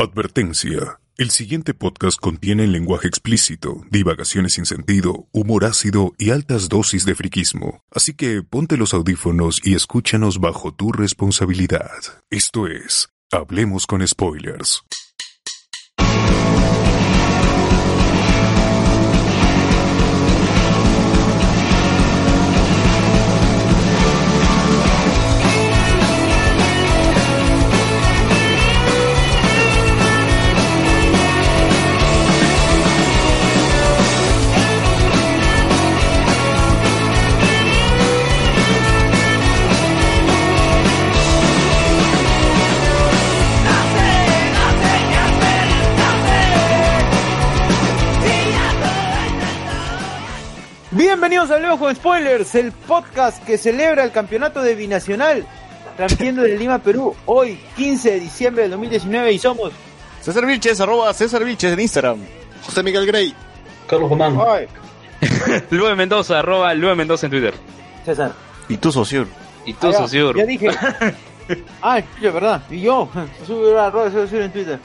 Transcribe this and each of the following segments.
Advertencia. El siguiente podcast contiene lenguaje explícito, divagaciones sin sentido, humor ácido y altas dosis de friquismo. Así que ponte los audífonos y escúchanos bajo tu responsabilidad. Esto es Hablemos con Spoilers. Bienvenidos a Hablemos con Spoilers, el podcast que celebra el campeonato de Binacional, transmitiendo desde Lima, Perú, hoy 15 de diciembre del 2019, y somos César Vilches, arroba César Vilches en Instagram, José Miguel Grey, Carlos Román, Luis Mendoza, arroba Luis Mendoza en Twitter, César, y tú Sosior, ya dije, es verdad, y yo, subo arroba Sosior en Twitter,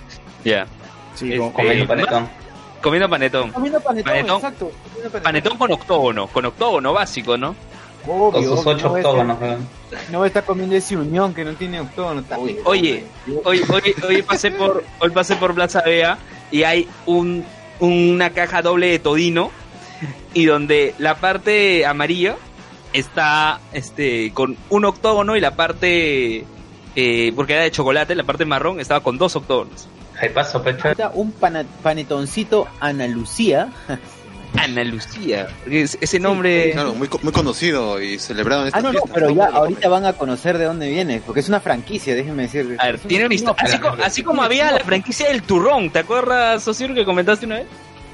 ya, sí, comiendo panetón. Comiendo panetón, exacto. Panetón con octógono básico, ¿no? Obvio, con sus 8 octógonos. No va a estar comiendo ese unión que no tiene octógono. Hoy pasé por Plaza Vea y hay una caja doble de todino y donde la parte amarilla está con un octógono y la parte, porque era de chocolate, la parte marrón estaba con 2 octógonos. Ahí paso, pecho. Un panetoncito Ana Lucía. Ana Lucía, ese nombre... Sí, claro, muy conocido y celebrado en esta fiesta. Pero ya ahorita van a conocer de dónde viene, porque es una franquicia, déjenme decir. A ver, tiene una historia. Así como había la franquicia del Turrón, ¿te acuerdas, Sosir, que comentaste una vez?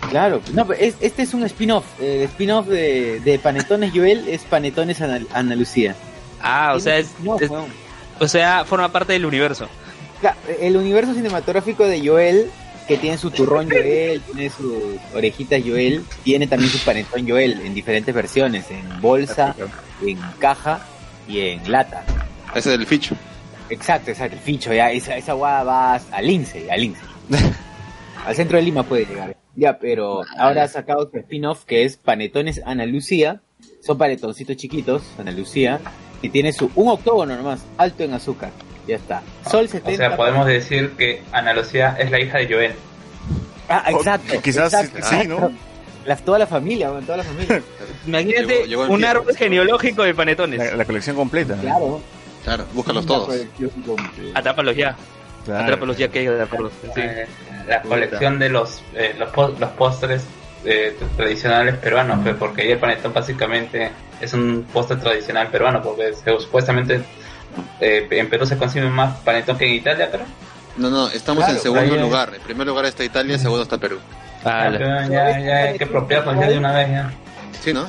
Claro, no, pero este es un spin-off. El spin-off de Panetones Joel es Panetones Ana Lucía. O sea, forma parte del universo. El universo cinematográfico de Joel, que tiene su turrón Joel, tiene su orejita Joel, tiene también su panetón Joel en diferentes versiones, en bolsa, en caja y en lata. Ese es el ficho. Exacto, el ficho, ya, esa guada vas al Lince. Al centro de Lima puede llegar. Ya, pero ahora ha sacado su spin-off que es Panetones Ana Lucía, son panetoncitos chiquitos, Ana Lucía, y tiene un octógono nomás, alto en azúcar. Ya está. Sol 70. O sea, podemos decir que Ana Lucía es la hija de Joel. Ah, exacto. Sí, ¿no? Toda la familia. Imagínate llegó un árbol genealógico de panetones. La colección completa. Claro, búscalos todos. Atrápalos ya que hay que atraparlos. Sí. La colección de los postres tradicionales peruanos, porque ahí el panetón básicamente es un postre tradicional peruano, porque supuestamente... en Perú se consume más panetón que en Italia, pero... No, estamos en segundo lugar. En primer lugar está Italia, en segundo está Perú. Ya hay que apropiarnos ya de una vez ya. Sí, ¿no?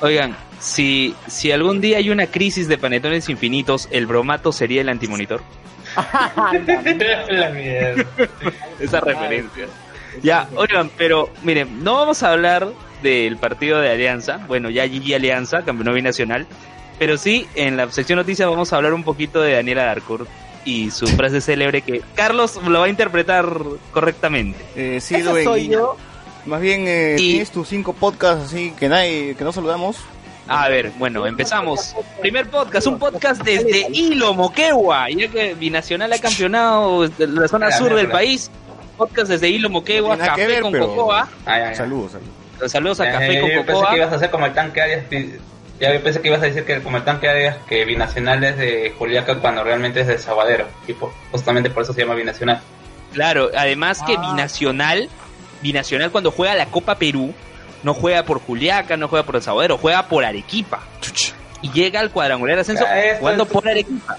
Oigan, si algún día hay una crisis de panetones infinitos, el bromato sería el antimonitor. La mierda. Esa referencia. Ya, oigan, pero miren, no vamos a hablar del partido de Alianza. Bueno, ya Gigi Alianza, campeón binacional. Pero sí, en la sección noticias vamos a hablar un poquito de Daniela Darcourt y su frase célebre que Carlos lo va a interpretar correctamente. Sí, Duen, soy yo. Más bien, tienes tus 5 podcasts así que no saludamos. A ver, bueno, empezamos. Primer podcast, un podcast desde Hilo, Moquegua, ya que Binacional ha campeonado la zona sur del país. Podcast desde Hilo, Moquegua, Café con Cocoa. Saludos a Café con Cocoa. Pensé que ibas a hacer como el tanque Arias. Ya pensé que ibas a decir que como el tanque Arias, que Binacional es de Juliaca cuando realmente es de Sabadero. Y justamente por eso se llama Binacional. Claro, además que Binacional cuando juega la Copa Perú, no juega por Juliaca, no juega por el Sabadero, juega por Arequipa. Y llega al cuadrangular ascenso jugando por Arequipa.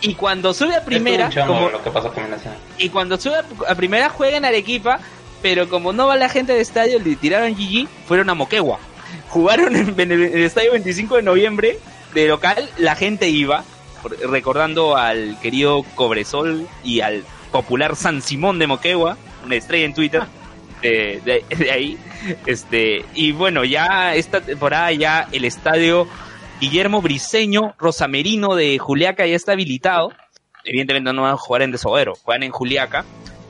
Y cuando sube a primera... lo que pasa con Binacional. Y cuando sube a primera juega en Arequipa, pero como no va la gente del estadio, le tiraron GG, fueron a Moquegua. Jugaron en el estadio 25 de noviembre de local, la gente iba, recordando al querido Cobresol y al popular San Simón de Moquegua, una estrella en Twitter, de ahí. Y bueno, ya esta temporada ya el estadio Guillermo Briceño Rosamerino de Juliaca ya está habilitado. evidentemente no van a jugar en Desaguadero, juegan en Juliaca,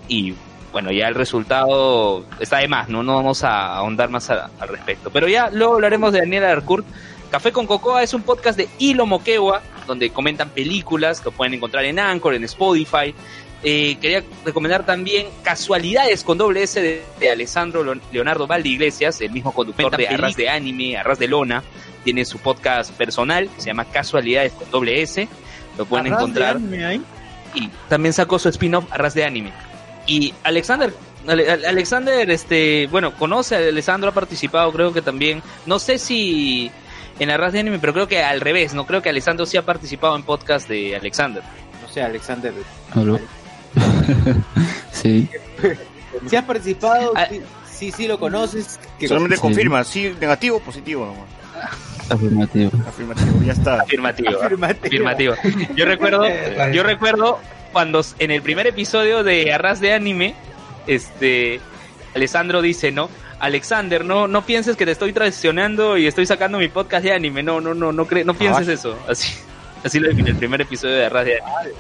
y bueno, ya el resultado está de más, no vamos a ahondar más al respecto, pero ya luego hablaremos de Daniela Darcourt. Café con Cocoa es un podcast de Hilo Moquegua, donde comentan películas, lo pueden encontrar en Anchor, en Spotify. Quería recomendar también Casualidades con doble S de Alessandro Leonardo Valdeiglesias, el mismo conductor de Arras de Anime, Arras de Lona. Tiene su podcast personal, se llama Casualidades con doble S, lo pueden Arras encontrar. De anime, ¿eh? Y también sacó su spin-off Arras de Anime. Y Alexander, conoce a Alessandro, ha participado, creo que también, no sé si en Arras de Anime, pero creo que al revés, no creo que Alessandro sí ha participado en podcast de Alexander. No sé, Alexander. ¿Aló? Sí. Si has participado, sí lo conoces. Solamente confirma, sí, negativo o positivo nomás. Afirmativo, ya está. Afirmativo. Yo recuerdo cuando en el primer episodio de Arras de Anime, Alessandro dice, ¿no? Alexander, no pienses que te estoy traicionando y estoy sacando mi podcast de anime. No pienses eso. Así lo define el primer episodio de Arras de Anime.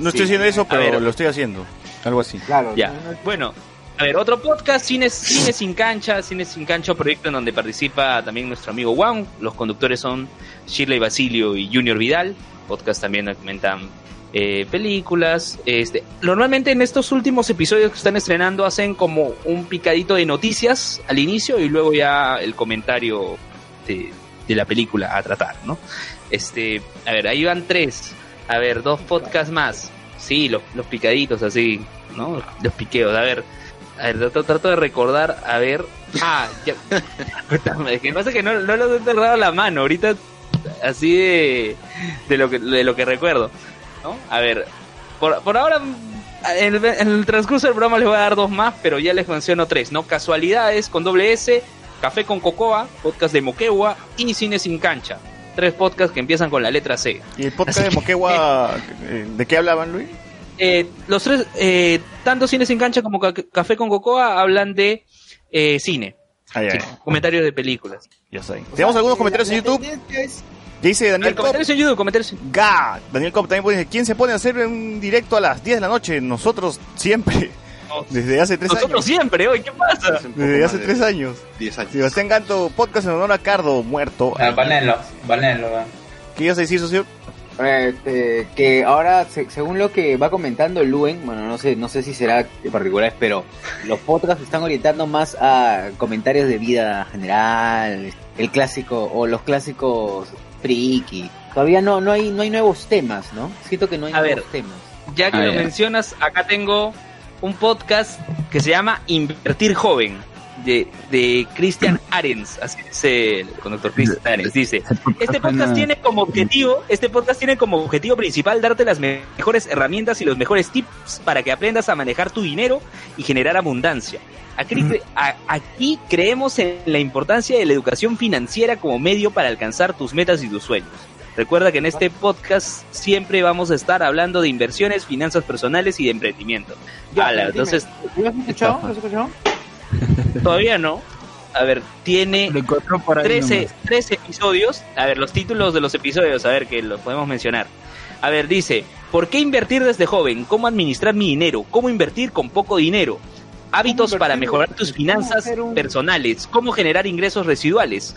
No estoy haciendo eso, pero lo estoy haciendo. Algo así. Claro. Ya. Bueno, a ver, otro podcast, Cine Sin Cancha. Cine Sin Cancha, proyecto en donde participa también nuestro amigo Juan. Los conductores son Shirley Basilio y Junior Vidal. Podcast también comentan películas. Normalmente en estos últimos episodios que están estrenando hacen como un picadito de noticias al inicio y luego ya el comentario de la película a tratar, ¿no? A ver, ahí van 3. A ver, 2 podcasts más. Sí, los picaditos así, ¿no? Los piqueos. A ver, trato de recordar, a ver. Ah, ya. Es que pasa que no los he enterrado la mano ahorita, así de lo que recuerdo, ¿no? A ver, por ahora en el transcurso del programa les voy a dar 2 más, pero ya les menciono 3, ¿no? Casualidades con doble S, Café con Cocoa, podcast de Moquegua y Cine Sin Cancha. 3 podcasts que empiezan con la letra C. ¿Y el podcast de Moquegua, de qué hablaban, Luis? Los 3, tanto Cine Sin Cancha como Café con Cocoa, hablan de cine. Comentarios de películas. Ya sé. Tenemos algunos comentarios en YouTube. Ya dice Daniel Cop. Comentarios en YouTube, comentarios en Ga. Daniel Cop también puede decir, ¿quién se pone a hacer un directo a las 10 de la noche? Nosotros siempre. Desde hace 3 años. Nosotros siempre, hoy, ¿qué pasa? Desde hace 3 años. 10 años. Sebastián Ganto, podcast en honor a Cardo, muerto. Valenlo. ¿Qué ibas a decir, socio? Que ahora, según lo que va comentando Luen, bueno, no sé si será particular, pero los podcasts están orientando más a comentarios de vida general, el clásico, o los clásicos friki. Todavía no hay nuevos temas, ¿no? Siento que no hay nuevos temas. Ya que lo mencionas, acá tengo un podcast que se llama Invertir Joven, de Christian Arenz, así es el conductor Christian Arenz, dice, este podcast tiene como objetivo principal darte las mejores herramientas y los mejores tips para que aprendas a manejar tu dinero y generar abundancia. Aquí creemos en la importancia de la educación financiera como medio para alcanzar tus metas y tus sueños. Recuerda que en este podcast siempre vamos a estar hablando de inversiones, finanzas personales y de emprendimiento. Entonces, ¿lo has escuchado? Todavía no. A ver, tiene 13 episodios. A ver, los títulos de los episodios, a ver, que los podemos mencionar. A ver, dice, ¿por qué invertir desde joven? ¿Cómo administrar mi dinero? ¿Cómo invertir con poco dinero? Hábitos para mejorar tus finanzas personales. ¿Cómo generar ingresos residuales?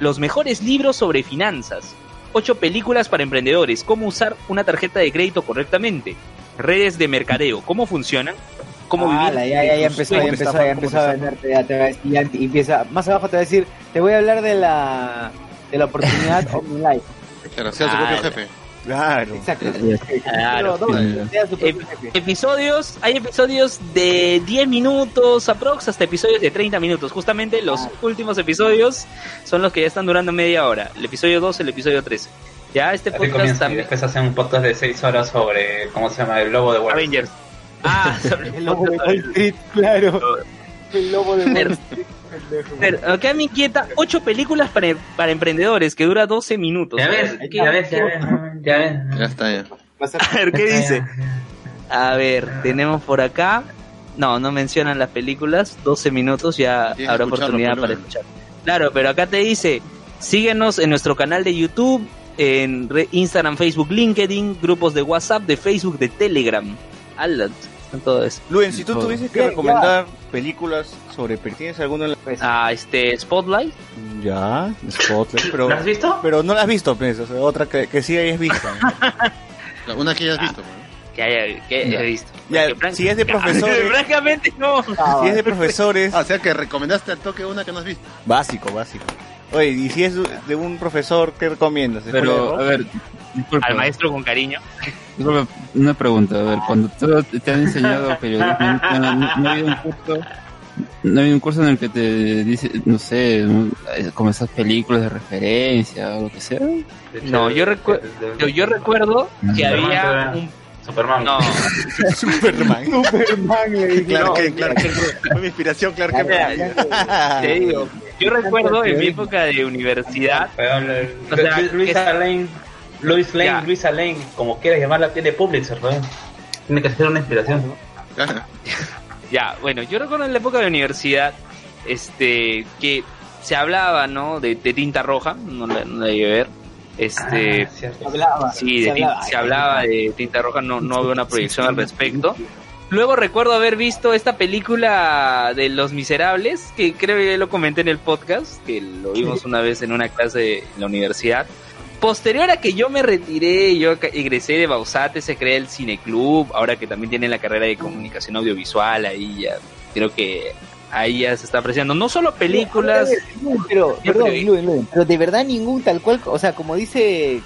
Los mejores libros sobre finanzas. 8 películas para emprendedores. ¿Cómo usar una tarjeta de crédito correctamente? Redes de mercadeo. ¿Cómo funcionan? Ya empezó a venderte, más abajo te va a decir, te voy a hablar de la oportunidad online. Claro, sea su propio jefe. Claro. Exacto. Claro. Episodios, hay episodios de 10 minutos aprox hasta episodios de 30 minutos. Justamente los últimos episodios son los que ya están durando media hora. El episodio 2, el episodio 13. Ya este podcast también. Después hacen un podcast de 6 horas sobre, ¿cómo se llama? El lobo de Wall Street. Avengers. El lobo de Wall Street, claro. El lobo de Wall Street. Pero acá me inquieta 8 películas para emprendedores que dura 12 minutos. Ya ves. Ya está ya. A ver, ¿qué dice? A ver, tenemos por acá. No mencionan las películas. 12 minutos, ya habrá oportunidad para escuchar. Claro, pero acá te dice, síguenos en nuestro canal de YouTube. en Instagram, Facebook, LinkedIn, grupos de WhatsApp, de Facebook, de Telegram. Alan, en todo eso. Luen, si tú tuvieses que recomendar películas sobre... ¿Tienes alguna en la cabeza? Ah, Spotlight. Ya, Spotlight. Pero, ¿la has visto? Pero no la has visto, pues, o sea, otra que sí hayas visto. Una que hayas visto, pues. Que he visto. Ya, si es de profesores. Francamente no. Si es de profesores. O sea que recomendaste al toque una que no has visto. Básico. Oye, y si es de un profesor, ¿qué recomiendas? Pero, a ver, al maestro con cariño. Una pregunta, a ver, cuando te han enseñado periodismo, no ha habido un curso. No hay un curso en el que te dice, no sé, como esas películas de referencia o lo que sea. No, yo recuerdo que había un Superman. No. Superman, le dije. Claro. Mi inspiración, claro que te digo. Yo recuerdo en mi época de universidad. O sea, Luisa Lane, como quieras llamarla, tiene Pulitzer, ¿no? Tiene que ser una inspiración, ¿no? Claro. Ya, bueno, yo recuerdo en la época de la universidad, que se hablaba, ¿no? De Tinta Roja, no la llegué a ver. Se hablaba de Tinta Roja, no había una proyección al respecto. Luego recuerdo haber visto esta película de Los Miserables, que creo que lo comenté en el podcast, que lo vimos una vez en una clase en la universidad. Posterior a que yo me retiré, yo egresé de Bausate, se crea el Cineclub, ahora que también tiene la carrera de comunicación audiovisual, ahí ya creo que ahí ya se está apreciando, no solo películas... Pero de verdad ningún tal cual, o sea, como dice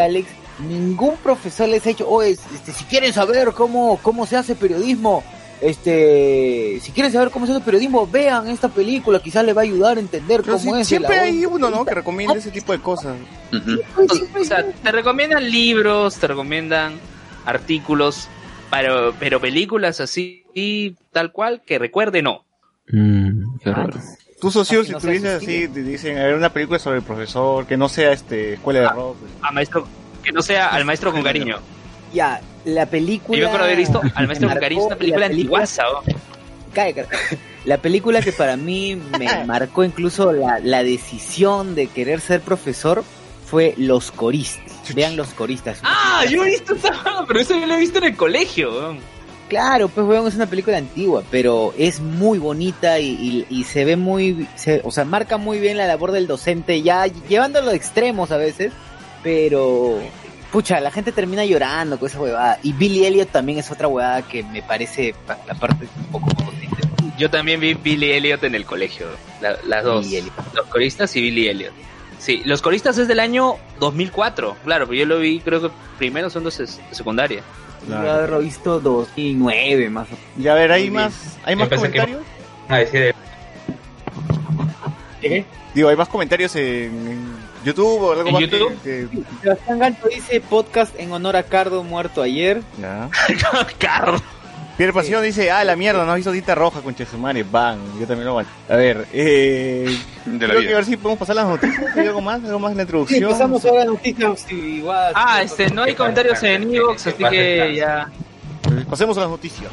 Alex, ningún profesor les ha hecho, si quieren saber cómo se hace periodismo... si quieren saber cómo es el periodismo, vean esta película, quizás les va a ayudar a entender pero cómo es. Siempre hay uno, ¿no?, que recomienda ese tipo de cosas. O sea, te recomiendan libros, te recomiendan artículos, pero películas así y tal cual que recuerde no. Qué raro. Tú, socio, si tú dices así, te dicen a ver una película sobre el profesor, que no sea escuela de rock. Que no sea Al maestro con cariño. Ya, la película... Yo me acuerdo haber visto Al maestro con cariño, una película antiguaza. La película que para mí me marcó incluso la decisión de querer ser profesor fue Los Coristas. Vean Los Coristas. Ah, yo he visto esa, pero eso yo lo he visto en el colegio. Claro, pues weón, es una película antigua, pero es muy bonita y se ve o sea, marca muy bien la labor del docente, ya llevándolo a extremos a veces, pero... Pucha, la gente termina llorando con esa huevada. Y Billy Elliot también es otra huevada que me parece, la parte un poco triste. Yo también vi Billy Elliot en el colegio, las dos, Los Coristas y Billy Elliot. Sí, Los Coristas es del año 2004, claro, pero yo lo vi, creo que primero son dos secundaria. Claro. Yo haberlo visto 2009 más. Y a ver, ¿hay más comentarios? Digo, ¿hay más comentarios en YouTube o algo más? Sebastián Gancho dice podcast en honor a Cardo, muerto ayer. Ya. Cardo. Pierre Pasión dice, la mierda, no has visto Tinta Roja con Chesumare, bang. Yo también lo valgo. A ver, creo que a ver si podemos pasar las noticias. ¿Hay algo más en la introducción? Sí, pasamos ahora las noticias. No hay comentarios en iVoox, así que ya. Pasemos a las noticias.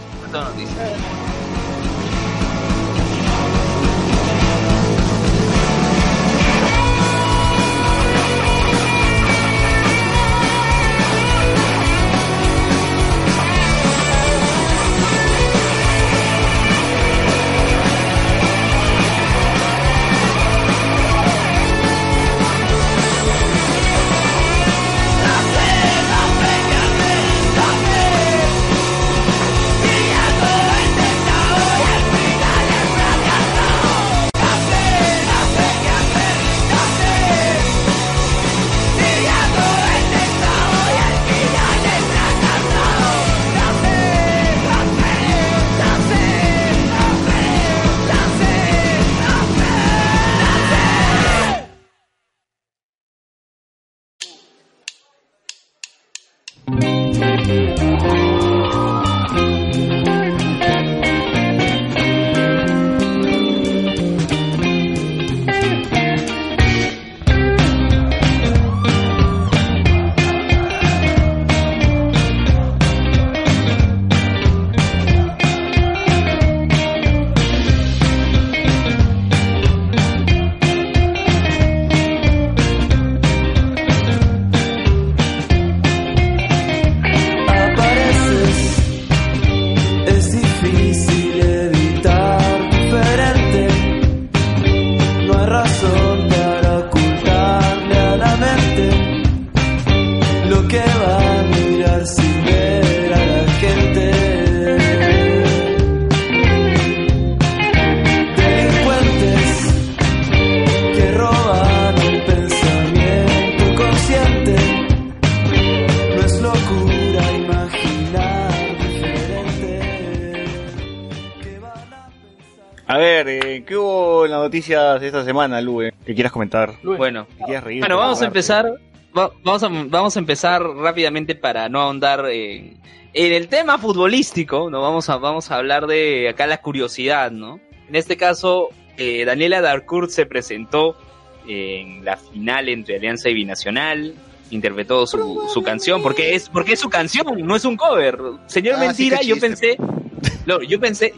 A ver, ¿qué hubo en las noticias de esta semana, Lue? ¿Qué quieras comentar? Bueno, reír, bueno, vamos a empezar. Vamos a empezar rápidamente para no ahondar en el tema futbolístico, ¿no? Vamos a hablar de acá la curiosidad, ¿no? En este caso, Daniela Darcourt se presentó en la final entre Alianza y Binacional, interpretó su canción, porque es su canción, no es un cover. Señor Mentira, sí,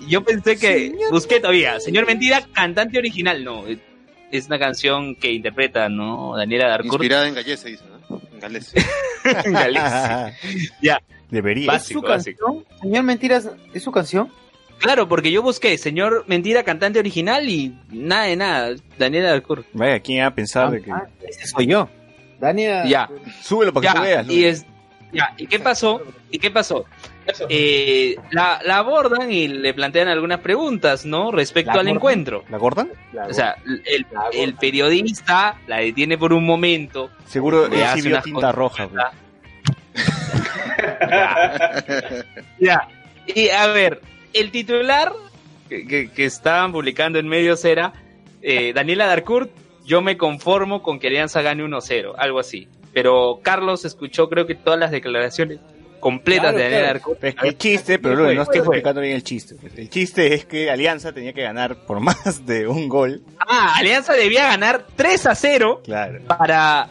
yo pensé que busqué todavía. Señor Mentira, cantante original, no. Es una canción que interpreta, ¿no? Daniela Darcourt. Inspirada en Gallese, dice, ¿no? En Galese. En Galese. Ya. Debería. Básico, ¿es su canción? Señor Mentiras, ¿es su canción? Claro, porque yo busqué Señor Mentira, cantante original y nada de nada. Daniela Darcourt. Vaya, ¿quién ha pensado de que...? Ese soy yo. Daniela... Ya. Súbelo para que tú veas. ¿Y qué pasó? La abordan y le plantean algunas preguntas, ¿no? Respecto al encuentro. ¿La abordan? O sea, el periodista la detiene por un momento. Seguro recibió tinta roja. Ya. Y a ver, el titular que estaban publicando en medios era Daniela Darcourt, yo me conformo con que Alianza gane 1-0, algo así. Pero Carlos escuchó creo que todas las declaraciones completas de Daniela Darcourt. El chiste, pero no estoy explicando bien el chiste. El chiste es que Alianza tenía que ganar por más de un gol. Ah, Alianza debía ganar 3-0 claro, para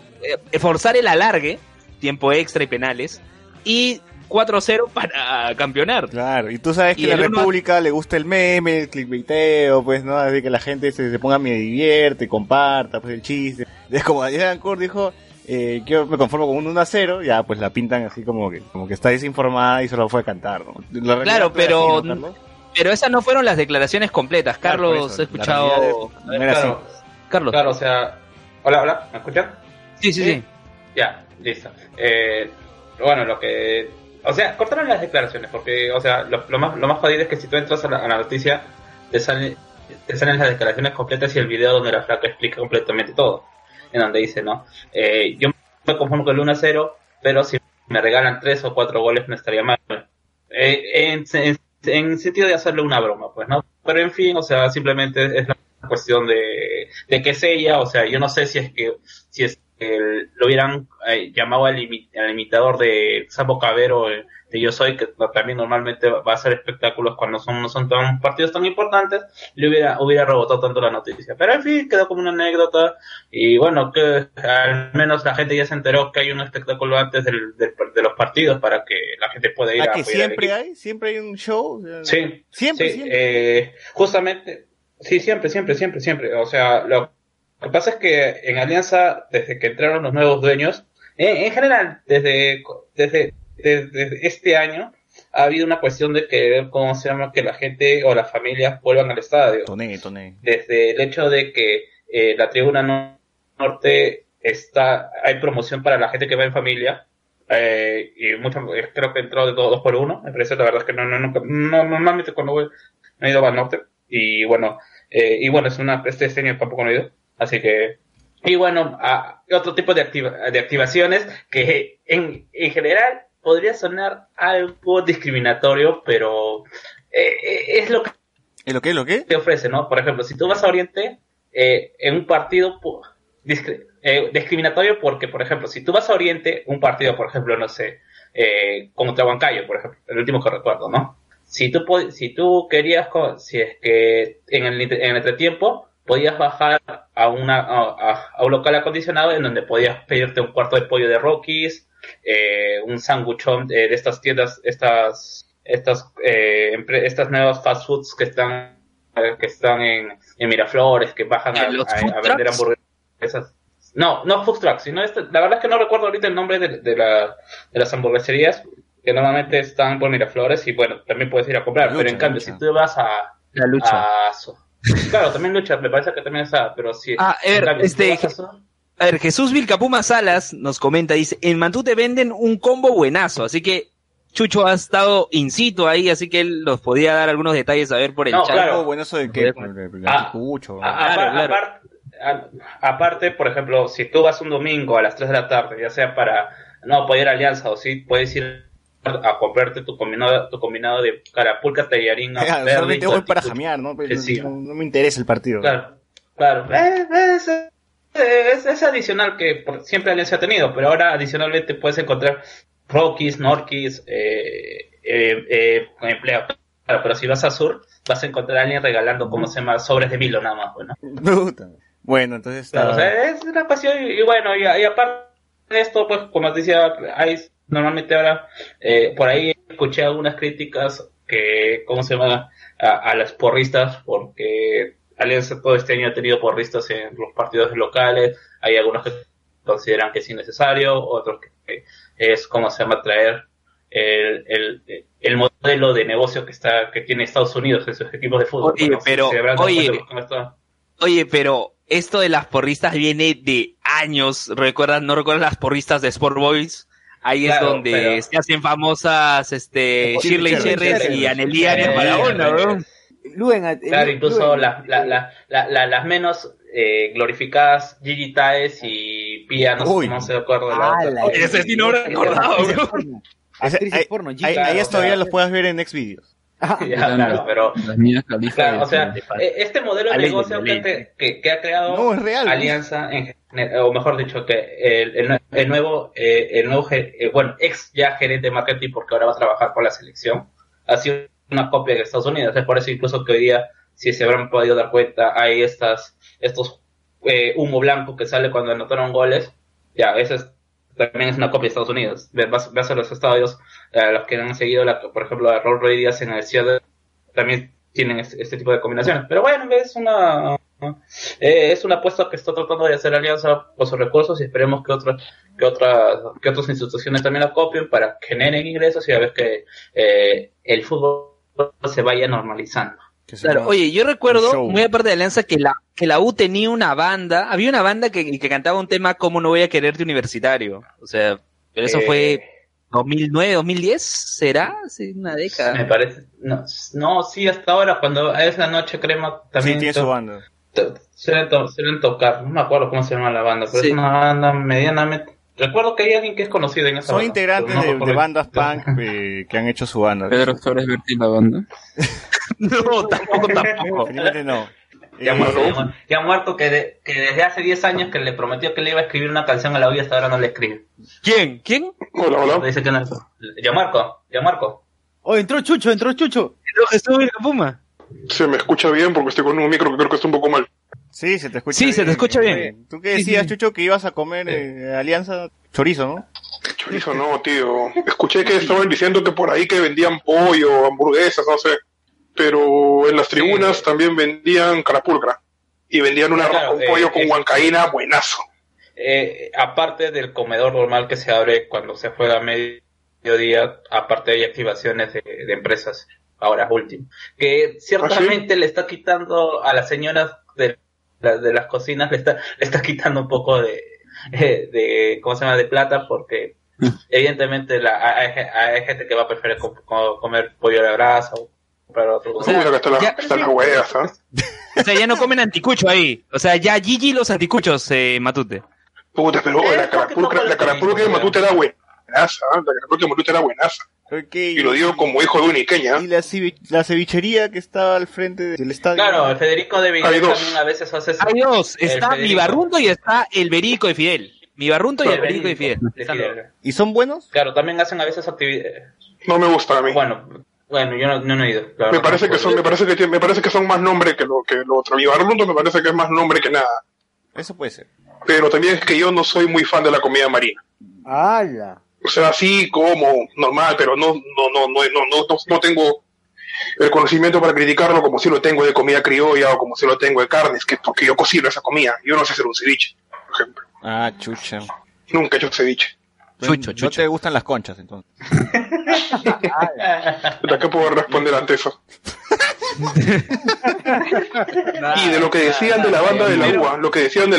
forzar el alargue, tiempo extra y penales, y 4-0 para campeonar. Claro, y tú sabes que a la República le gusta el meme, el clickbaiteo, pues, ¿no? Así que la gente se ponga, me divierte, comparta, pues, el chiste. Es como Daniela Darcourt dijo... yo me conformo con un 1-0, ya pues la pintan así como que está desinformada y solo fue a cantar, ¿no? La claro, pero así, ¿no, pero esas no fueron las declaraciones completas, Carlos, claro, eso, he escuchado... Ver, no era claro, así. Carlos. Claro, o sea... Hola, ¿me escuchan? Sí. Ya, listo. Bueno, lo que... O sea, cortaron las declaraciones, porque, o sea, lo más jodido es que si tú entras a la noticia, te salen las declaraciones completas y el video donde la flaca explica completamente todo. En donde dice, ¿no? Yo me conformo con el 1-0, pero si me regalan 3 o 4 goles no estaría mal. En sentido de hacerle una broma, pues, ¿no? Pero en fin, o sea, simplemente es la cuestión de que es ella, o sea, yo no sé si es que lo hubieran llamado al imitador de Sapo Cabero, de Yo Soy, que también normalmente va a hacer espectáculos cuando no son tan partidos tan importantes, le hubiera rebotado tanto la noticia. Pero en fin, quedó como una anécdota, y bueno, que al menos la gente ya se enteró que hay un espectáculo antes de los partidos para que la gente pueda ir a que siempre hay un show. Sí, siempre. Justamente, sí, siempre, o sea, lo que pasa es que en Alianza, desde que entraron los nuevos dueños, en general, desde este año, ha habido una cuestión de que, ¿cómo se llama?, que la gente o las familias vuelvan al estadio. Toné. Desde el hecho de que la tribuna norte hay promoción para la gente que va en familia, y creo que entró de 2x1, me parece, la verdad es que no, normalmente cuando voy, no he ido al norte, y bueno, este año tampoco no he ido. Así que, y bueno, otro tipo de activaciones que en general podría sonar algo discriminatorio, pero es lo que... ¿Es lo que? Te ofrece, ¿no? Por ejemplo, si tú vas a Oriente, en un partido discriminatorio, porque, por ejemplo, si tú vas a Oriente, un partido, por ejemplo, no sé, contra Huancayo, por ejemplo, el último que recuerdo, ¿no? Si tú querías, si es que en el entretiempo... podías bajar a un local acondicionado en donde podías pedirte un cuarto de pollo de Rockies, un sanguchón de estas tiendas, estas nuevas fast foods que están en Miraflores, que bajan a vender hamburguesas. No food trucks, sino la verdad es que no recuerdo ahorita el nombre de las hamburgueserías que normalmente están por Miraflores, y bueno, también puedes ir a comprar, pero en cambio si tú vas a La Lucha, claro, también lucha, me parece que también está, pero sí. A ver, Jesús Vilcapuma Salas nos comenta, dice, en Mantú te venden un combo buenazo, así que Chucho ha estado in situ ahí, así que él nos podía dar algunos detalles, a ver, por el chat. Claro, buenazo de qué, Chucho. Aparte, por ejemplo, si tú vas un domingo a las 3 de la tarde, ya sea para no poder ir a Alianza, o si puedes ir a comprarte tu combinado de carapulca, tallarín, claro, solamente voy para jamear, ¿no? Sí. No me interesa el partido. Claro. Es adicional que siempre Alianza ha tenido, pero ahora adicionalmente puedes encontrar Rockies, Norquis, empleo. Claro, pero si vas a Sur, vas a encontrar a alguien regalando, como se llama, sobres de Milo nada más, bueno. Bueno, entonces... Claro, o sea, es una pasión y bueno, y aparte de esto, pues, como te decía, hay normalmente ahora, por ahí escuché algunas críticas que, ¿cómo se llama?, a las porristas, porque Alianza todo este año ha tenido porristas en los partidos locales, hay algunos que consideran que es innecesario, otros que es, ¿cómo se llama?, traer el modelo de negocio que tiene Estados Unidos en sus equipos de fútbol. Oye, pero esto de las porristas viene de años. ¿No recuerdas las porristas de Sport Boys? Ahí claro, es donde se hacen famosas Shirley Cherres y Anelía Barahona, ¿no? Claro, incluso las menos glorificadas, Gigi Taez y Pia, no se acuerdo de la otra. Ese sí no lo he acordado, bro. Ahí todavía los puedas ver en Next Videos. Claro, pero claro, o sea, este modelo de negocio que ha creado Alianza, o mejor dicho, que el nuevo ex ya gerente de marketing, porque ahora va a trabajar con la selección, ha sido una copia de Estados Unidos. Es por eso incluso que hoy día, si se habrán podido dar cuenta, hay estos humo blanco que sale cuando anotaron goles. Ya, eso es. También es una copia de Estados Unidos. Vas a los estadios, los que han seguido, por ejemplo, a Roy Díaz en el Ciudad, también tienen este tipo de combinaciones. Pero bueno, es una apuesta que está tratando de hacer Alianza con sus recursos, y esperemos que otras instituciones también la copien para que generen ingresos y a ver que el fútbol se vaya normalizando. Claro, oye, yo recuerdo, muy aparte de Alianza, que la U tenía una banda, había una banda que cantaba un tema como No voy a quererte universitario, o sea, pero eso fue 2009, 2010, ¿será? Sí, una década. Me parece, no, sí, hasta ahora, cuando esa noche crema también... Sí, tiene su banda. Suelen tocar, no me acuerdo cómo se llama la banda, pero sí. Es una banda medianamente... Recuerdo que hay alguien que es conocido en esa banda. Son integrantes de bandas punk que han hecho su banda. ¿Pedro Torres Bertín la banda? No, tampoco. No. Ya muerto que desde hace 10 años que le prometió que le iba a escribir una canción a la vida, hasta ahora no le escribe. ¿Quién? Hola. Dice que no es. Ya Marco. Oh, entró Chucho. Entró Jesús y la Puma. Se me escucha bien porque estoy con un micro que creo que está un poco mal. Sí, se te escucha bien. Sí, se te escucha bien. ¿Tú qué decías, sí. Chucho, que ibas a comer Alianza chorizo, no? Chorizo no, tío. Escuché que estaban diciendo que por ahí que vendían pollo, hamburguesas, no sé. Pero en las tribunas también vendían carapulcra. Y vendían un pollo con huancaína buenazo. Aparte del comedor normal que se abre cuando se juega a mediodía, aparte hay activaciones de empresas, ahora último. Que ciertamente le está quitando a las señoras de las cocinas, le está quitando un poco de ¿cómo se llama?, de plata, porque evidentemente hay gente que va a preferir comer pollo a la brasa o comprar otro. O sea, ya no comen anticucho ahí. O sea, ya Gigi los anticuchos, Matute. Puta, pero la carapulca de Matute era buenaza. La carapulca de Matute era buenaza. Okay. Y lo digo como hijo de uniqueña. Y la cevichería que estaba al frente del estadio. Claro, el Federico de Fidel también a veces hace eso. Adiós, está Mi Barrunto y está el Verico de Fidel. Mi Barrunto y el Verico de Fidel. ¿Y son buenos? Claro, también hacen a veces actividades. No me gusta a mí. Bueno, yo no he ido. Claro, me parece que son más nombre que lo otro. Mi Barrunto me parece que es más nombre que nada. Eso puede ser. Pero también es que yo no soy muy fan de la comida marina. Ah, ya. O sea, así como normal, pero no tengo el conocimiento para criticarlo como si lo tengo de comida criolla o como si lo tengo de carnes, que porque yo cocino esa comida. Yo no sé hacer un ceviche, por ejemplo. Ah, chucha. Nunca he hecho ceviche. Chucho. ¿No te gustan las conchas, entonces? ¿De qué puedo responder ante eso? Y de lo que decían de la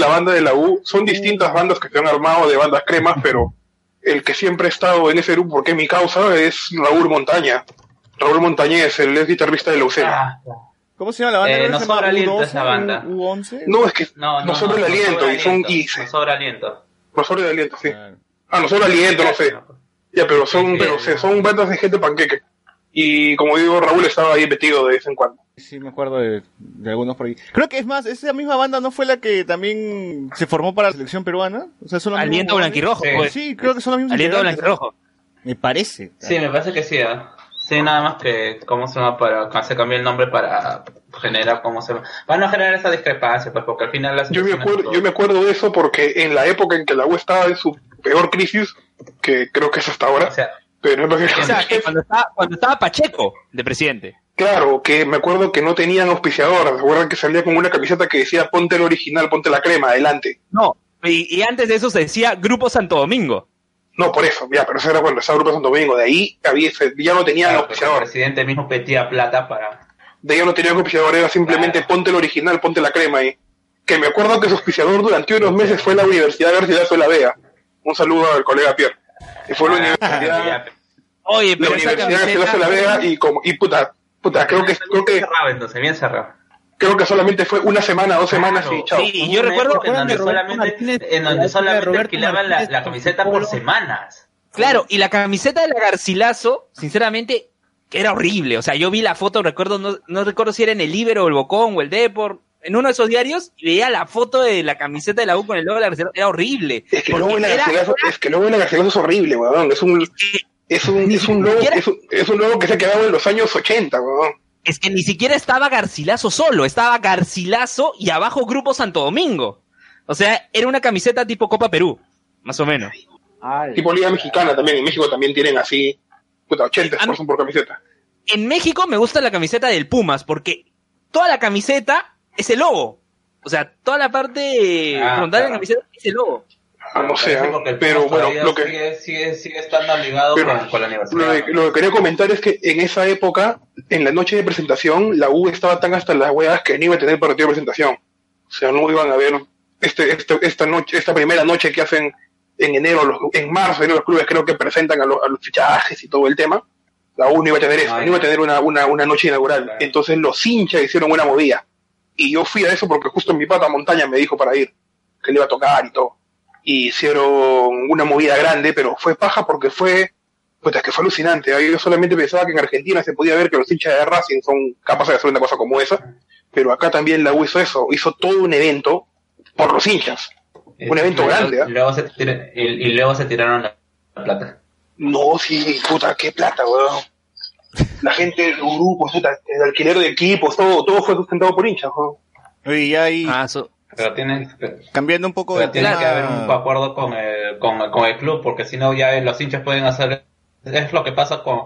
banda de la U, son distintas bandas que se han armado de bandas cremas, pero... El que siempre ha estado en ese grupo, porque mi causa, es Raúl Montaña. Raúl Montañez, el ex guitarrista de Leucena. ¿Cómo se llama la banda? No Sobra Aliento esa banda. U11? No, es que no Sobra el Aliento. No Sobra Aliento, sí. Ah, No Sobra Aliento, no sé. Ya, pero son bandas de gente panqueque. Y como digo, Raúl estaba ahí metido de vez en cuando. Sí, me acuerdo de algunos por ahí. Creo que es más, esa misma banda no fue la que también se formó para la selección peruana. O sea, son los Aliento Blanquirrojo. Sí, creo que son los mismos. Aliento Blanquirrojo. Me parece. Claro. Sí, me parece que sí. Sí, nada más que cómo se llama, para se cambió el nombre para generar cómo se van a generar esa discrepancia, pues, porque al final las yo me acuerdo de eso porque en la época en que la U estaba en su peor crisis, que creo que es hasta ahora, o sea, pero cuando estaba Pacheco de presidente. Claro, que me acuerdo que no tenían auspiciador, ¿se acuerdan que salía con una camiseta que decía ponte el original, ponte la crema, adelante? No, y antes de eso se decía Grupo Santo Domingo. No, por eso, ya, pero eso era cuando estaba Grupo Santo Domingo. De ahí ya no tenían auspiciador. El presidente mismo pedía plata para... De ahí no tenían auspiciador, era simplemente ponte el original, ponte la crema ahí. Que me acuerdo que su auspiciador durante unos meses fue la Universidad de La Vega. Un saludo al colega Pierre. Y fue la universidad... Oye, pero la Universidad de La Vega y puta, creo que... Bien cerrado. Creo que solamente fue una semana, 2 semanas y chao. Sí, yo recuerdo en donde solamente alquilaban la camiseta por semanas. Claro, y la camiseta de la Garcilaso, sinceramente, era horrible. O sea, yo vi la foto, recuerdo, no recuerdo si era en el Libero o el Bocón o el Depor, en uno de esos diarios, y veía la foto de la camiseta de la U con el logo de la Garcilaso. Era horrible. Es que luego de la Garcilaso es horrible, weón. Es un logo que se ha quedado en los años 80, weón. Es que ni siquiera estaba Garcilaso solo, estaba Garcilaso y abajo Grupo Santo Domingo. O sea, era una camiseta tipo Copa Perú, más o menos. Ay, tipo Liga Mexicana también, en México también tienen así, puta, 80% por camiseta. En México me gusta la camiseta del Pumas, porque toda la camiseta es el logo. O sea, toda la parte frontal de la camiseta es el logo. Pero bueno, lo que... Sigue estando ligado con la universidad. Lo que quería comentar es que en esa época, en la noche de presentación, la U estaba tan hasta las huevas que no iba a tener partido de presentación. O sea, no iban a ver esta primera noche que hacen en enero, en marzo, en los clubes creo que presentan a los fichajes y todo el tema. La U no iba a tener eso, no iba a tener una noche inaugural. Claro. Entonces los hinchas hicieron una movida. Y yo fui a eso porque justo mi pata Montaña me dijo para ir, que le iba a tocar y todo. Y hicieron una movida grande, pero fue paja porque fue alucinante. Yo solamente pensaba que en Argentina se podía ver que los hinchas de Racing son capaces de hacer una cosa como esa, pero acá también la U hizo eso, hizo todo un evento por los hinchas, un evento grande. Luego se tiraron la plata. No, sí, puta, qué plata, weón. La gente, los grupos, el alquiler de equipos, todo fue sustentado por hinchas, weón. Y ahí... Pero cambiando un poco de tema. Tiene que haber un acuerdo con el club, porque si no ya los hinchas pueden hacer... Es lo que pasa con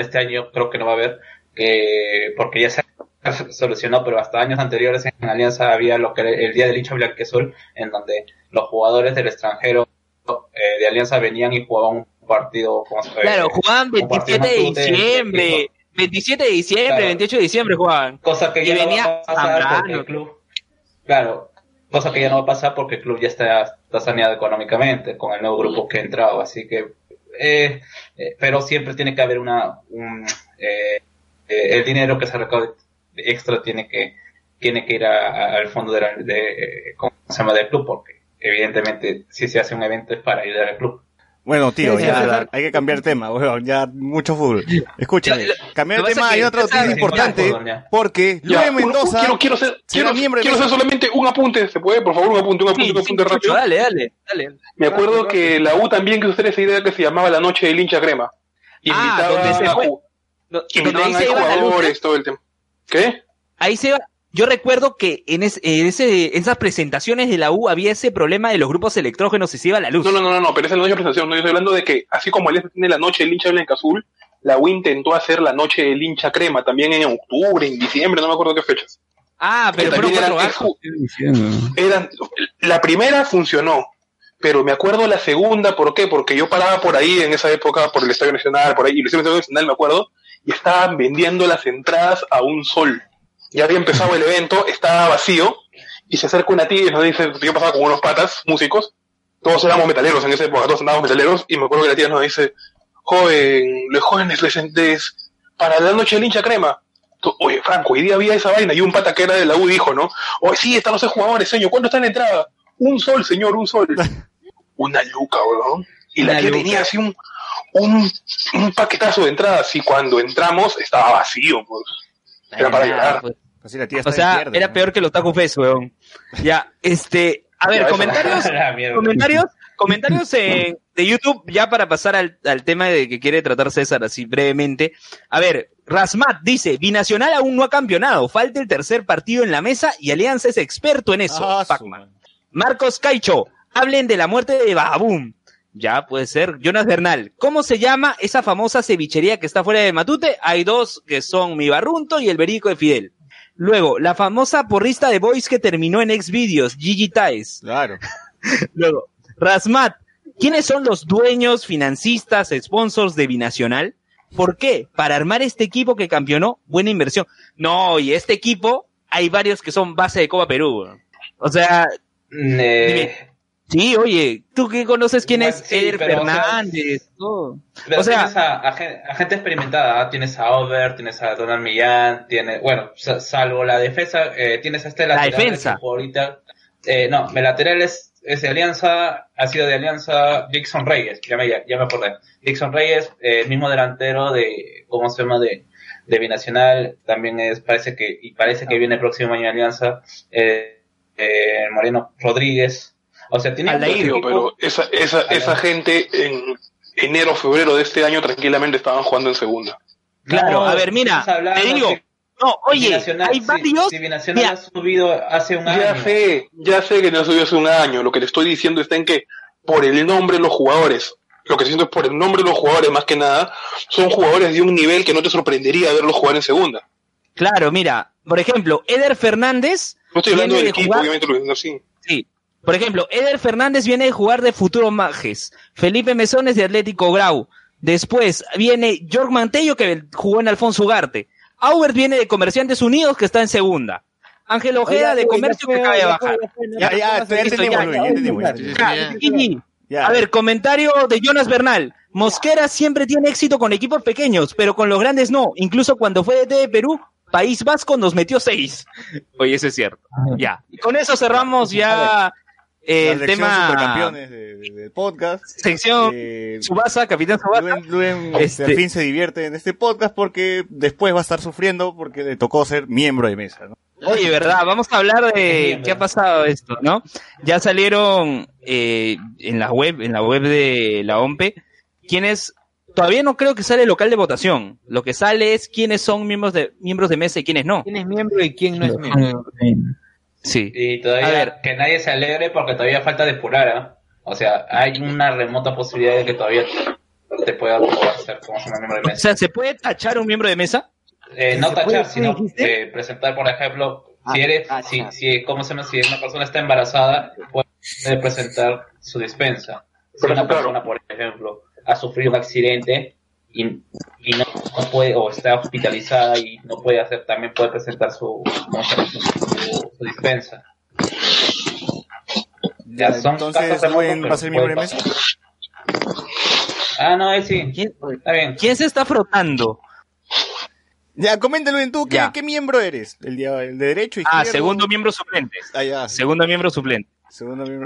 este año, creo que no va a haber, porque ya se solucionó, pero hasta años anteriores en Alianza había lo que el Día del Hincha Blanqueazul, en donde los jugadores del extranjero de Alianza venían y jugaban un partido... jugaban 27 de diciembre, 28 de diciembre jugaban. Cosa que ya venía no va a pasar porque el club... Claro, cosa que ya no va a pasar porque el club ya está saneado económicamente con el nuevo grupo que ha entrado, así que pero siempre tiene que haber el dinero que se recaude extra tiene que ir al fondo del club, porque evidentemente si se hace un evento es para ayudar al club. Bueno, tío, ya hay que cambiar tema, weón, ya mucho fútbol. Escúchame, cambiar tema, hay otra noticia importante, porque Luis Mendoza... Quiero hacer solamente un apunte, ¿se puede? Por favor, un apunte rápido. Dale. Me acuerdo que la U también quiso hacer esa idea que se llamaba la noche del hincha crema. Invitaban a jugadores, todo el tema. ¿Qué? Ahí se va... Yo recuerdo que en esas presentaciones de la U había ese problema de los grupos electrógenos y se iba la luz. No, pero esa no es la presentación. No, yo estoy hablando de que, así como el tiene la noche del hincha blanca azul, la U intentó hacer la noche del hincha crema también en octubre, en diciembre, no me acuerdo qué fechas. Pero fueron 4 La primera funcionó, pero me acuerdo la segunda, ¿por qué? Porque yo paraba por ahí en esa época, por el Estadio Nacional, por ahí, y el Estadio Nacional, me acuerdo, y estaban vendiendo las entradas a $1. Ya había empezado el evento, estaba vacío, y se acerca una tía y nos dice, yo pasaba con unos patas, músicos, todos éramos metaleros en esa época, todos andábamos metaleros, y me acuerdo que la tía nos dice, joven, los jóvenes les para la noche del hincha crema. Oye, Franco, hoy día había esa vaina, y un pata que era de la U dijo, ¿no? Oye, sí, están los 6 jugadores, señor, ¿cuánto está en la entrada? $1, señor, $1. Una luca, weón. Y la tía tenía así un... un paquetazo de entradas y cuando entramos estaba vacío, pues. Era para llegar. Pues. Así la tía está, o sea, era peor que los Taco Fest, weón. Ya, a ver, comentarios de YouTube, ya para pasar al tema de que quiere tratar César así brevemente. A ver, Rasmat dice, Binacional aún no ha campeonado, falta el tercer partido en la mesa y Alianza es experto en eso. Ah, Pac-Man. Marcos Caicho, hablen de la muerte de Bahaboom. Ya, puede ser. Jonas Bernal, ¿cómo se llama esa famosa cevichería que está fuera de Matute? Hay dos que son Mi Barrunto y el Verico de Fidel. Luego, la famosa porrista de Boys que terminó en Xvideos, Gigi Taez. Claro. Luego, Rasmat, ¿quiénes son los dueños, financistas, sponsors de Binacional? ¿Por qué? Para armar este equipo que campeonó, buena inversión. No, y este equipo, hay varios que son base de Copa Perú. O sea, sí, oye, tú que conoces quién es Eder Fernández. O sea, tienes a gente experimentada, ¿eh? Tienes a Over, tienes a Donald Millán, tienes, bueno, salvo la defensa, tienes a este lateral. La defensa. Ahorita, no, el lateral es de Alianza, ha sido de Alianza Dixon Reyes, ya me acordé. Dixon Reyes, mismo delantero de, ¿cómo se llama? De Binacional, también es, parece que viene el próximo año de Alianza, Moreno Rodríguez. O sea, tiene un pero esa gente en enero, febrero de este año tranquilamente estaban jugando en segunda. Claro, a ver, mira, te digo, no, oye, hay varios. Si Binacional ha subido hace un año. Ya sé que no subió hace un año. Lo que le estoy diciendo está en que por el nombre de los jugadores, lo que siento es por el nombre de los jugadores más que nada, son jugadores de un nivel que no te sorprendería verlos jugar en segunda. Claro, mira, por ejemplo, Eder Fernández. No estoy hablando del equipo, obviamente lo diciendo así. Sí. Por ejemplo, Eder Fernández viene de jugar de Futuro Majes, Felipe Mesones de Atlético Grau, después viene Jorg Mantello que jugó en Alfonso Ugarte, Aubert viene de Comerciantes Unidos que está en segunda, Ángel Ojeda de Comercio que acaba de bajar. Ya. A ver, comentario de Jonas Bernal, Mosquera siempre tiene éxito con equipos pequeños, pero con los grandes no, incluso cuando fue DT de Perú, País Vasco nos metió 6. Oye, eso es cierto. Ya, y con eso cerramos ya... el tema Supercampeones del podcast. Sección Tsubasa, Capitán Tsubasa. Luen al fin se divierte en este podcast porque después va a estar sufriendo porque le tocó ser miembro de mesa, ¿no? Oye, verdad, vamos a hablar de qué ha pasado esto, ¿no? Ya salieron en la web de la OMPE quienes todavía no creo que sale el local de votación. Lo que sale es quiénes son miembros de mesa y quiénes no. ¿Quién es miembro y quién no es miembro? Sí. Y todavía, a ver, que nadie se alegre porque todavía falta depurar, ¿eh? O sea, hay una remota posibilidad de que todavía te pueda hacer como un miembro de mesa. O sea, ¿se puede tachar un miembro de mesa? No tachar, sino presentar, por ejemplo, si una persona está embarazada, puede presentar su dispensa. Si una persona, por ejemplo, ha sufrido un accidente y no puede, o está hospitalizada y no puede hacer, también puede presentar su dispensa. Ya, son entonces, ¿Luen va a ser miembro de mesa? Ah, no, sí. Está bien. ¿Quién se está frotando? Ya, coméntalo en tú, ¿qué miembro eres? El de derecho, izquierdo. Ah, segundo miembro suplente. Ah, ya. Sí. Segundo miembro suplente.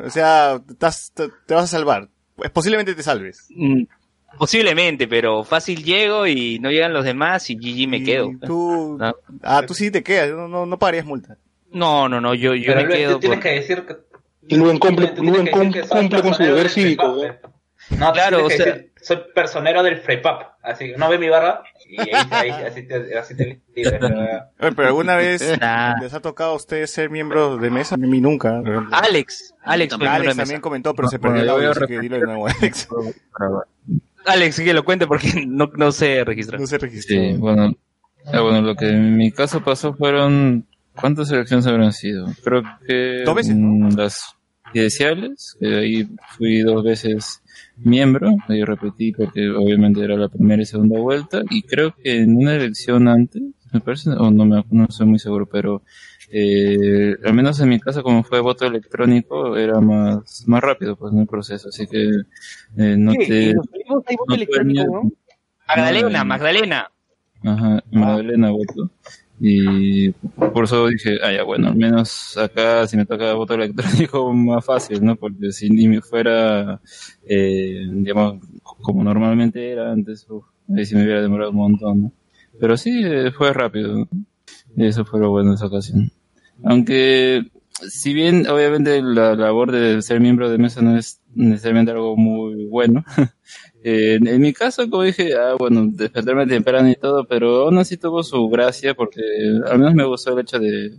O sea, te vas a salvar. Pues posiblemente te salves. Posiblemente, pero fácil llego y no llegan los demás y GG me quedo. Tú, ¿no? Tú sí te quedas, no pagarías multa. No, yo pero me quedo. Tú tienes que decir que Luen cumple con su deber cívico. No, claro, o sea, soy personero del FREPAP, así que no ve mi barra y así te libre. Pero alguna vez les ha tocado a ustedes ser miembros de mesa, a mí nunca. Alex también comentó, pero se perdió el audio, así que dilo de nuevo, Alex. Alex, que lo cuente porque no se registró. Sí, bueno, lo que en mi caso pasó fueron... ¿Cuántas elecciones habrán sido? Creo que... 2 veces. Las judiciales, que ahí fui 2 veces miembro, ahí repetí porque obviamente era la primera y segunda vuelta, y creo que en una elección antes, me parece, o no soy muy seguro, pero al menos en mi caso, como fue voto electrónico, era más rápido pues en el proceso, así que no sí, te... ¿Y los primos hay voto electrónico, no? Magdalena, voto. Y por eso dije, ah, ya, bueno, al menos acá si me toca voto electrónico más fácil, ¿no? Porque si ni me fuera, digamos, como normalmente era antes, ahí sí me hubiera demorado un montón, ¿no? Pero sí, fue rápido. Y eso fue lo bueno de esa ocasión. Aunque, si bien, obviamente, la labor de ser miembro de mesa no es necesariamente algo muy bueno. En mi caso, como dije, bueno, despertarme temprano y todo, pero aún así tuvo su gracia porque al menos me gustó el hecho de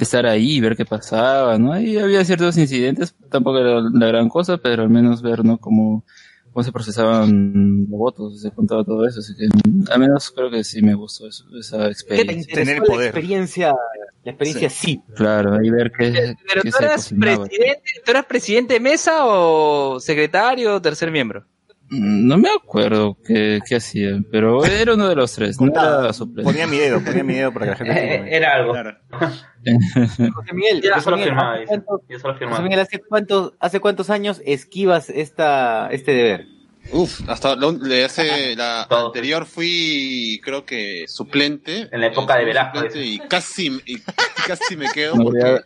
estar ahí y ver qué pasaba, ¿no? Y había ciertos incidentes, tampoco era la gran cosa, pero al menos ver, ¿no?, cómo se procesaban los votos, se contaba todo eso, así que al menos creo que sí me gustó eso, esa experiencia. Tener el poder. La experiencia sí. Claro, ahí ver qué. Pero qué ¿tú eras presidente de mesa o secretario o tercer miembro? No me acuerdo qué hacía, pero era uno de los tres, no era suplente. Ponía mi dedo para que la gente... era algo. Claro. José Miguel, yo solo firmaba. José Miguel, ¿hace cuántos años esquivas este deber? Uf, hasta la anterior fui, creo que, suplente. En la época de Velasco. Y casi me quedo porque...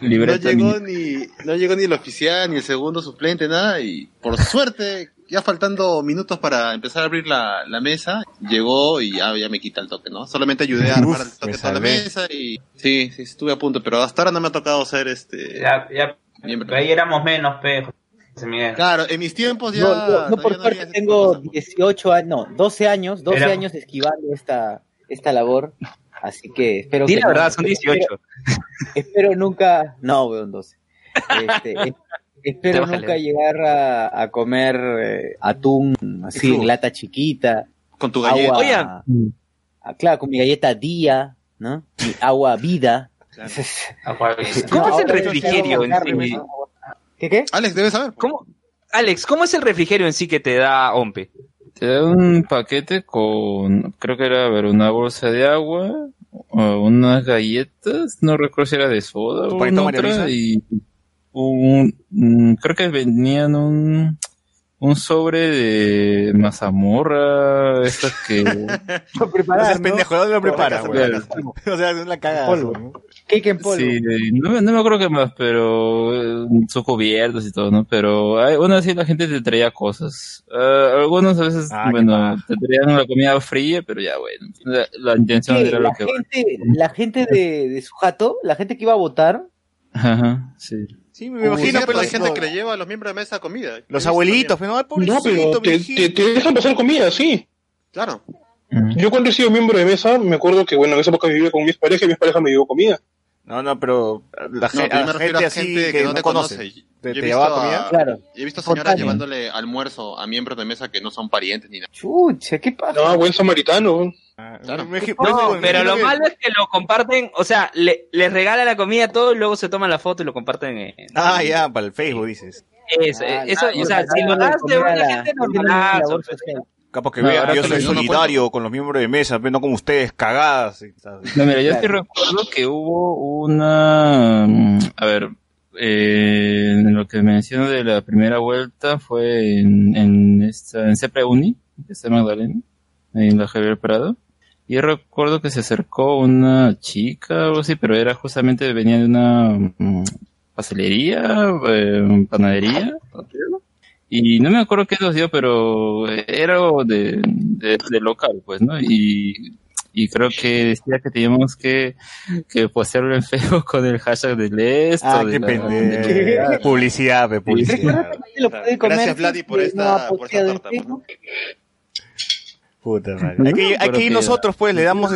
No llegó ni el oficial, ni el segundo suplente, nada, y por suerte... Ya faltando minutos para empezar a abrir la mesa, llegó y ya me quita el toque, ¿no? Solamente ayudé a armar el toque toda la mesa y sí, estuve a punto, pero hasta ahora no me ha tocado ser Ya, ahí éramos menos, pejo. Claro, en mis tiempos ya... No por suerte no tengo 12 años esquivando esta labor, así que espero que... Sí, la verdad, son 18. Espero nunca... No, weón, 12. Espero nunca llegar a comer atún así en lata chiquita. Con tu galleta. Agua, claro, con mi galleta día, ¿no? Mi agua vida. Claro. ¿Cómo es el refrigerio en sí? ¿Qué? Alex, debes saber. ¿Cómo es el refrigerio en sí que te da Ompe? Te da un paquete con, creo que era, a ver, una bolsa de agua, unas galletas, no recuerdo si era de soda o una otra, y... creo que venían un sobre de mazamorra, estas que... Lo preparas, ¿no? Pendejos, lo preparas, güey. O sea, es la cagada. Cake en polvo. Sí, no me acuerdo qué más, pero... sus cubiertos y todo, ¿no? Pero aún así la gente te traía cosas. Algunos a veces, bueno, te traían la comida fría, pero ya, bueno. La intención era lo que... La gente de su jato, la gente que iba a votar... Ajá, sí. Sí, me imagino, pero hay gente que le lleva a los miembros de mesa comida. Los abuelitos, pero pobrecito, pero te dejan pasar comida, sí. Claro. Uh-huh. Yo cuando he sido miembro de mesa, me acuerdo que, bueno, en esa época vivía con mis parejas me llevó comida. No, pero la gente que no te conoce. ¿Te llevaba comida? Claro. He visto señoras llevándole almuerzo a miembros de mesa que no son parientes ni nada. Chucha, ¿qué pasa? No, buen samaritano. Claro. No, pero lo malo es que lo comparten, o sea, les regala la comida a todos y luego se toman la foto y lo comparten. Ya, para el Facebook dices. Eso, o sea, si lo das de una gente normal. Capaz que vea, yo soy solidario con los miembros de mesa, no como ustedes, cagadas. No, mira, yo sí recuerdo que hubo una... A ver, lo que menciono de la primera vuelta fue en CP Uni, que está en Magdalena, en la Javier Prado. Y recuerdo que se acercó una chica o algo así, pero era justamente, venía de una pastelería, panadería, y no me acuerdo qué nos dio, pero era de local, pues, ¿no? Y creo que decía que teníamos que postearlo en Facebook con el hashtag del esto. Qué pendejo. Publicidad. Gracias, Vladi, por esta torta. Puta madre. Hay que ir nosotros, pues, le damos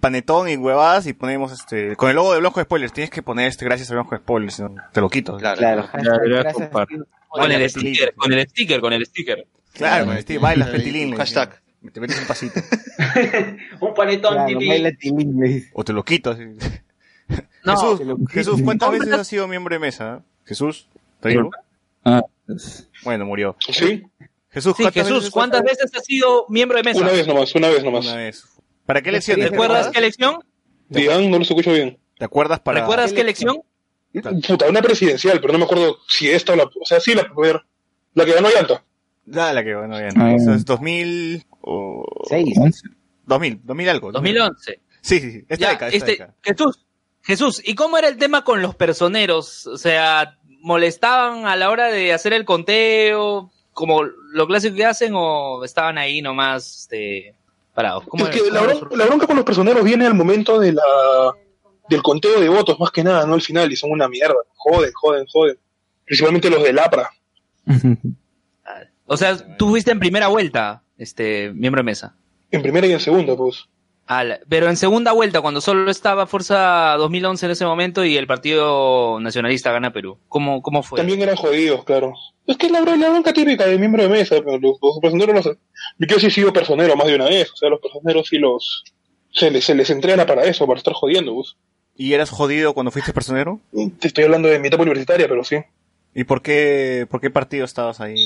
panetón y huevadas y ponemos con el logo de Hablemos con Spoilers. Tienes que poner gracias a Hablemos con Spoilers, ¿no? Te lo quito. Claro. Con el sticker. Claro, con el sticker, baila fetilín. Hashtag. Te metes un pasito. Un panetón tilín. O te lo quito. Así. No, Jesús, ¿cuántas veces has sido miembro de mesa? ¿Jesús? ¿Está vivo? Bueno, murió. ¿Sí? Jesús, ¿cuántas veces has sido miembro de mesa? Una vez nomás. Una vez. ¿Para qué elección? ¿Te acuerdas qué elección? Digan, no los escucho bien. ¿Te acuerdas para...? ¿Recuerdas qué elección? Puta, una presidencial, pero no me acuerdo si esta o la... O sea, sí, la que ganó Yanta. La que ganó Yanta. Eso es 2000... 2000 algo. 2011. Sí, esta década. Jesús, ¿y cómo era el tema con los personeros? O sea, ¿molestaban a la hora de hacer el conteo, como lo clásico que hacen, o estaban ahí nomás parados? Es que la bronca con los personeros viene al momento de del conteo de votos, más que nada, no al final, y son una mierda. Joden. Principalmente los del APRA. O sea, tú fuiste en primera vuelta, miembro de mesa. En primera y en segunda, pues. Pero en segunda vuelta, cuando solo estaba Fuerza 2011 en ese momento y el Partido Nacionalista gana Perú. ¿Cómo fue? También eran jodidos, claro. Es que es la bronca típica de miembro de mesa. Los personeros, yo sí he sido personero más de una vez. O sea, los personeros sí se les entrena para eso, para estar jodiendo, pues. ¿Y eras jodido cuando fuiste personero? Te estoy hablando de mi etapa universitaria, pero sí. ¿Y por qué partido estabas ahí?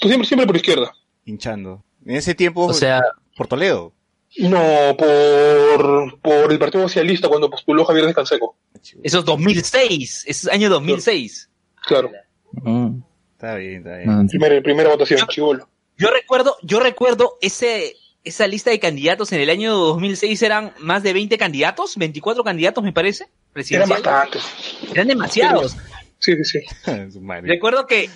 Pues siempre por izquierda. Hinchando. En ese tiempo, o sea, por Toledo. No, por el Partido Socialista cuando postuló Javier de Canseco. Eso es 2006, eso es año 2006. Claro. Está bien. Primera votación, chibolo. Yo recuerdo esa lista de candidatos en el año 2006 eran más de 20 candidatos, 24 candidatos me parece. Eran bastantes. Eran demasiados. Sí. Recuerdo que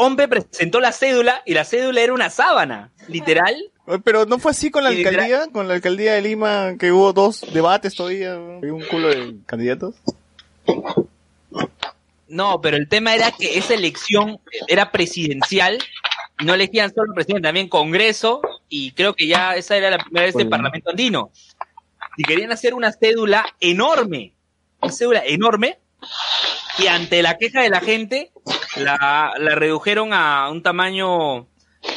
Hombre presentó la cédula y la cédula era una sábana, literal. Pero no fue así con la alcaldía, con la alcaldía de Lima, que hubo 2 debates todavía, ¿no? Y un culo de candidatos. No, pero el tema era que esa elección era presidencial, no elegían solo presidente, también Congreso, y creo que ya esa era la primera vez del Parlamento Andino. Y querían hacer una cédula enorme, y ante la queja de la gente, la redujeron a un tamaño,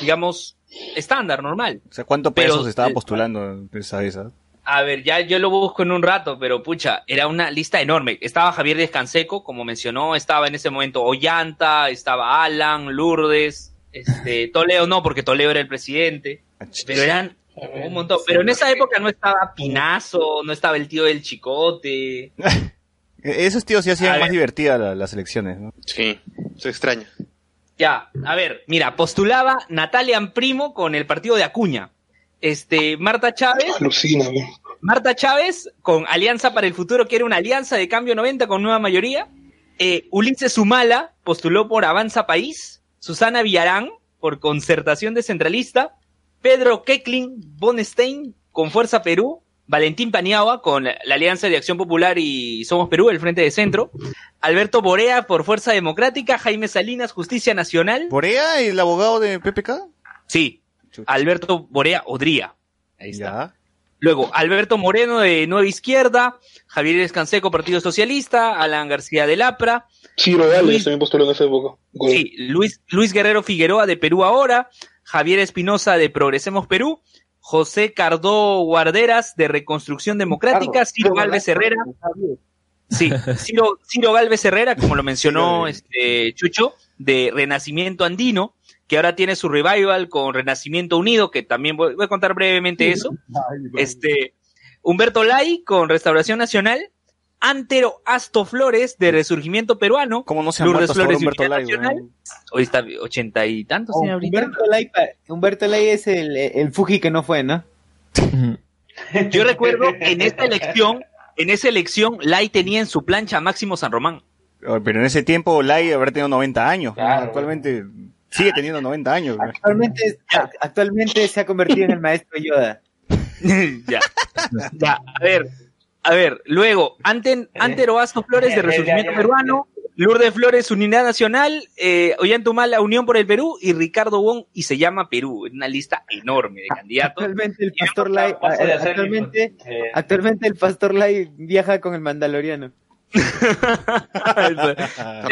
digamos, estándar, normal. O sea, ¿cuántos pesos estaba postulando esa vez? A ver, ya yo lo busco en un rato, pero pucha, era una lista enorme. Estaba Javier Díaz Canseco, como mencionó, estaba en ese momento Ollanta, estaba Alan, Lourdes, Toledo no, porque Toledo era el presidente, pero eran un montón. Pero en esa época no estaba Pinazo, no estaba el tío del Chicote. Esos tíos sí hacían más divertidas las elecciones, ¿no? Sí, se extraña. Ya, a ver, mira, postulaba Natalia Primo con el partido de Acuña. Marta Chávez. Alucina, ¿no? Marta Chávez con Alianza para el Futuro, que era una alianza de Cambio 90 con nueva mayoría. Ulises Humala postuló por Avanza País. Susana Villarán por Concertación Descentralista. Pedro Kecklin Bonstein con Fuerza Perú. Valentín Paniagua con la Alianza de Acción Popular y Somos Perú, el Frente de Centro. Alberto Borea por Fuerza Democrática. Jaime Salinas, Justicia Nacional. ¿Borea, el abogado de PPK? Sí, Chucho. Alberto Borea Odría. Ahí está. Ya. Luego, Alberto Moreno de Nueva Izquierda. Javier Escanseco, Partido Socialista. Alan García del APRA. Ciro Gales también postuló en esa época. Sí, Luis Guerrero Figueroa de Perú Ahora. Javier Espinosa de Progresemos Perú. José Cardo Guarderas, de Reconstrucción Democrática, claro, Ciro Gálvez Herrera. Sí, Ciro Gálvez Herrera, como lo mencionó Chucho, de Renacimiento Andino, que ahora tiene su revival con Renacimiento Unido, que también voy a contar brevemente eso. Humberto Lai, con Restauración Nacional. Antero Asto Flores, de Resurgimiento Peruano. ¿Cómo no se llama Humberto Lai? Hoy está 80 y tantos, señor Humberto Lai es el Fuji que no fue, ¿no? Yo recuerdo en esa elección, Lai tenía en su plancha a Máximo San Román. Pero en ese tiempo, Lai habrá tenido 90 años. Claro. Actualmente sigue teniendo 90 años. Actualmente se ha convertido en el maestro Yoda. Ya, a ver, luego, Antero Asto Flores de Resurgimiento Peruano, Lourdes Flores, Unidad Nacional, Ollantumala, Unión por el Perú, y Ricardo Wong, y se llama Perú. Una lista enorme de candidatos. Actualmente el Pastor Lai viaja con el Mandaloriano. A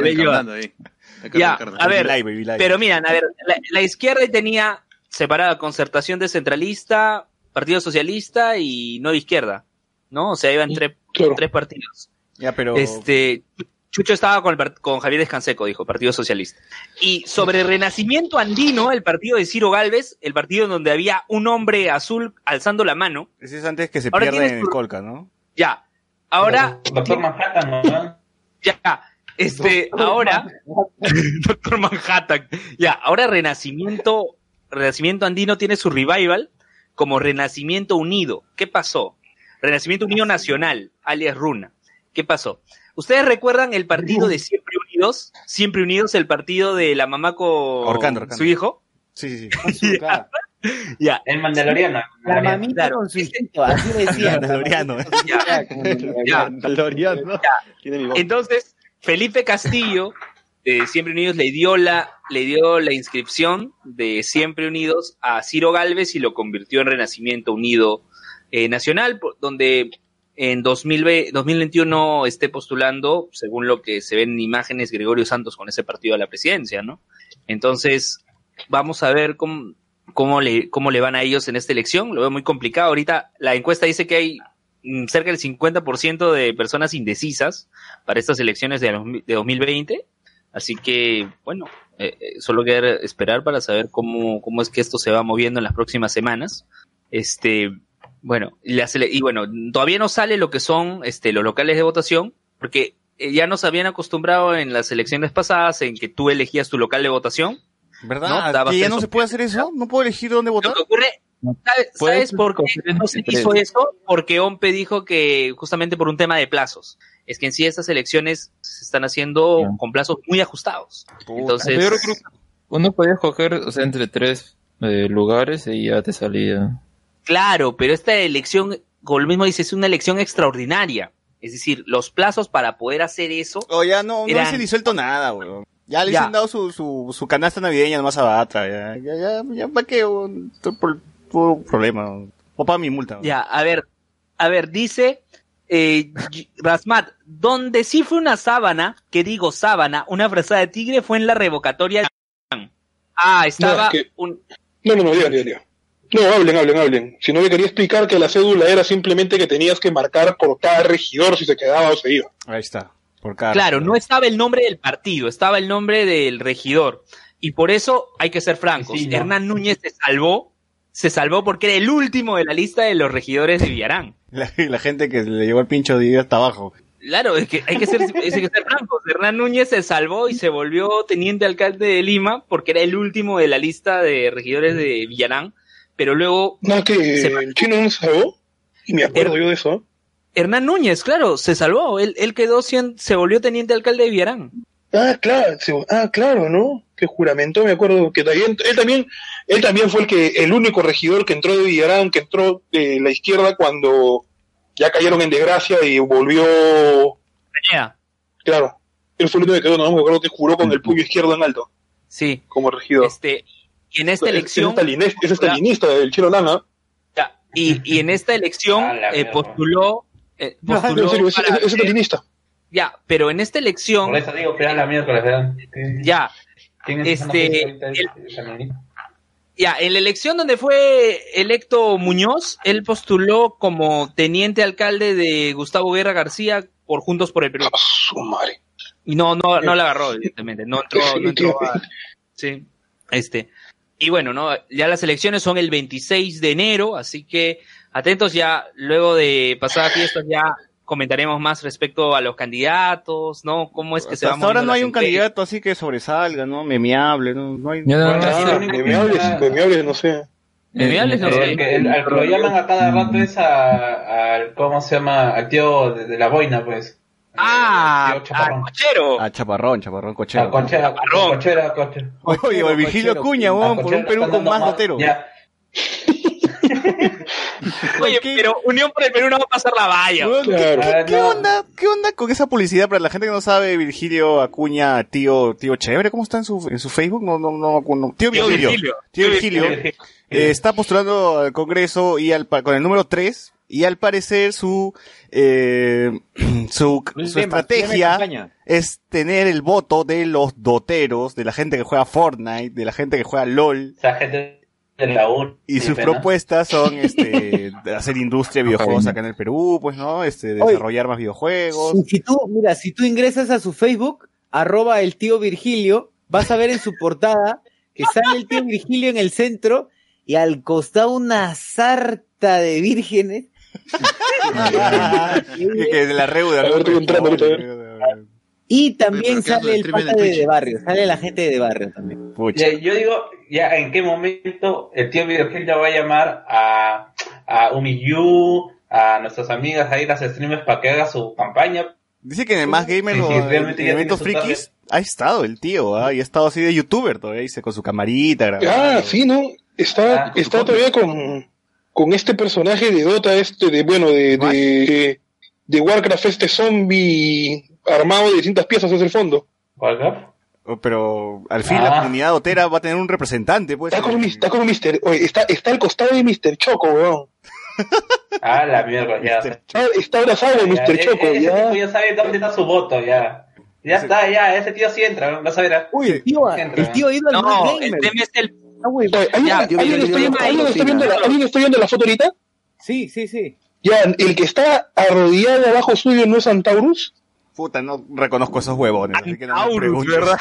ver, pero miran, a ver, la izquierda tenía separada Concertación Descentralista, Partido Socialista y Nueva Izquierda, ¿no? O sea, iban tres partidos. Ya, pero... Chucho estaba con Javier Descanseco, dijo, Partido Socialista. Y sobre Renacimiento Andino, el partido de Ciro Gálvez, el partido donde había un hombre azul alzando la mano. Ese es antes que se pierda en el Colca, ¿no? Ya. Ahora... Doctor Manhattan, ¿no? Ya. Doctor Manhattan. Ya, ahora Renacimiento Andino tiene su revival como Renacimiento Unido. ¿Qué pasó? Renacimiento Unido Nacional, alias Runa. ¿Qué pasó? ¿Ustedes recuerdan el partido de Siempre Unidos? Siempre Unidos, el partido de la mamá con su hijo. Sí, sí, sí. Claro. Ya. El mandaloriano. La mamita claro. Con su instinto, así decía. El mandaloriano. Ya. Entonces, Felipe Castillo, de Siempre Unidos, le dio la inscripción de Siempre Unidos a Ciro Gálvez y lo convirtió en Renacimiento Unido Nacional, donde en 2021 esté postulando, según lo que se ven en imágenes, Gregorio Santos con ese partido a la presidencia, ¿no? Entonces, vamos a ver cómo le van a ellos en esta elección. Lo veo muy complicado. Ahorita la encuesta dice que hay cerca del 50% de personas indecisas para estas elecciones de 2020. Así que, bueno, solo queda esperar para saber cómo es que esto se va moviendo en las próximas semanas. Bueno, todavía no sale lo que son los locales de votación, porque ya nos habían acostumbrado en las elecciones pasadas en que tú elegías tu local de votación. ¿Verdad? ¿No? ¿Que ya no se puede hacer eso? ¿No puedo elegir dónde votar? Lo que ocurre, ¿sabes por qué no se hizo eso? Porque OMPE dijo que justamente por un tema de plazos. Es que en sí estas elecciones se están haciendo con plazos muy ajustados. Entonces, yo creo que uno podía escoger, o sea, entre tres lugares y ya te salía. Claro, pero esta elección, como lo mismo dice, es una elección extraordinaria. Es decir, los plazos para poder hacer eso... Oh, ya no se disuelto nada, güey. Ya le han dado su canasta navideña nomás a Batra. Ya, ¿para qué? Por problema. O para mi multa. Bro. Ya, a ver, dice Rasmat, donde sí fue una sábana, una frazada de tigre fue en la revocatoria de... Ah, estaba... No, hablen. Si no, me quería explicar que la cédula era simplemente que tenías que marcar por cada regidor si se quedaba o se iba. Ahí está. Claro, no estaba el nombre del partido, estaba el nombre del regidor. Y por eso hay que ser francos. Sí, ¿no? Hernán Núñez se salvó porque era el último de la lista de los regidores de Villarán. La gente que le llevó el pincho de hasta abajo. Claro, es que hay que ser francos. Hernán Núñez se salvó y se volvió teniente alcalde de Lima porque era el último de la lista de regidores de Villarán. Pero luego... No, que el chino no se salvó. Y me acuerdo yo de eso. Hernán Núñez, claro, se salvó. Él quedó se volvió teniente alcalde de Villarán. Ah, claro, ¿no? Que juramento, me acuerdo que él también fue el único regidor que entró de Villarán, que entró de la izquierda cuando ya cayeron en desgracia y volvió... Peña. Claro. Él fue el único que quedó, no me acuerdo que juró con el puño izquierdo en alto. Sí. Como regidor. Y en esta elección... Es stalinista del Chino Lana. Y en esta elección postuló... Es stalinista. Ya, pero en esta elección... Por eso digo, la mierda. Ya. En la elección donde fue electo Muñoz, él postuló como teniente alcalde de Gustavo Guerra García por Juntos por el Perú. Y no la agarró, evidentemente. No entró a... Sí. Y bueno, ¿no? Ya las elecciones son el 26 de enero, así que atentos ya, luego de pasada fiesta ya comentaremos más respecto a los candidatos, ¿no? ¿Cómo es que se va a mover? Hasta ahora no hay un candidato así que sobresalga, ¿no? Memeable, no hay... Memeables, no sé. Memeables, no sé. Al que lo llaman a cada rato es al ¿cómo se llama? Al tío de la boina, pues. Ah, Cochero. Ah, Chaparrón, Cochero. Cochero. Oye, el Vigilio Cuña, por un Perú con más datero. Oye, pero Unión por el Perú no va a pasar la valla. ¿Qué onda con esa publicidad? Para la gente que no sabe, Virgilio Acuña, tío chévere, ¿cómo está en su Facebook? No, Tío Virgilio. Está postulando al Congreso y con el número 3. Y al parecer su estrategia es tener el voto de los doteros, de la gente que juega Fortnite, de la gente que juega LOL. O sea, gente de la UN. Y sus propuestas son hacer industria de videojuegos acá en el Perú, pues, ¿no? Desarrollar más videojuegos. Si tú ingresas a su Facebook, @ el tío Virgilio, vas a ver en su portada que sale el tío Virgilio en el centro y al costado una sarta de vírgenes. Que de la reuda. Y también sale el pata de Barrio, sale la gente de Barrio también. Ya, yo digo, ya en qué momento el tío Videogel ya va a llamar a Umiyu, a nuestras amigas ahí, las streamers, para que haga su campaña. Dice que en el Más Gamer sí, en eventos frikis ha estado el tío, ¿eh? Y ha estado así de youtuber todavía, dice, con su camarita grabando. Ah, sí, ¿no? Está todavía con este personaje de Dota, de Warcraft, este zombie armado de distintas piezas hacia el fondo. ¿Warcraft? Pero al fin la comunidad dotera va a tener un representante, pues. Está con Mister, oye, está al costado de Mister Choco, weón. Ah, la mierda, ya. Está abrazado de Mister Choco, ya. Ya sabe dónde está su voto, ya. Ya está, ya, ese tío sí entra, vas a ver. Uy, el tío ha ido al Más Gamer. No, el tema es el... ¿Alguien está viendo la foto ahorita? Sí, sí, sí. Ya, el que está arrodillado abajo suyo no es Antaurus. Puta, no reconozco esos huevones. Antaurus, ¿verdad?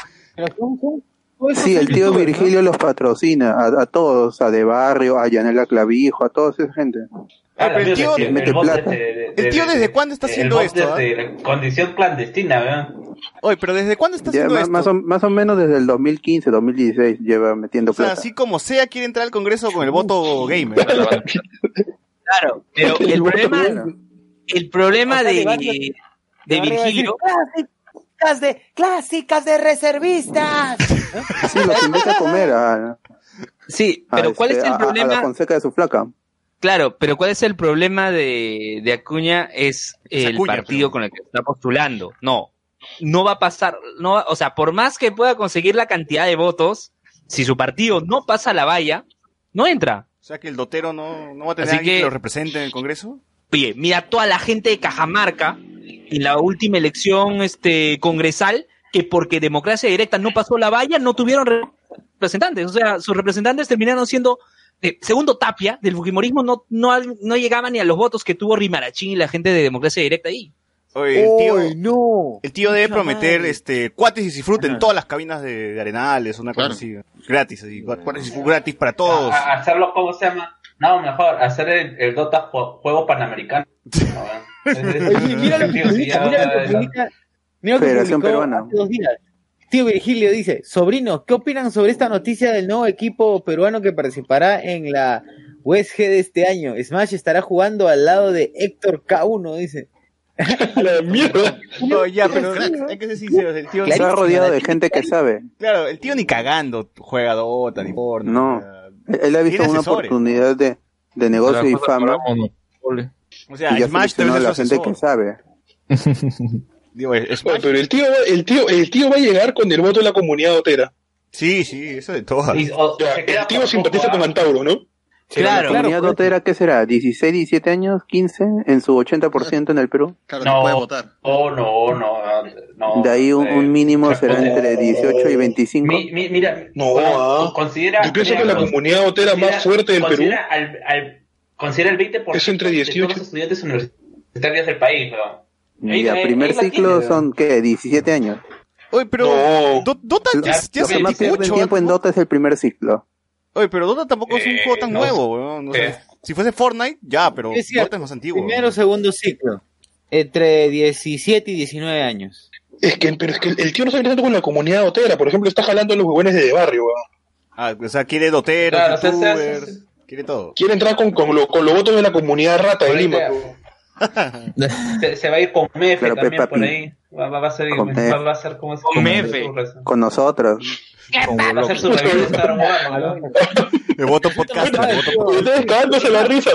Sí, el tío Virgilio los patrocina a todos, a De Barrio, a Yanela Clavijo, a toda esa gente. Ah, pero el tío mete plata. ¿El tío desde cuándo está haciendo esto? Condición clandestina, ¿verdad? Oye, pero ¿desde cuándo está haciendo esto? Más o menos desde el 2015, 2016 lleva metiendo plata. O sea, así como sea, quiere entrar al Congreso con el voto gamer. Claro, pero el problema de Virgilio... Clásicas de reservistas. Sí, los invita a comer. Sí, pero ¿cuál es el problema? A la Fonseca de su flaca. Claro, pero ¿cuál es el problema de Acuña? Es el partido con el que está postulando. No va a pasar. O sea, por más que pueda conseguir la cantidad de votos, si su partido no pasa la valla, no entra. O sea, que el dotero no va a tener alguien que lo represente en el Congreso. Oye, mira toda la gente de Cajamarca en la última elección congresal, que porque Democracia Directa no pasó la valla, no tuvieron representantes. O sea, sus representantes terminaron siendo... segundo Tapia, del fujimorismo, no llegaba ni a los votos que tuvo Rimarachín y la gente de Democracia Directa ahí. Oye, el tío debe prometer cuates y disfrute en todas las cabinas de Arenales, una cosa así, gratis, así, cuates y gratis para todos. Hacerlo como se llama, mejor, hacer el Dota Juego Panamericano. Mira lo que publica Federación Peruana hace 2 días. Tío Virgilio dice: sobrinos, ¿qué opinan sobre esta noticia del nuevo equipo peruano que participará en la USG de este año? Smash estará jugando al lado de Héctor K1, dice. La mierda. No, ya, pero hay que ser sinceros, el tío está rodeado de gente que sabe. Claro, el tío ni cagando juega Dota ni porno. No, él ha visto una oportunidad de negocio y fama. O sea, Smash también es la gente que sabe. Digo, pero el tío va a llegar con el voto de la comunidad dotera. Sí, sí, eso de todas. El tío simpatiza con Antauro, ¿no? Claro. ¿La comunidad dotera qué será? ¿16, 17 años? ¿15? ¿En su 80% en el Perú? Claro, no puede votar. No. De ahí un mínimo será entre 18 y 25. Mira, considera... Yo pienso que la comunidad dotera más fuerte del Perú... Considera el 20% es entre 18. De todos los estudiantes universitarios del país, ¿no? Mira, primer ciclo son, ¿qué? 17 años. Oye, pero Dota ya se más mucho tiempo en Dota es el primer ciclo. Oye, pero Dota tampoco es un juego tan nuevo, weón. No sé, si fuese Fortnite, ya, pero Dota es más antiguo. Primero o segundo ciclo, entre 17 y 19 años. Es que el tío no se viene tanto con la comunidad dotera. Por ejemplo, está jalando a los huevones de barrio, weón. Ah, o sea, quiere doteros, youtubers, quiere todo. Quiere entrar con los votos de la comunidad rata de Lima, weón. Se va a ir con Mefe también por ahí. Va a ser como Mefe. Con nosotros. Va a ser su revista. Me voto podcast. Ustedes cagándose la risa.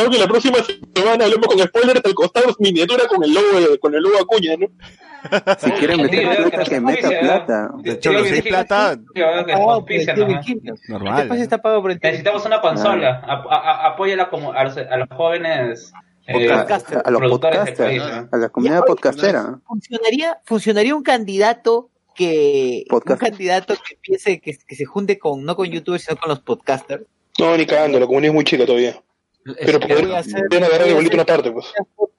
Aunque la próxima semana hablemos con spoilers al costado miniatura con el logo Acuña, ¿no? Si quieren meter plata, que metan plata. De hecho, si hay plata, normal. Necesitamos una consola. Apóyala a los jóvenes. A los podcasters, a la comunidad podcastera. ¿Funcionaría un candidato que empiece que se junte con youtubers, sino con los podcasters? No, ni cagando, la comunidad es muy chica todavía. Pero podrían agarrar de bolito una parte, pues.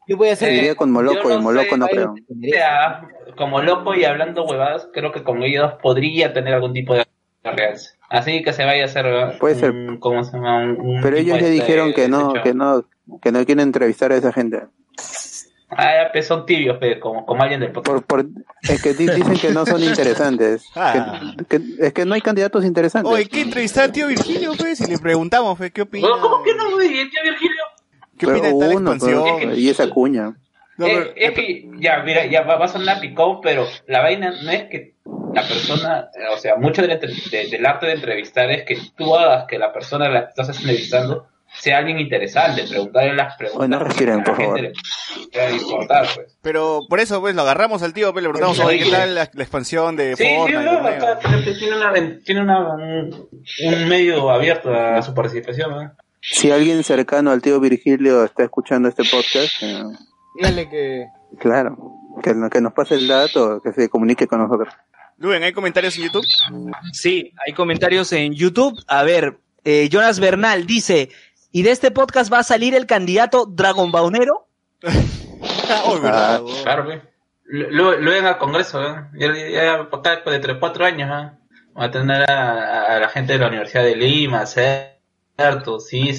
Yo voy a hacer con Moloco, y Moloco no creo. Como loco y hablando huevadas, creo que con ellos podría tener algún tipo de realce. Así que se vaya a hacer. Puede ser. ¿Cómo se llama? Pero ellos ya dijeron que no quieren entrevistar a esa gente. Ah, pues son tibios, pero como alguien del podcast. Es que dicen que no son interesantes. Ah. Es que no hay candidatos interesantes. Oye, ¿qué entrevistar al tío Virgilio, pues? Si le preguntamos, pues, ¿qué opina? No, ¿cómo que no, güey? ¿El tío Virgilio? ¿Qué opina de tal expansión? Pero, y esa cuña. No, pero, es que, ya, mira, ya va a sonar picón, pero la vaina no es que la persona, o sea, mucho del arte de entrevistar es que tú hagas que la persona a la que estás entrevistando sea alguien interesante, preguntarle las preguntas. No refieren, por favor. Le importar, pues. Pero por eso, pues, lo agarramos al tío, pues, le preguntamos a ver qué tal la expansión de Fortnite. Sí, no, acá tiene un medio abierto a su participación, ¿no? Si alguien cercano al tío Virgilio está escuchando este podcast... Dale que... Claro, que nos pase el dato, que se comunique con nosotros. Rubén, ¿hay comentarios en YouTube? Sí, hay comentarios en YouTube. A ver, Jonas Bernal dice, ¿y de este podcast va a salir el candidato Dragon Baunero? Claro, güey. Lo ven al Congreso, ya después de 3-4 años, va a tener a la gente de la Universidad de Lima, ¿cierto? Sí,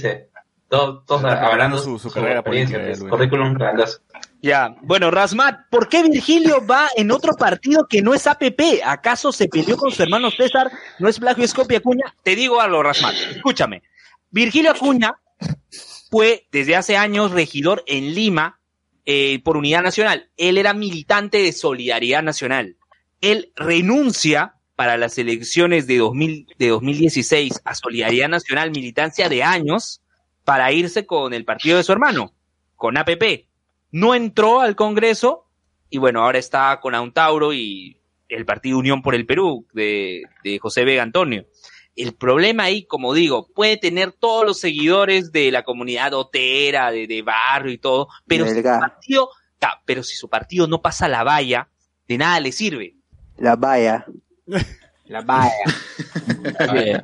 todos hablando su carrera política, su currículum grandazo. Ya, bueno, Rasmat, ¿por qué Virgilio va en otro partido que no es APP? ¿Acaso se peleó con su hermano César? ¿No es plagio, es copia, Acuña? Te digo algo, Rasmat, escúchame. Virgilio Acuña fue desde hace años regidor en Lima por Unidad Nacional. Él era militante de Solidaridad Nacional. Él renuncia para las elecciones de 2016 a Solidaridad Nacional, militancia de años, para irse con el partido de su hermano, con APP. No entró al Congreso y bueno, ahora está con Auntauro y el partido Unión por el Perú de José Vega Antonio. El problema ahí, como digo, puede tener todos los seguidores de la comunidad otera, de barrio y todo, pero si su partido no pasa la valla, de nada le sirve. La valla.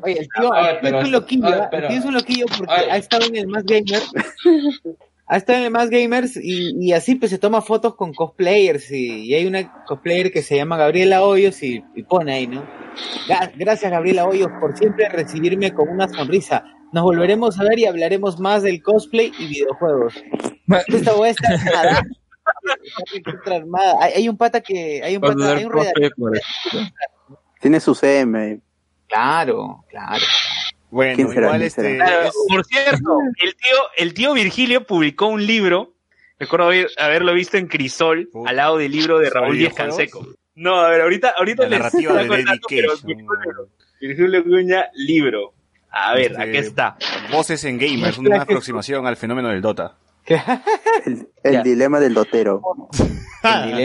Oye, el tío es un loquillo, porque ha estado en el Más Gamers, y así pues se toma fotos con cosplayers, y hay una cosplayer que se llama Gabriela Hoyos y pone ahí, ¿no? Gracias, Gabriela Hoyos, por siempre recibirme con una sonrisa. Nos volveremos a ver y hablaremos más del cosplay y videojuegos. Esta voy a estar nada. Hay un redactor. Tiene su CM. Claro. Bueno, igual Claro, por cierto, el tío Virgilio publicó un libro, recuerdo haberlo visto en Crisol, al lado del libro de Raúl Díaz Canseco. No, a ver, ahorita les narrativa de Dedication. Virgilio Acuña, libro. A ver, aquí está. Voces en Gamers, una aproximación al fenómeno del Dota. El dilema del dotero. ¡Hala!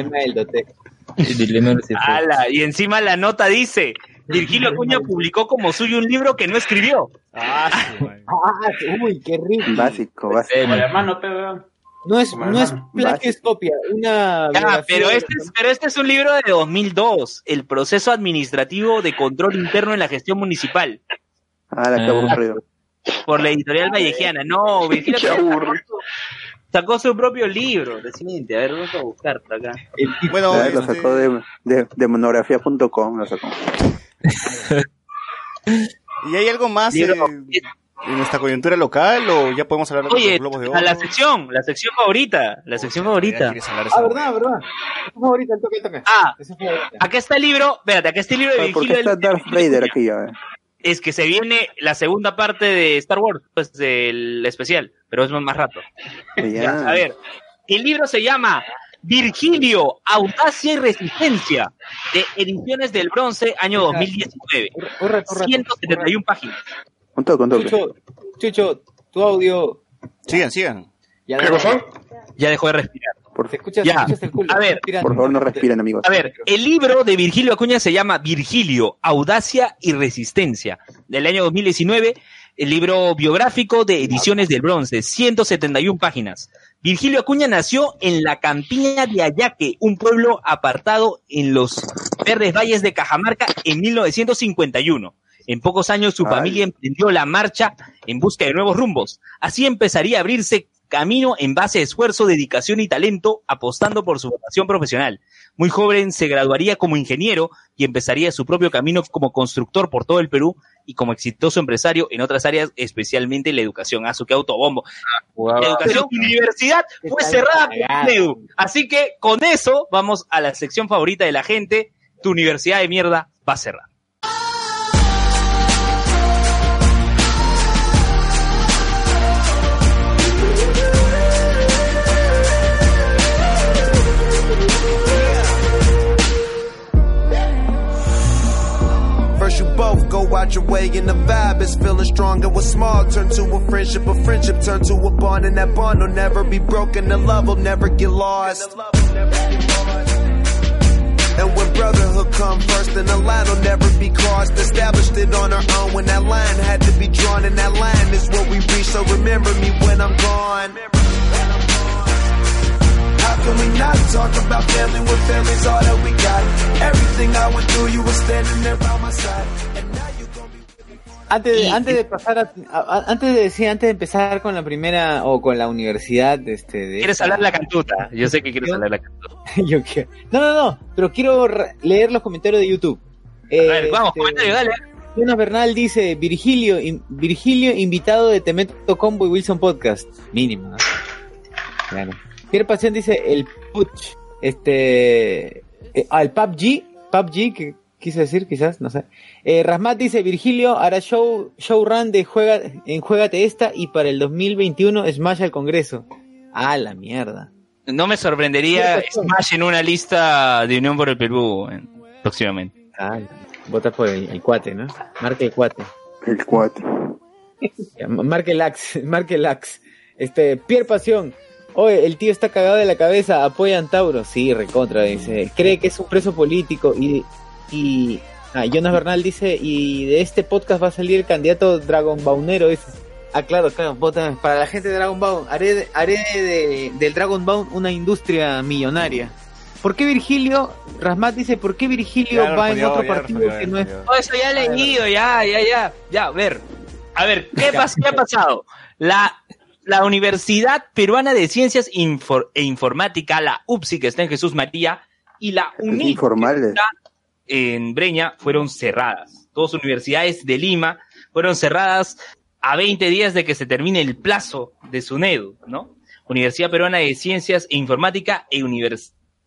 Y encima la nota dice, Virgilio Acuña publicó como suyo un libro que no escribió. Uy, qué rico. Básico. No es plagio, es copia. Pero este es un libro de 2002, el proceso administrativo de control interno en la gestión municipal. Qué aburrido. Por la editorial vallejiana. No, Virgilio Acuña sacó su propio libro, reciente. A ver, vamos a buscar por acá. Bueno, lo sacó de monografía.com. ¿Y hay algo más en nuestra coyuntura local o ya podemos hablar de los globos de oro? La sección favorita. ¿Verdad? Es favorita, el toque. Acá está el libro, espérate, de Virgilio. ¿Por qué está Darth Vader aquí ya? Es que se viene la segunda parte de Star Wars, pues del especial, pero es más rato. A ver, el libro se llama Virgilio, Audacia y Resistencia, de Ediciones del Bronce, año 2019. 171 páginas. Un toque. Chucho, tu audio. Sigan. ¿Qué pasó? Ya dejó de respirar. Escuchas el culo. A ver, por favor, no respiren, amigos. A ver, el libro de Virgilio Acuña se llama Virgilio, Audacia y Resistencia, del año 2019, el libro biográfico de Ediciones del Bronce, 171 páginas. Virgilio Acuña nació en la campiña de Ayaque, un pueblo apartado en los verdes valles de Cajamarca, en 1951. En pocos años su familia emprendió la marcha en busca de nuevos rumbos. Así empezaría a abrirse camino en base a esfuerzo, dedicación y talento, apostando por su vocación profesional. Muy joven se graduaría como ingeniero y empezaría su propio camino como constructor por todo el Perú y como exitoso empresario en otras áreas, especialmente en la educación. ¡Ah, su qué autobombo! Wow. La educación universidad fue cerrada por Perú. Así que con eso vamos a la sección favorita de la gente. Tu universidad de mierda va a cerrar. Both go out your way and the vibe is feeling stronger. What's small turn to a friendship turn to a bond, and that bond will never be broken. The love will never get lost. And when brotherhood come first, then the line will never be crossed. Established it on our own when that line had to be drawn, and that line is what we reach. So remember me when I'm gone. How can we not talk about family when family's all that we got? Everything I went through, you were standing there by my side. And now you're gonna be... Antes de empezar con la primera o con la universidad, ¿quieres hablar la cantuta? Yo sé que quieres hablar la cantuta. Yo quiero. No, pero quiero leer los comentarios de YouTube. A ver, vamos, comentarios, dale. Jonas Bernal dice: Virgilio invitado de Te Meto Combo y Wilson Podcast. Mínimo, ¿no? Claro. Pierre Pasión dice el Puch, al PUBG, que quise decir, quizás, no sé. Rasmat dice, Virgilio hará showrun de Juégate Esta y para el 2021 Smash al Congreso. Ah, la mierda. No me sorprendería Smash en una lista de Unión por el Perú próximamente. Ah, vota por el cuate, ¿no? Marca el cuate. El cuate. Marca el axe. Pierre Pasión. Oye, el tío está cagado de la cabeza, apoyan Tauro. Sí, recontra, dice. Cree que es un preso político. Y Jonas Bernal dice, y de este podcast va a salir el candidato Dragon Baunero. Dice. Ah, claro, votan. Para la gente de Dragon Baun, haré del Dragon Baun una industria millonaria. ¿Por qué Virgilio? Rasmat dice, ¿por qué Virgilio va en otro partido que no es? No, eso ya he leído, ya. Ya, a ver, ¿qué ha pasado? La Universidad Peruana de Ciencias e Informática, la UPSI, que está en Jesús María, y la UNIT, que está en Breña, fueron cerradas. Dos universidades de Lima fueron cerradas a 20 días de que se termine el plazo de SUNEDU, ¿no? Universidad Peruana de Ciencias e Informática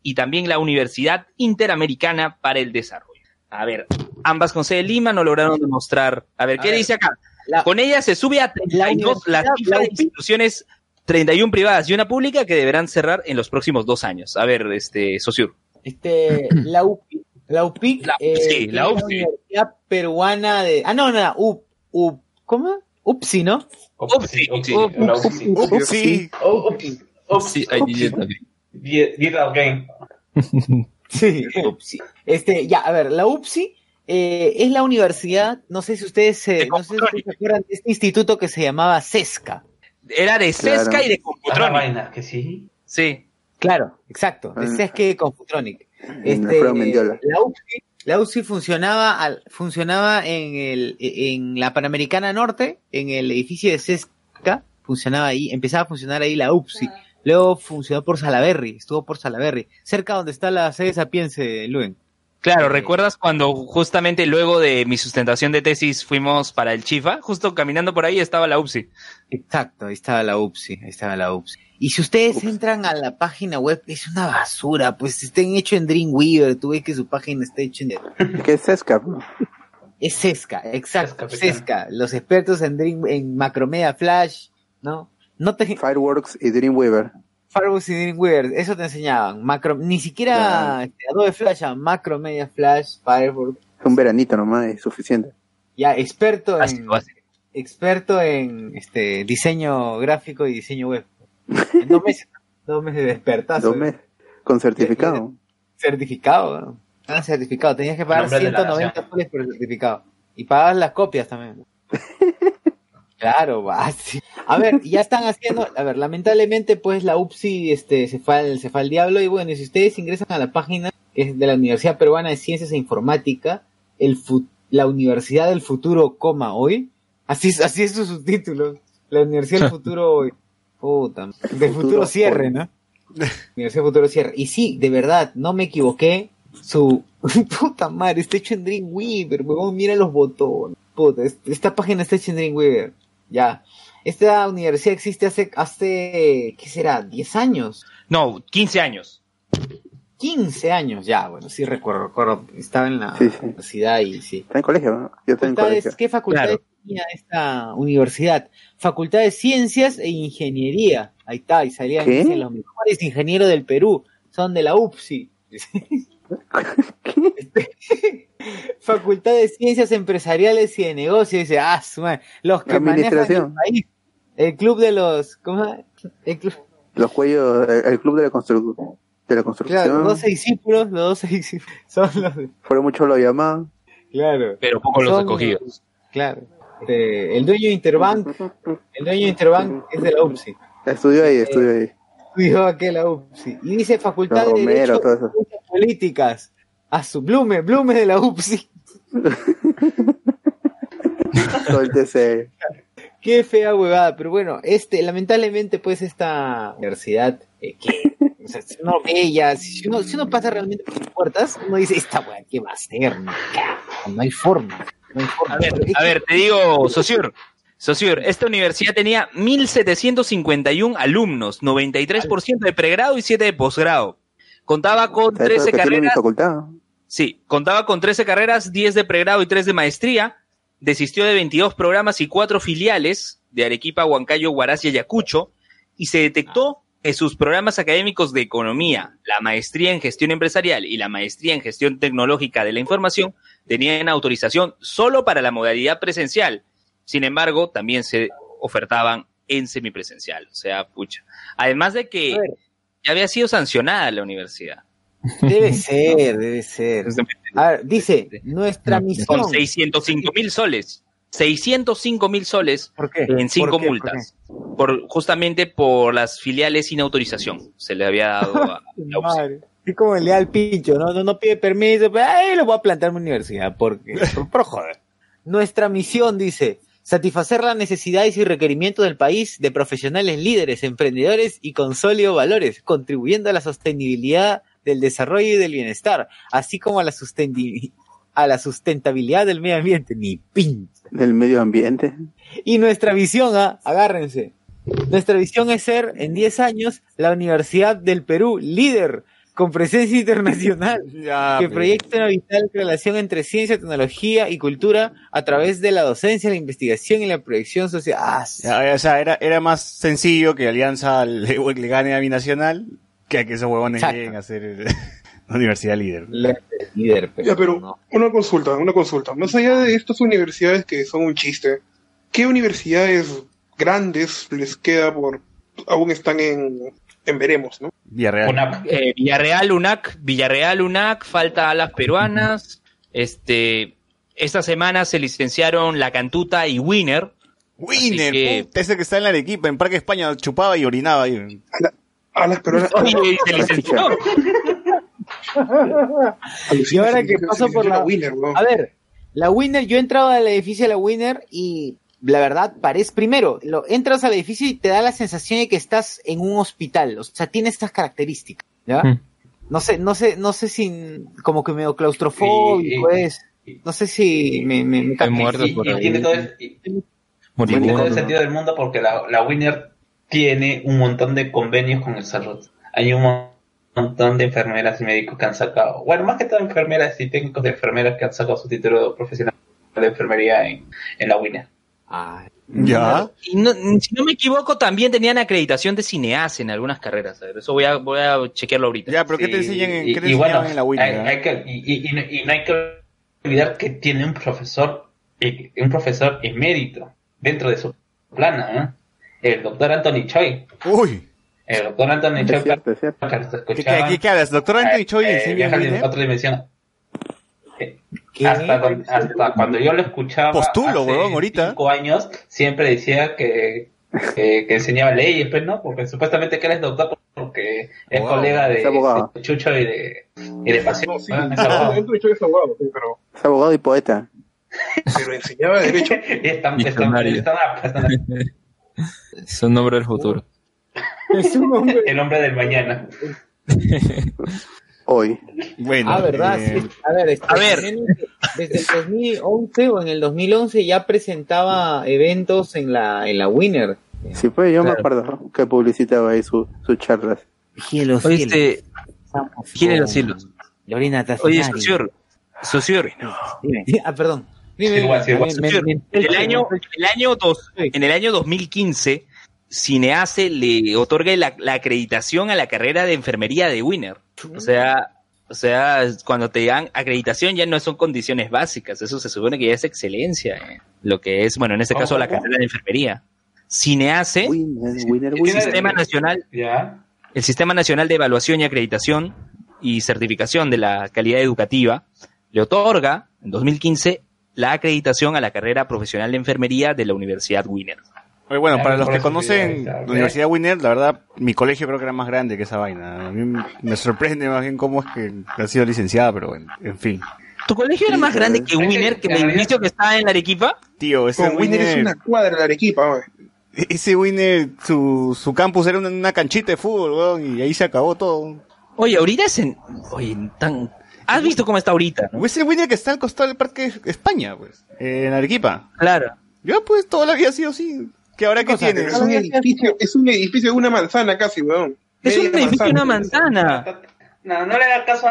y también la Universidad Interamericana para el Desarrollo. A ver, ambas con sede en Lima no lograron demostrar... A ver, ¿qué dice acá? Con ella se sube a 32 las cifras de instituciones, 31 privadas y una pública que deberán cerrar en los próximos 2 años. A ver, Sosior. La UPSI. Universidad Peruana de... Ah, no, ¿cómo? UPSI, ¿no? UPSI. UPSI. Ya, a ver, la UPSI... es la universidad, no sé si ustedes se acuerdan de este instituto que se llamaba Sesca. Era de Sesca, claro. Y de Computronic. Ah, sí. Claro, exacto, de Sesca y de Computronic. La UCI funcionaba en la Panamericana Norte, en el edificio de Sesca, funcionaba ahí, empezaba a funcionar ahí la UPSI. Luego funcionó por Salaberry, cerca donde está la sede Sapiense, Luen. Claro, ¿recuerdas cuando justamente luego de mi sustentación de tesis fuimos para el Chifa? Justo caminando por ahí estaba la UPSI. Exacto, ahí estaba la UPSI. Y si ustedes entran a la página web, es una basura, pues estén hecho en Dreamweaver, tú ves que su página está hecha en... ¿Qué es Sesca? Es Sesca, exacto, Sesca. Los expertos en Macromedia Flash, ¿no? Fireworks y Dreamweaver. Eso te enseñaban. Ni siquiera Adobe Flash, Macromedia Flash, Fireworks. Un veranito nomás es suficiente. Ya, experto en diseño gráfico y diseño web. En 2 meses. 2 meses de despertazo. 2 meses. Con certificado. Certificado. Ah, certificado. Tenías que pagar 190 soles por el certificado. Y pagabas las copias también. Claro, sí. A ver, ya están haciendo, lamentablemente pues la UPSI se fue al diablo y bueno, si ustedes ingresan a la página que es de la Universidad Peruana de Ciencias e Informática, la Universidad del Futuro, hoy, así es su subtítulo, la Universidad del Futuro hoy, De futuro cierre, ¿no? Universidad Futuro Cierre. Y sí, de verdad, no me equivoqué. Su puta madre, está hecho en Dreamweaver, huevón, mira los botones. Puta, esta página está hecha en Dreamweaver. Ya. Esta universidad existe hace ¿qué será? ¿10 años? No, 15 años. 15 años, ya, bueno, sí recuerdo. Estaba en la universidad y sí. Está en colegio, ¿no? Yo estaba en colegio. ¿Qué facultades tenía esta universidad? Facultad de Ciencias e Ingeniería. Ahí está, y salían los mejores ingenieros del Perú. Son de la UPSI. Facultad de Ciencias Empresariales y de Negocios. Dice, los que manejan el país. El club de los... ¿Cómo se llama? El club... Los cuellos... El club de la construcción. Claro, los 12 discípulos son los de... Fueron muchos los llamados. Claro. Pero pocos los escogidos. Claro. El dueño de Interbank. El dueño de Interbank es de la UPSI. Estudió ahí. Estudió aquella UPSI. Y dice Facultad de Derecho y Políticas. A su Blume de la UPSI. Suéltese. Qué fea huevada. Pero bueno, lamentablemente, pues, esta universidad que... O sea, si uno ve ya, si uno pasa realmente por las puertas, uno dice, esta weá, ¿qué va a hacer? No hay forma. A ver, te digo, Sosior, esta universidad tenía 1.751 alumnos, 93% de pregrado y 7% de posgrado. Contaba con 13 carreras. Sí, contaba con 13 carreras, 10 de pregrado y 3 de maestría. Desistió de 22 programas y 4 filiales de Arequipa, Huancayo, Huaraz y Ayacucho. Y se detectó en sus programas académicos de economía, la maestría en gestión empresarial y la maestría en gestión tecnológica de la información tenían autorización solo para la modalidad presencial. Sin embargo, también se ofertaban en semipresencial. O sea, pucha. Además de que ya había sido sancionada la universidad. Debe ser. A ver, dice, nuestra misión... Con 605,000 soles. 605,000 soles. ¿Por qué? En 5 multas. Justamente por las filiales sin autorización. Se le había dado a la UPSI. Es como le da el pincho, ¿no? No pide permiso. Pero, lo voy a plantar en mi universidad. Por joder. Nuestra misión, dice, satisfacer las necesidades y requerimientos del país de profesionales líderes, emprendedores y con sólidos valores, contribuyendo a la sostenibilidad del desarrollo y del bienestar, así como a la sostenibilidad. A la sustentabilidad del medio ambiente, ni pinche. Del medio ambiente. Y nuestra visión, agárrense, nuestra visión es ser, en 10 años, la Universidad del Perú líder, con presencia internacional, que proyecte una vital relación entre ciencia, tecnología y cultura a través de la docencia, la investigación y la proyección social. O sea, era más sencillo que Alianza le gane a Binacional que a que esos huevones lleguen a hacer... Universidad líder. Líder, pero no. Una consulta. Más allá de estas universidades que son un chiste, ¿qué universidades grandes les queda aún están en veremos, ¿no? Villarreal. Villarreal, UNAC, falta Alas Peruanas. Esta semana se licenciaron La Cantuta y Winner, ese que está en la Arequipa, en Parque España, chupaba y orinaba ahí. Alas Peruanas. Oye, se licenció. Y ahora que paso por la Winner, ¿no? A ver, la Winner, yo entraba al edificio de la Winner y la verdad parece, primero, entras al edificio y te da la sensación de que estás en un hospital, o sea, tiene estas características, ¿ya? No sé si como que medio claustrofóbico, pues, no sé si me muerto por ahí. Tiene todo el sentido del mundo porque la Winner tiene un montón de convenios con el salud. Hay un montón de enfermeras y médicos que han sacado, bueno, más que todo enfermeras y técnicos de enfermeras que han sacado su título profesional de enfermería en la UNED. ¿Ya? Si no me equivoco, también tenían acreditación de cineasta en algunas carreras. A ver, eso voy a chequearlo ahorita. Ya, pero ¿qué te enseñan en la UNED? Y no hay que olvidar que tiene un profesor emérito dentro de su plana, ¿eh? El doctor Anthony Choi. ¡Uy! El doctor Anthony Choi. ¿Qué hablas? Doctor Anthony Choi viaja en otra dimensión. Hasta cuando yo lo escuchaba. Postulo, huevón, ahorita. 5 años siempre decía que enseñaba leyes, pero no, porque supuestamente que él es doctor porque es colega de Chucho y de Pasión. No, sí, es abogado y poeta. Pero enseñaba derecho. Están. Son nombres del futuro. Es un hombre. El hombre del mañana. Hoy. Bueno. Ah, verdad, sí. A ver. Desde el 2011 o en el 2011 ya presentaba eventos en la Winner. Sí, pues yo me acuerdo que publicitaba ahí sus charlas. Gile los hilos. Lorena Tassinari. Oye, Sosior. Perdón. En el año 2015, Cinease le otorga la acreditación a la carrera de enfermería de Winner. O sea, cuando te dan acreditación ya no son condiciones básicas, eso se supone que ya es excelencia, lo que es, bueno, en este caso la carrera de enfermería. Cinease, Winner. Sistema nacional, yeah. El Sistema Nacional de Evaluación y Acreditación y Certificación de la Calidad Educativa le otorga en 2015 la acreditación a la carrera profesional de enfermería de la Universidad Winner. Oye, bueno, para los que conocen la Universidad Winner, la verdad, mi colegio creo que era más grande que esa vaina. A mí me sorprende más bien cómo es que ha sido licenciada, pero bueno, en fin. ¿Tu colegio era más grande que Winner, que el edificio que está en Arequipa? Tío, ese Winner es una cuadra de Arequipa, güey. Ese Winner, su campus era una canchita de fútbol, weón, y ahí se acabó todo. Oye, ahorita es en... Oye, tan... ¿Has visto cómo está ahorita? ¿No? Es el Winner que está al costado del Parque España, pues, en Arequipa. Claro. Yo, pues, toda la vida ha sido así. ¿Qué ahora qué tiene? Es un edificio de una manzana casi, weón. Es un edificio de una manzana. No le hagas caso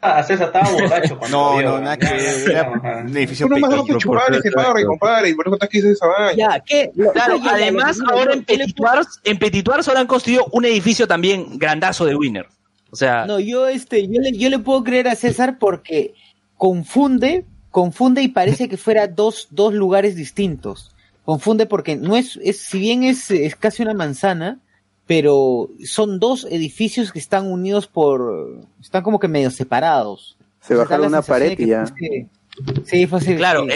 a César, estaba borracho. No, nada que ver. Un edificio pequeño. Uno más dos chupales se para y compara, y por eso te quise esa vaina. Ya, ¿qué? Claro, además, ahora en Petituars ahora han construido un edificio también grandazo de Winner. O sea, no, yo le puedo creer a César porque confunde y parece que fuera dos lugares distintos. Confunde porque no es si bien es casi una manzana, pero son dos edificios que están unidos están como que medio separados. Se bajaron una pared y ya. Sí, fue así. Claro,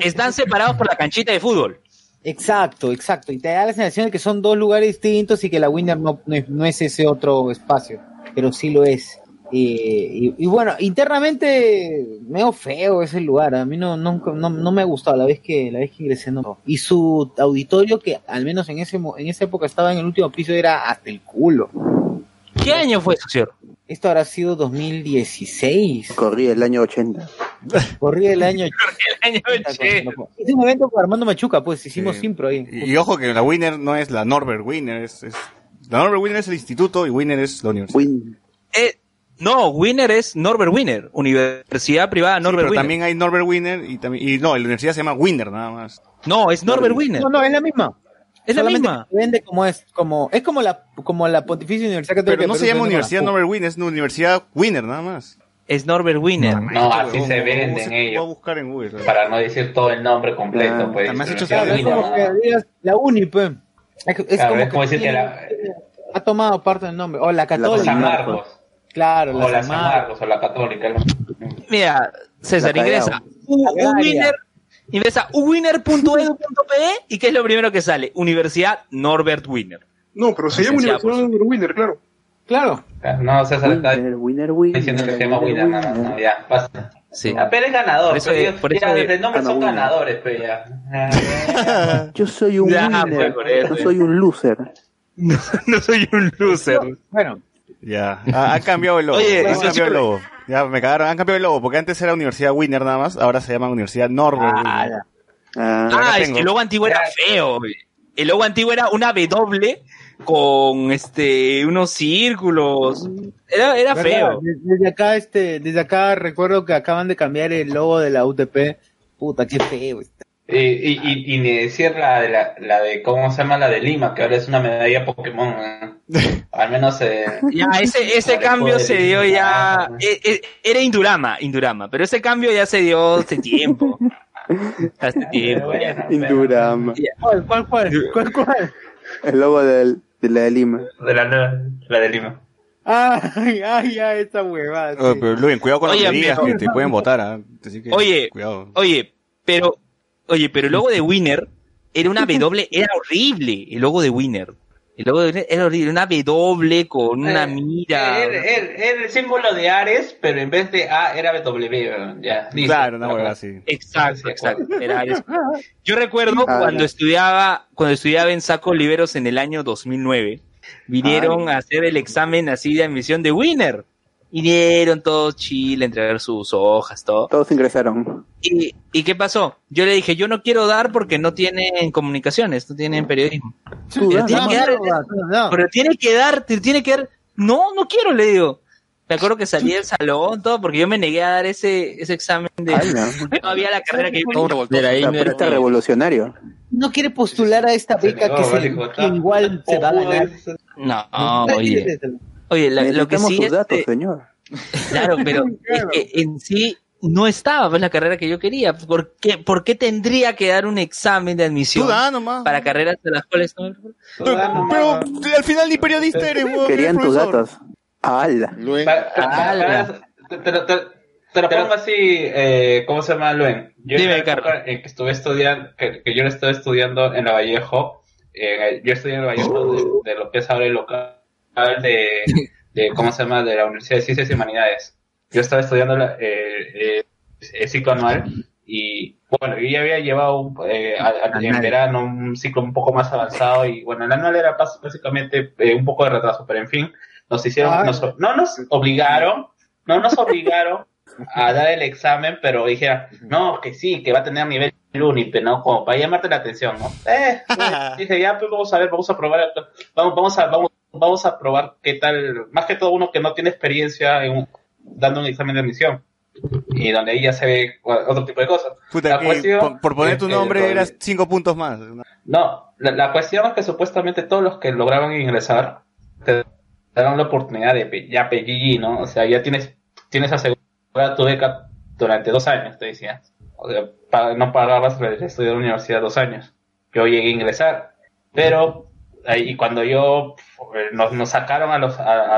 están separados por la canchita de fútbol. Exacto. Y te da la sensación de que son dos lugares distintos y que la Winner no es ese otro espacio. Pero sí lo es. Y bueno, internamente medio feo ese lugar. A mí no me ha gustado la vez que ingresé. No. Y su auditorio, que al menos en esa época estaba en el último piso, era hasta el culo. ¿Qué año fue eso, señor? Esto habrá sido 2016. Corría el año 80. Ese momento con Armando Machuca, pues hicimos Simpro ahí. Y ojo que la Winner no es la Norbert Winner, es... La Norbert Winner es el instituto y Winner es la universidad. No, Winner es Norbert Winner, universidad privada Norbert Winner. Pero también hay Norbert Winner y la universidad se llama Winner nada más. No, es Norbert Winner. No, es la misma. Es solamente la misma. Vende como la Pontificia Universidad Católica. Pero no se llama Universidad Norbert Winner, es una Universidad Winner nada más. Es Norbert Winner. No, así se venden ellos. Voy a buscar en Google. Para no decir todo el nombre completo, pues. La Uni, pues. Es claro, como es que ha tomado parte del nombre, o la Católica, San Marcos. Claro, o la San Marcos, o la Católica. Mira, César, ingresa uwinner.edu.pe y ¿qué es lo primero que sale? Universidad Norbert Winner. No, pero se llama Universidad Norbert Winner, claro. Claro. No, César está diciendo que se llama Winner, no, ya, pasa. Sí. Pero es ganador, desde el nombre son ganadores, pero ya. Yo soy un winner, no soy un loser. No soy un loser. Bueno. Ya, han cambiado el logo. Ya, me cagaron, han cambiado el logo, porque antes era Universidad Winner nada más, ahora se llama Universidad Norbert Winner. Es que el logo antiguo era feo. El logo antiguo era una W con unos círculos. Era feo. Desde acá recuerdo que acaban de cambiar el logo de la UTP. Puta, qué feo está. Y ni decir la de ¿cómo se llama? La de Lima, que ahora es una medalla Pokémon, al menos ya ese cambio se dio ya era Indurama, pero ese cambio ya se dio hace tiempo. Bueno, Indurama. Pero... ¿Cuál? El logo de la de Lima. La de Lima. Ay, esta huevada. Sí. Pero Luis, cuidado con las medidas que te pueden botar, así que cuidado. Pero el logo de Winner era una W, era horrible. Una W con una mira. Era el símbolo de Ares, pero en vez de A era W. Ya, listo. Claro, una huevada así. Exacto. Era Ares. Yo recuerdo cuando estudiaba en Saco Oliveros en el año 2009. vinieron a hacer el examen así de admisión de Winner. Vinieron todos Chile a entregar sus hojas, todo. Todos ingresaron. ¿Y qué pasó? Yo le dije, yo no quiero dar porque no tienen comunicaciones, no tienen periodismo. Pero tiene que dar, tiene que dar. No, no quiero, le digo. Me acuerdo que salí del salón, todo, porque yo me negué a dar ese examen de... Ay, no había la carrera que yo... Pero está revolucionario. No quiere postular a esta beca que igual se va a ganar. No, oye. Oye, lo que sí es... datos, señor. Claro, pero es que en sí no estaba, pues, la carrera que yo quería. ¿Por qué tendría que dar un examen de admisión para carreras de las cuales no... Pero al final ni periodista eres, güey. Querían tus datos. Te lo pongo así, ¿cómo se llama, Luen? Dime, Carlos. Yo lo estaba estudiando en la Vallejo, yo estudié en la Vallejo de lo que es ahora el local de ¿cómo se llama? De la Universidad de Ciencias y Humanidades. Yo estaba estudiando el ciclo anual y, bueno, yo ya había llevado en verano un ciclo un poco más avanzado y, bueno, el anual era básicamente un poco de retraso, pero en fin... No nos obligaron a dar el examen, pero dijeron, no, que sí, que va a tener nivel UNIPE, ¿no? Como para llamarte la atención, ¿no? Dije, ya, pues vamos a ver, vamos a probar, vamos a probar qué tal, más que todo uno que no tiene experiencia dando un examen de admisión. Y donde ahí ya se ve otro tipo de cosas. Puta, por poner tu nombre eras 5 puntos más. No, la cuestión es que supuestamente todos los que lograban ingresar te dan la oportunidad de ya PGG, ¿no? O sea, ya tienes asegurada tu beca durante 2 años, te decía. O sea, no pagabas el estudio de la universidad 2 años. Yo llegué a ingresar, pero y cuando nos sacaron a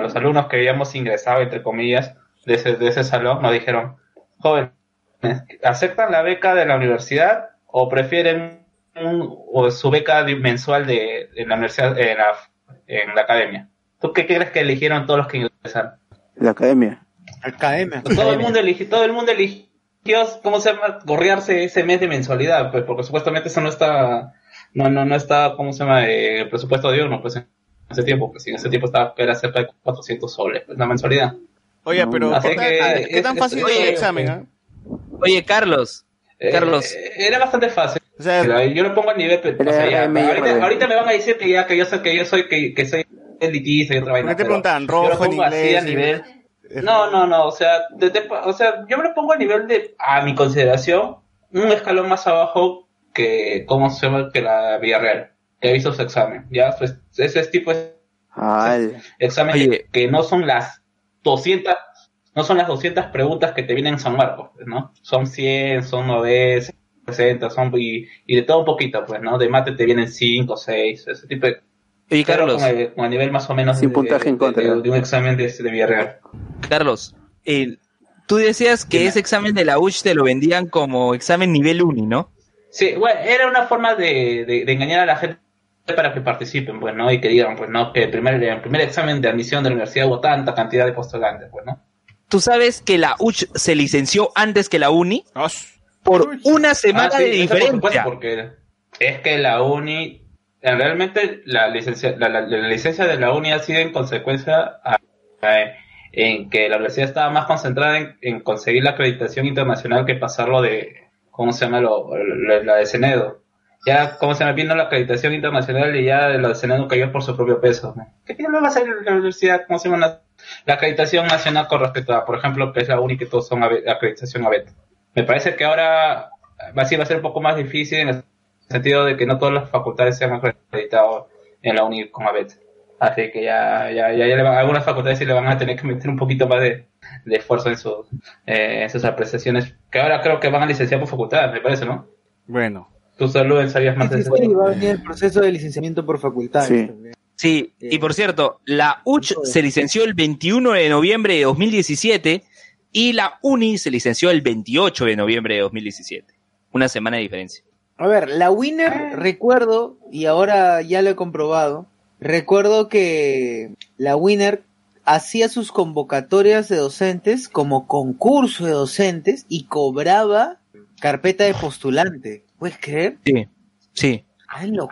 los alumnos que habíamos ingresado, entre comillas, de ese salón, nos dijeron, jóvenes, ¿aceptan la beca de la universidad o prefieren su beca mensual de la universidad en la academia? ¿Tú qué crees que eligieron todos los que ingresaron? La academia. Todo el mundo eligió, ¿cómo se llama? Gorrearse ese mes de mensualidad, pues, porque supuestamente eso no estaba, ¿cómo se llama? El presupuesto de uno, pues, en ese tiempo, pues, en ese tiempo estaba, era cerca de 400 soles, pues, la mensualidad. Oye, pero, ¿qué tan fácil fue el examen, Oye, Carlos. Era bastante fácil. O sea, yo lo pongo al nivel, o sea, ya, ahorita me van a decir que ya, que yo soy elitista y otra vaina. ¿Qué te preguntan? ¿Rojo en inglés? Nivel... No, o sea, yo me lo pongo a nivel de, a mi consideración, un escalón más abajo que, ¿cómo se llama? Que la Villarreal, que hizo su examen, ya, pues, ese tipo de exámenes que no son las 200, preguntas que te vienen en San Marcos, ¿no? Son 100, son 90, 60, son, y de todo un poquito, pues, ¿no? De mate te vienen 5, 6, ese tipo de... Oye, Carlos, con el nivel más o menos sin puntaje en contra de un examen de Villarreal. Carlos, tú decías que ese examen de la UCH te lo vendían como examen nivel uni, ¿no? Sí, bueno, era una forma de engañar a la gente para que participen, pues, ¿no? Y que digan, pues, no, que el primer examen de admisión de la universidad hubo tanta cantidad de postulantes, pues, ¿no? ¿Tú sabes que la UCH se licenció antes que la uni? Oh. Por una semana de diferencia. Por supuesto, porque es que la uni... Realmente la licencia de la uni ha sido en consecuencia en que la universidad estaba más concentrada en conseguir la acreditación internacional que pasarlo de, ¿cómo se llama? La de Senedo. Ya, ¿cómo se llama? Vino la acreditación internacional y ya la de Senedo cayó por su propio peso, ¿no? ¿Qué tiene que hacer la universidad? ¿Cómo se llama? La acreditación nacional con respecto a, por ejemplo, que es la uni que todos son acreditación ABET. Me parece que ahora va a ser un poco más difícil en el sentido de que no todas las facultades se han acreditado en la uni con ABET. Así que ya algunas facultades sí le van a tener que meter un poquito más de esfuerzo en sus apreciaciones, que ahora creo que van a licenciar por facultad, me parece, ¿no? Bueno. Tú, Salud, sabías más de eso. Sí, va a venir el proceso de licenciamiento por facultad. Sí. Sí, y por cierto, la UCH se licenció el 21 de noviembre de 2017 y la UNI se licenció el 28 de noviembre de 2017. Una semana de diferencia. A ver, la Winner, recuerdo, y ahora ya lo he comprobado, recuerdo que la Winner hacía sus convocatorias de docentes como concurso de docentes y cobraba carpeta de postulante. ¿Puedes creer? Sí, sí. A los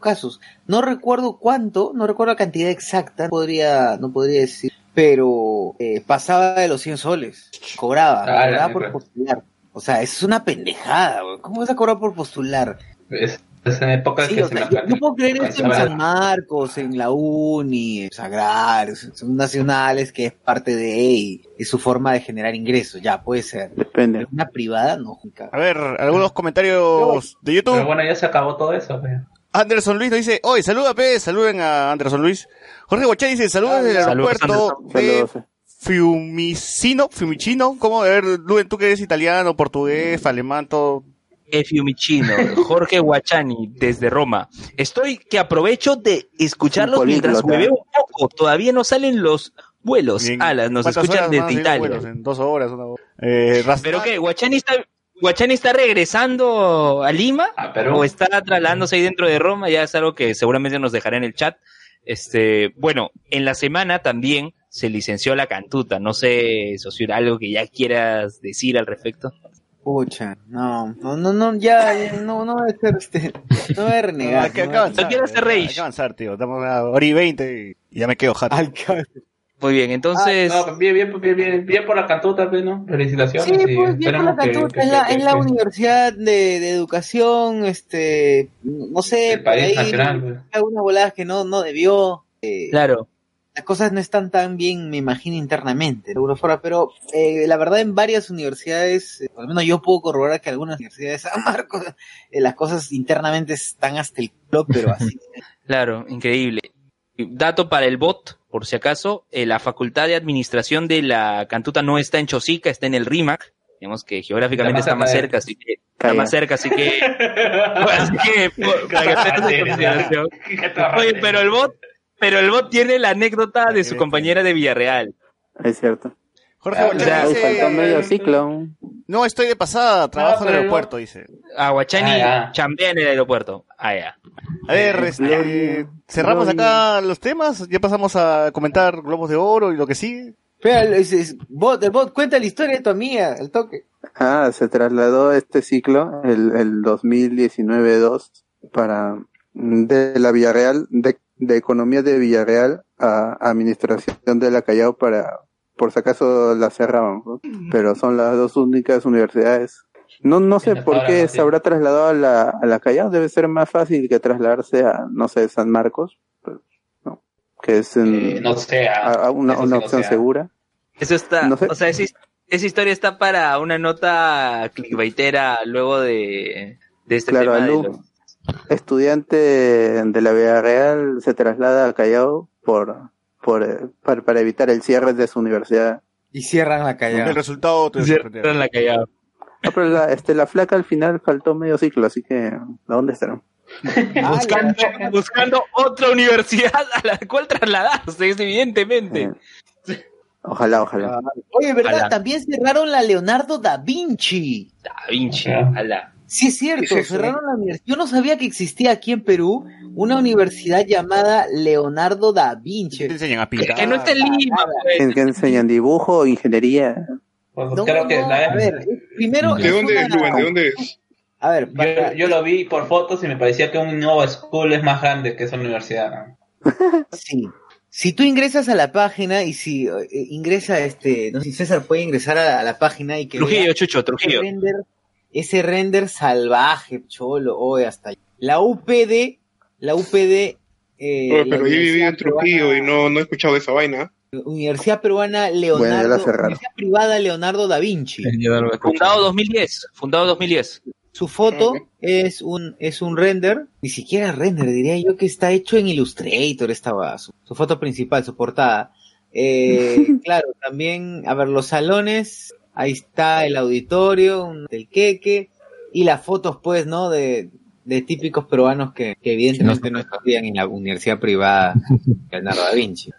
casos. No recuerdo cuánto, no recuerdo la cantidad exacta, no podría decir, pero pasaba de los 100 soles. Cobraba por postular. O sea, es una pendejada, güey. ¿Cómo vas a cobrar por postular? Es en épocas que se me... Yo puedo creer eso en San Marcos, en la Uni, en Sagrados, son nacionales que es parte de EI, es su forma de generar ingresos, ya, puede ser. Depende. Pero una privada, no. A ver, algunos comentarios de YouTube. Pero bueno, ya se acabó todo eso, pero... Anderson Luis nos dice, oye, saluda, saluden a Anderson Luis. Jorge Bochá dice, saludos del aeropuerto de... Fiumicino, ¿cómo? A ver, Luen, tú que eres italiano, portugués, alemán, todo. Fiumicino, Jorge Guachani, desde Roma. Estoy que aprovecho de escucharlos mientras hueveo un poco. Todavía no salen los vuelos. Alas, nos escuchan desde Italia. Vuelos, en 2 horas, 1 hora. ¿Pero qué? ¿Guachani está regresando a Lima? ¿O está trasladándose ahí dentro de Roma? Ya es algo que seguramente nos dejará en el chat. Bueno, en la semana también se licenció la cantuta. No sé, Sosior, algo que ya quieras decir al respecto. Pucha, no, ya, no va a ser no voy a renegar. No quiero hacer rage. Hay que avanzar, tío, estamos a hora y 20 y ya me quedo jato. Muy bien, entonces... bien por la cantuta, ¿no? Felicitaciones. Sí, pues bien por la cantuta, es la Universidad de Educación, no sé, por ahí nacional, algunas voladas que no debió. Claro. Las cosas no están tan bien, me imagino, internamente, de alguna forma, pero la verdad en varias universidades, al menos yo puedo corroborar que algunas universidades de San Marcos, las cosas internamente están hasta el club, pero así. Claro, increíble. Dato para el bot, por si acaso, la Facultad de Administración de la Cantuta no está en Chosica, está en el RIMAC. Digamos que geográficamente está más cerca, así que... Así que... Oye, pero el bot tiene la anécdota de su compañera de Villarreal. Es cierto. Jorge Guachani dice... medio ciclo. No, estoy de pasada, trabajo en el aeropuerto, dice. Guachani chambea en el aeropuerto. A ver, cerramos acá los temas, ya pasamos a comentar Globos de Oro y lo que sigue. Pero el bot cuenta la historia de tu amiga, el toque. Se trasladó este ciclo, el 2019-2, de la Villarreal, de Economía de Villarreal a Administración de la Callao por si acaso la cerraban, ¿no? Pero son las dos únicas universidades. No sé por qué se habrá trasladado a la Callao, debe ser más fácil que trasladarse a, no sé, San Marcos, pero, no, que es una opción segura. Eso está, no sé. O sea, esa historia está para una nota clickbaitera luego de este tema de los... Estudiante de la Villarreal se traslada a Callao para evitar el cierre de su universidad. Y cierran la Callao. El resultado cierran la Callao. No, pero la flaca al final faltó medio ciclo, así que ¿a dónde estarán? buscando otra universidad a la cual trasladarse, evidentemente. Ojalá. Oye, ¿verdad? Ojalá. También cerraron la Leonardo da Vinci. Ojalá. Sí, es cierto, cerraron la universidad. Yo no sabía que existía aquí en Perú una universidad llamada Leonardo da Vinci. ¿Qué enseñan a pintar? Que no está en Lima, pues. ¿Qué enseñan? ¿Dibujo o ingeniería? Pues creo que a ver, primero... ¿De dónde es, Rubén? ¿De dónde es? A ver, yo lo vi por fotos y me parecía que un nuevo school es más grande que esa universidad, ¿no? Sí. Si tú ingresas a la página y si ingresa, no sé si César puede ingresar a la página y que... Trujillo. Ese render salvaje, cholo, hoy hasta allá. La UPD... pero yo viví en Trujillo y no he escuchado de esa vaina. Universidad privada Leonardo da Vinci. Fundado 2010. Su foto es un render, ni siquiera render, diría yo que está hecho en Illustrator esta base. Su foto principal, su portada. Claro, también, a ver, los salones... Ahí está el auditorio, el queque, y las fotos, pues, ¿no? De típicos peruanos que evidentemente no estudian en la universidad privada Leonardo da Vinci.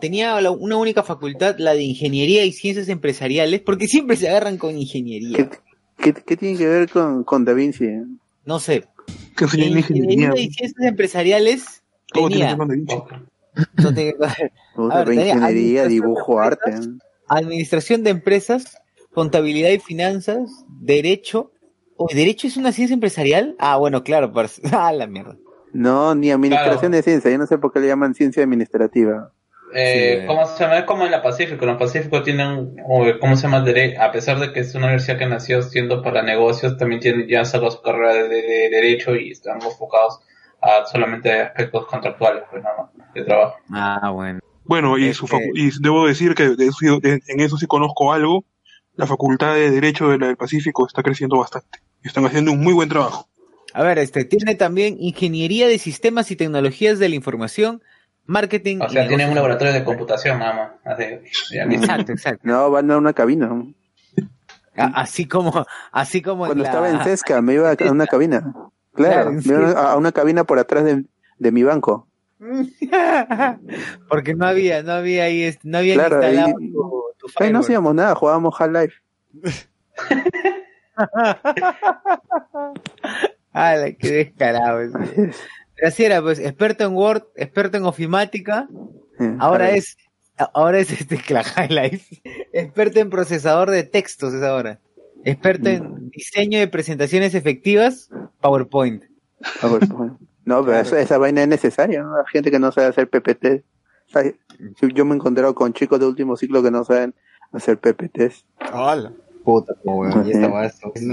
Tenía una única facultad, la de Ingeniería y Ciencias Empresariales, porque siempre se agarran con ingeniería. ¿Qué tiene que ver con Da Vinci? No sé. ¿Qué fue Ingeniería y Ciencias Empresariales? ¿Cómo tenía? ¿Cómo te ingeniería, dibujo, arte? Administración de empresas, contabilidad y finanzas, derecho, ¿O derecho es una ciencia empresarial? Ah, bueno, claro, parce. Ah, la mierda. No, ni administración de ciencia. Yo no sé por qué le llaman ciencia administrativa. Sí. ¿Cómo se llama? Es como en la Pacífico. En la Pacífico tienen, ¿cómo se llama? A pesar de que es una universidad que nació siendo para negocios, también tienen ya solo su carrera de derecho y están enfocados a solamente aspectos contractuales, pues nada, de trabajo. Ah, bueno. Bueno, y, y debo decir que en eso sí conozco algo. La Facultad de Derecho de la del Pacífico está creciendo bastante. Están haciendo un muy buen trabajo. A ver, tiene también Ingeniería de Sistemas y Tecnologías de la Información, Marketing... O sea, tienen un laboratorio de computación, nada más. Exacto, exacto. No, van a una cabina. Así como cuando estaba en Sesca, me iba a una cabina. Claro, me iba a una cabina por atrás de mi banco. Porque no había ahí, no había instalado tu firewall. Ahí no hacíamos nada, jugábamos Half-Life. ¡Hala, qué descarado! Graciela, pues, experto en Word, experto en ofimática, ahora es Half-Life, experto en procesador de textos es ahora, experto en diseño de presentaciones efectivas, PowerPoint. No, pero esa vaina es necesaria, ¿no? Hay gente que no sabe hacer PPTs. O sea, yo me he encontrado con chicos de último ciclo que no saben hacer PPTs. ¡Hala! Puta, weón,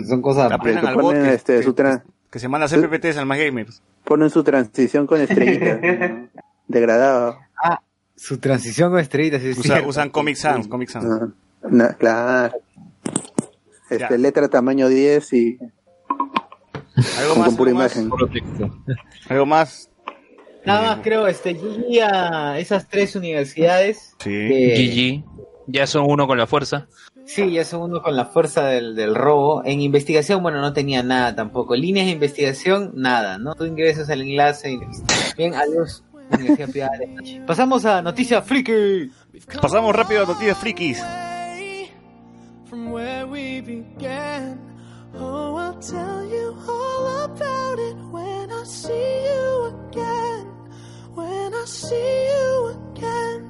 son cosas... Aprenden al bot que se mandan a hacer PPTs al más gamers. Ponen su transición con estrellitas, ¿no? Degradado. Ah, su transición con estrellitas, es cierto. Usan Comic Sans, No, claro. Letra tamaño 10 y... Algo más, pura imagen. Algo más. Nada más creo, Gigi a esas tres universidades. Sí. Gigi, ya son uno con la fuerza. Sí, ya son uno con la fuerza del robo. En investigación, bueno, no tenía nada tampoco. Líneas de investigación, nada, ¿no? Tú ingresas al enlace. Bien, adiós. Pasamos a Noticias Friki. Pasamos rápido a Noticias Frikis. Oh, I'll tell you all about it when I see you again. When I see you again.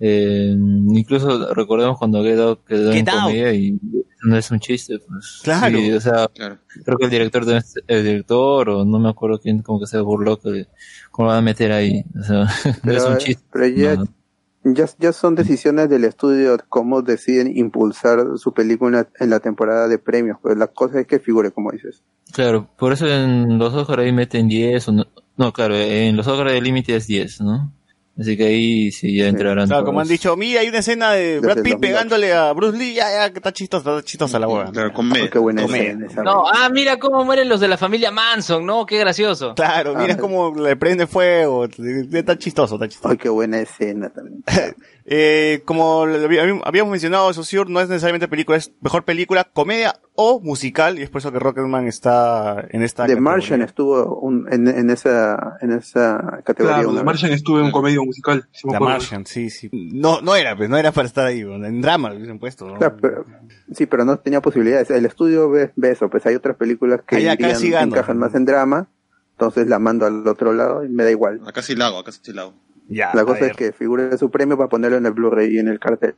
incluso recordemos cuando Get Out quedó en comedia y no es un chiste, pues. Claro. Sí, o sea, claro. Creo que el director o no me acuerdo quién, como que se burló que cómo lo van a meter ahí, o sea, pero, no es un chiste. Pero ya son decisiones del estudio cómo deciden impulsar su película en la temporada de premios, pues la cosa es que figure, como dices. Claro, por eso en los Oscar ahí meten 10 o no, claro, en los Oscar el límite es 10, ¿no? Así que ahí sí ya entrarán. Claro, todos. Como han dicho, mira, hay una escena de Brad Pitt pegándole a Bruce Lee, ya que está chistosa la hueá. Claro, qué buena escena. Mira cómo mueren los de la familia Manson, ¿no? Qué gracioso. Claro, mira cómo le prende fuego, está chistoso. Ay, qué buena escena también. Como habíamos mencionado, Sosior no es necesariamente película, es mejor película, comedia o musical, y es por eso que Rocketman está en esta categoría. The Martian estuvo en esa categoría. Claro, The Martian estuvo en comedia musical. Si The Martian, sí. No era para estar ahí, en drama lo hubiesen puesto, ¿no? Claro, pero, sí, pero no tenía posibilidades. El estudio ve eso, pues hay otras películas que encajan más en drama, entonces la mando al otro lado y me da igual. Acá sí la hago. Ya, la cosa es que figure su premio para ponerlo en el Blu-ray y en el cartel.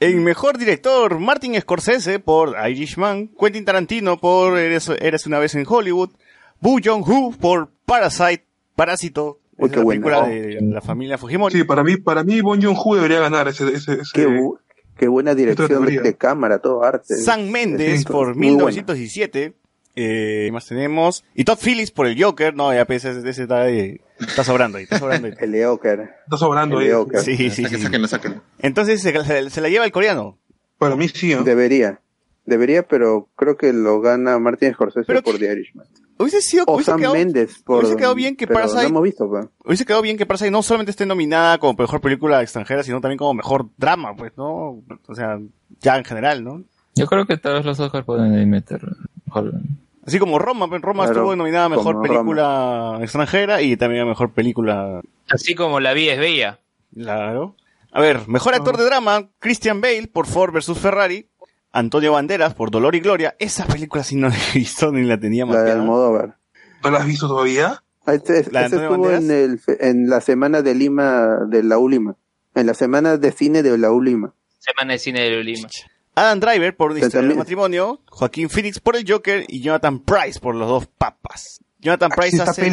El mejor director, Martin Scorsese por Irishman, Quentin Tarantino por Eres una vez en Hollywood, Bong Joon-ho por Parásito, es la película de la familia Fujimori. Sí, para mí Bong Joon-ho debería ganar ese. Qué buena dirección de cámara, todo arte. Sam Mendes por 1917. ¿Qué más tenemos? Y Todd Phillips por el Joker. No, ya ese está sobrando ahí. El Joker. Está sobrando ahí. Sí. Sáquenlo. Entonces se la lleva el coreano. Para mí sí, ¿no? Debería, pero creo que lo gana Martin Scorsese por The Irishman. Hubiese quedado bien que Parasite no solamente esté nominada como mejor película extranjera, sino también como mejor drama, pues, ¿no? O sea, ya en general, ¿no? Yo creo que tal vez los Oscars pueden ahí meter. Así como Roma claro, estuvo nominada a mejor película extranjera y también a mejor película. Así como La vida es bella. Claro. A ver, mejor actor de drama, Christian Bale por Ford vs Ferrari, Antonio Banderas por Dolor y Gloria. Esa película sí no la he visto ni la tenía mapeada. La de Almodóvar. ¿No la has visto todavía? Ese estuvo en la semana de Lima de la ULIMA. En la semana de cine de la ULIMA. Adam Driver por Historia del matrimonio, Joaquín Phoenix por el Joker y Jonathan Pryce por Los dos papas. Jonathan Pryce hace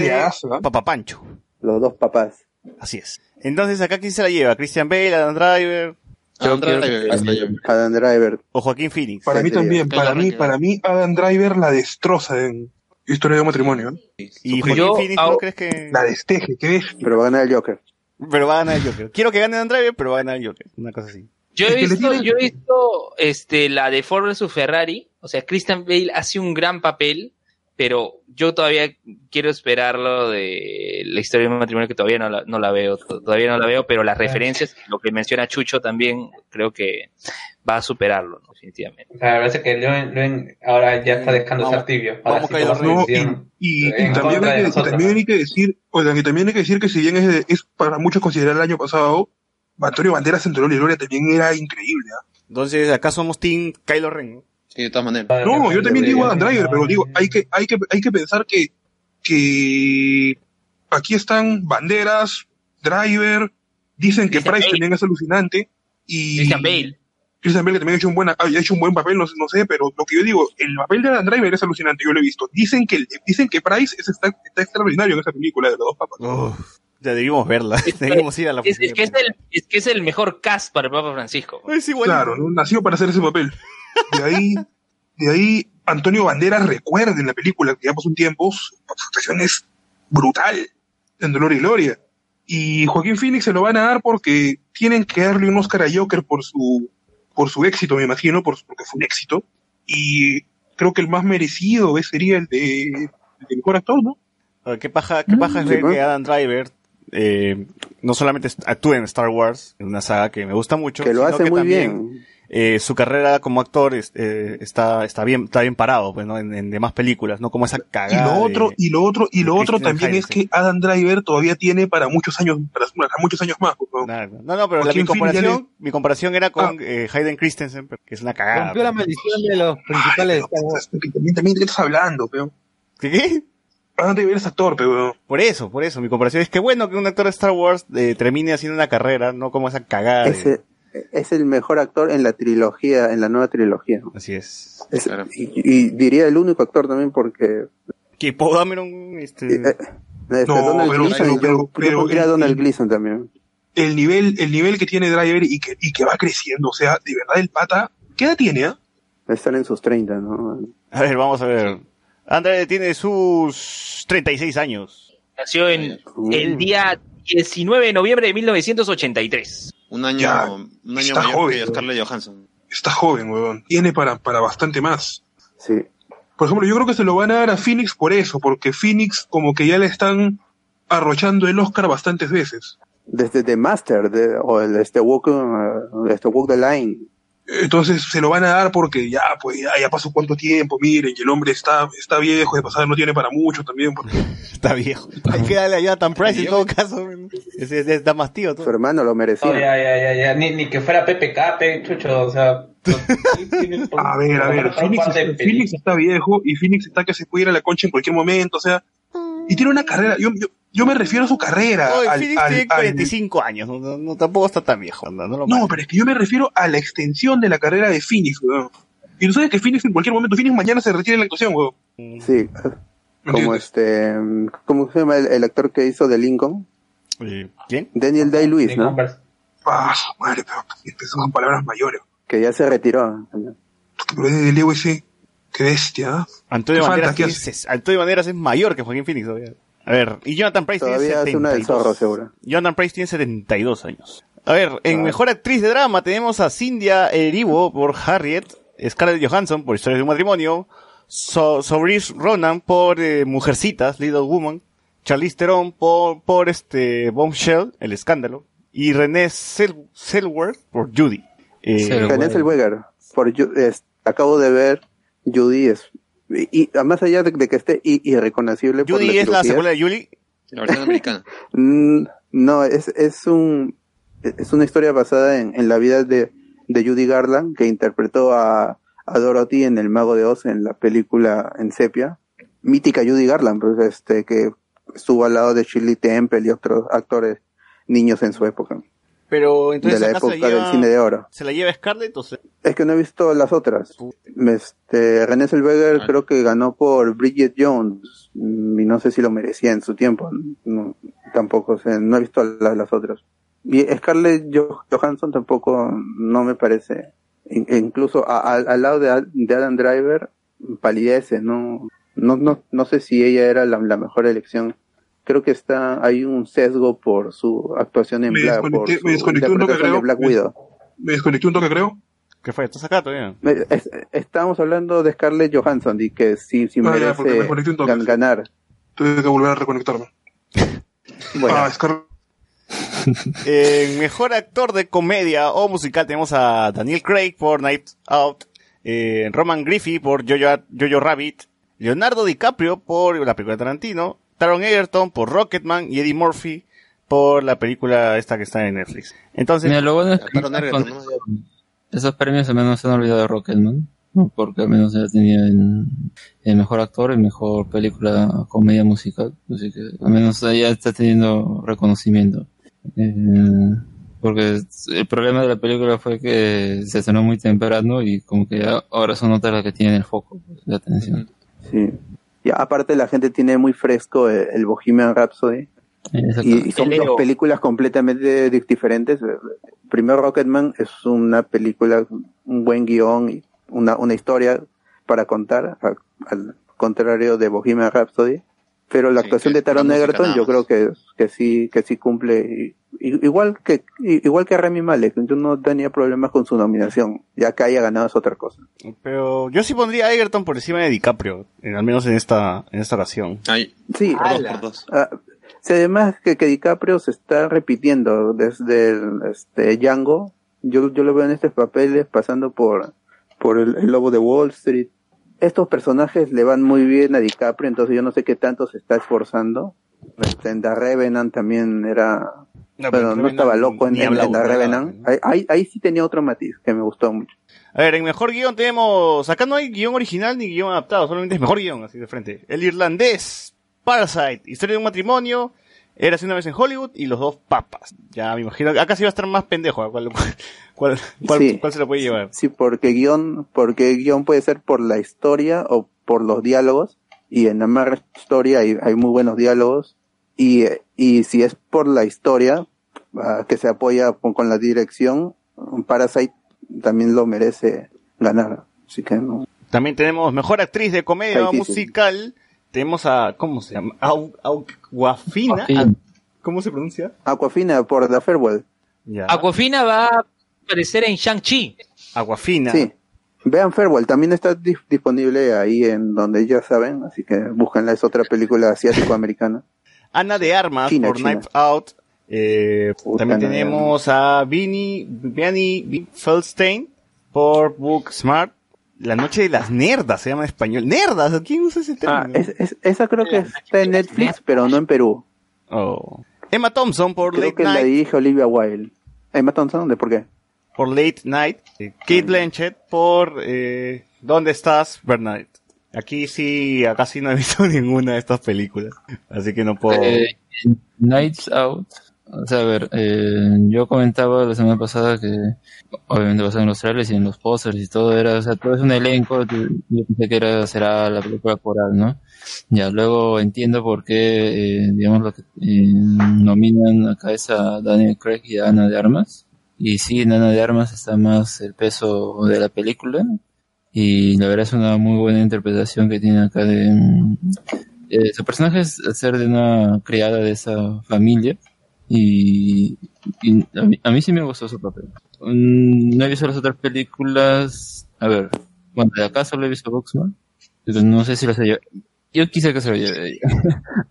Papá Pancho. Los dos papás. Así es. Entonces, ¿acá quién se la lleva? ¿Christian Bale, Adam Driver? Adam Driver. ¿O Joaquín Phoenix? Para mí también. Para mí, Adam Driver la destroza en Historia del matrimonio. ¿Y Joaquín Phoenix no crees que...? La desteje, ¿qué es? Pero va a ganar el Joker. Quiero que gane Adam Driver, pero va a ganar el Joker. Una cosa así. Yo he visto la de Ford vs Ferrari, o sea, Christian Bale hace un gran papel, pero yo todavía quiero esperar lo de la Historia del matrimonio, que todavía no la veo, pero las referencias, lo que menciona Chucho también, creo que va a superarlo, ¿no? Definitivamente. O sea, la verdad es que Leon ahora ya está dejando ser tibio. Y también hay que decir que si bien es para muchos considerar el año pasado, Antonio Banderas en Dolor y Gloria también era increíble, ¿eh? Entonces, acá somos team Kylo Ren. Sí, de todas maneras. No, yo también digo Adam Driver, pero digo, hay que pensar que aquí están Banderas, Driver, dicen que Price también es alucinante y Christian Bale que también ha hecho un buen papel, no sé, pero lo que yo digo, el papel de Adam Driver es alucinante, yo lo he visto. Dicen que Price está extraordinario en esa película de Los dos papas. Ya debimos verla, debimos ir a la función. Es que es el mejor cast para el Papa Francisco. Es igual. Claro, nació para hacer ese papel. De ahí Antonio Banderas, recuerden la película, que ya pasó un tiempo, su actuación es brutal en Dolor y Gloria. Y Joaquín Phoenix se lo van a dar porque tienen que darle un Oscar a Joker por su éxito, me imagino, porque fue un éxito. Y creo que el más merecido sería el de mejor actor, ¿no? ¿Qué paja es ver que Adam Driver no solamente actúa en Star Wars, en una saga que me gusta mucho, que lo sino hace que muy también bien. Su carrera como actor está bien parado, pues, ¿no? En demás películas, no como esa cagada. Y lo otro también es que Adam Driver todavía tiene para muchos años más. No, pero mi comparación era con Hayden Christensen, que es una cagada. Cumplió la maldición de los principales. También estás hablando, pero ¿qué? Adam Driver es actor, pero... Por eso, mi comparación es que bueno que un actor de Star Wars termine haciendo una carrera, no como esa cagada. Es el mejor actor en la trilogía, en la nueva trilogía. Así es. Claro. Y diría el único actor también porque... Que Paul Dameron... Donald Gleason, Donald Gleason también. El nivel que tiene Driver y que va creciendo, o sea, de verdad el pata... ¿Qué edad tiene, Están en sus 30, ¿no? A ver, vamos a ver... André tiene sus 36 años. Nació el día 19 de noviembre de 1983. Un año mayor joven, que Scarlett Johansson. Está joven, huevón. Tiene para bastante más. Sí. Por ejemplo, yo creo que se lo van a dar a Phoenix por eso, porque Phoenix como que ya le están arrochando el Oscar bastantes veces. Desde The Master, o Walk the Line. Entonces se lo van a dar porque ya, pues, ya pasó cuánto tiempo, miren, y el hombre está viejo, de pasada no tiene para mucho también. Porque... está viejo. Hay que darle a Jonathan Price en todo caso. Está más tío. Todo. Su hermano lo merecía. No, ya. Ni que fuera Pepe Cape, Chucho, o sea... A ver, Phoenix está viejo y Phoenix está que se puede ir a la concha en cualquier momento, o sea... Y tiene una carrera, yo me refiero a su carrera. No, Phoenix tiene 45 años, no, tampoco está tan viejo. No, pero es que yo me refiero a la extensión de la carrera de Phoenix, weón. Y tú sabes que Phoenix en cualquier momento, Phoenix mañana se retira de la actuación, weón. Sí, como ¿cómo se llama el actor que hizo de Lincoln? ¿Quién? Daniel Day-Lewis, ¿no? Ah, madre, pero son palabras mayores. Que ya se retiró. Pero es de Lewis, sí. Qué bestia. Antonio Banderas es mayor que Joaquín Phoenix todavía. A ver, y Jonathan Price todavía tiene 72. Zorro, seguro. Jonathan Price tiene 72 años. A ver, en Mejor Actriz de Drama tenemos a Cynthia Erivo por Harriet, Scarlett Johansson por Historias de un Matrimonio, Saoirse Ronan por Mujercitas, Little Woman, Charlize Theron por Bombshell, El Escándalo, y Renée Zellweger por Judy. Renée Zellweger por acabo de ver Judy es, y más allá de que esté irreconocible. ¿Judy es la secuela de Julie? La versión americana. No, es una historia basada en la vida de Judy Garland, que interpretó a Dorothy en El Mago de Oz, en la película en sepia. Mítica Judy Garland, pues, que estuvo al lado de Shirley Temple y otros actores niños en su época. Pero entonces de la época del cine de oro. ¿Se la lleva Scarlett o se...? Es que no he visto las otras. Renée Zellweger creo que ganó por Bridget Jones. Y no sé si lo merecía en su tiempo. No, tampoco sé. No he visto las otras. Y Scarlett Johansson tampoco no me parece. Incluso al lado de Adam Driver palidece. No sé si ella era la mejor elección. Creo que hay un sesgo por su actuación en Black Widow. Me desconecté un toque, creo. ¿Qué fue? ¿Estás acá todavía? Estábamos hablando de Scarlett Johansson y que si merece ganar. Tuve que volver a reconectarme. Bueno. Mejor actor de comedia o musical tenemos a Daniel Craig por Knives Out, Roman Griffith por Jojo Rabbit, Leonardo DiCaprio por la película de Tarantino, Taron Egerton por Rocketman y Eddie Murphy por la película esta que está en Netflix. Entonces, mira, lo bueno es que esos premios al menos se han olvidado de Rocketman, ¿no? Porque al menos ya tenía el mejor actor, el mejor película comedia musical, así que al menos ya está teniendo reconocimiento. Porque el problema de la película fue que se estrenó muy temprano y como que ya ahora son otras las que tienen el foco de atención. Sí. Y aparte la gente tiene muy fresco el Bohemian Rhapsody. Y son dos películas completamente diferentes. Primero, Rocketman es una película, un buen guión, y una historia para contar, al contrario de Bohemian Rhapsody. Pero la actuación de Taron Egerton yo creo que sí cumple. Igual que Rami Malek, yo no tenía problemas con su nominación, ya que haya ganado es otra cosa. Pero yo sí pondría a Egerton por encima de DiCaprio, al menos en esta ocasión. Sí, por dos. Si además que DiCaprio se está repitiendo desde Django, yo lo veo en estos papeles pasando por el Lobo de Wall Street. Estos personajes le van muy bien a DiCaprio, entonces yo no sé qué tanto se está esforzando. En The Revenant también era... No, pero no estaba loco en The Revenant. Ahí sí tenía otro matiz que me gustó mucho. A ver, en Mejor Guión tenemos... Acá no hay guión original ni guión adaptado, solamente es Mejor Guión, así de frente. El Irlandés, Parasite, Historia de un Matrimonio, Érase una vez en Hollywood y Los dos papas. Ya me imagino, acá sí va a estar más pendejo. ¿Cuál se lo puede llevar? Sí, porque guión puede ser por la historia o por los diálogos. Y en la más historia hay muy buenos diálogos. Y si es por la historia, que se apoya con la dirección, Parasite también lo merece ganar. Así que no. También tenemos Mejor Actriz de Comedia Musical. Tenemos a, ¿cómo se llama? Awkwafina. ¿Cómo se pronuncia? Awkwafina por The Farewell. Ya. Awkwafina va a aparecer en Shang-Chi. Awkwafina. Sí. Vean Farewell, también está disponible ahí en donde ya saben, así que búsquenla, es otra película asiático-americana. Ana de Armas por Knives Out. También tenemos a Vianney Feldstein por Booksmart. La noche de las nerdas se llama en español. ¿Nerdas? ¿Quién usa ese término? Esa creo que está en Netflix, pero no en Perú. Oh. Emma Thompson por creo Late Night. Creo que la dirige Olivia Wilde. ¿Emma Thompson? ¿Dónde? ¿Por qué? Por Late Night. Kate Blanchett por ¿Dónde estás, Bernard? Aquí sí, acá sí no he visto ninguna de estas películas. Así que no puedo... Nights Out. O sea, a ver, yo comentaba la semana pasada que obviamente basado en los trailers y en los posters y todo, era, o sea, todo es un elenco, yo pensé que será la película coral, ¿no? Ya, luego entiendo por qué, digamos, lo que nominan acá es a Daniel Craig y a Ana de Armas, y sí, en Ana de Armas está más el peso de la película, y la verdad es una muy buena interpretación que tiene acá de... su personaje es ser de una criada de esa familia, y a mí sí me gustó su papel. No he visto las otras películas. A ver, bueno, de acá solo he visto Boxman. No sé si las he llevado. Yo quise que se lo lleve.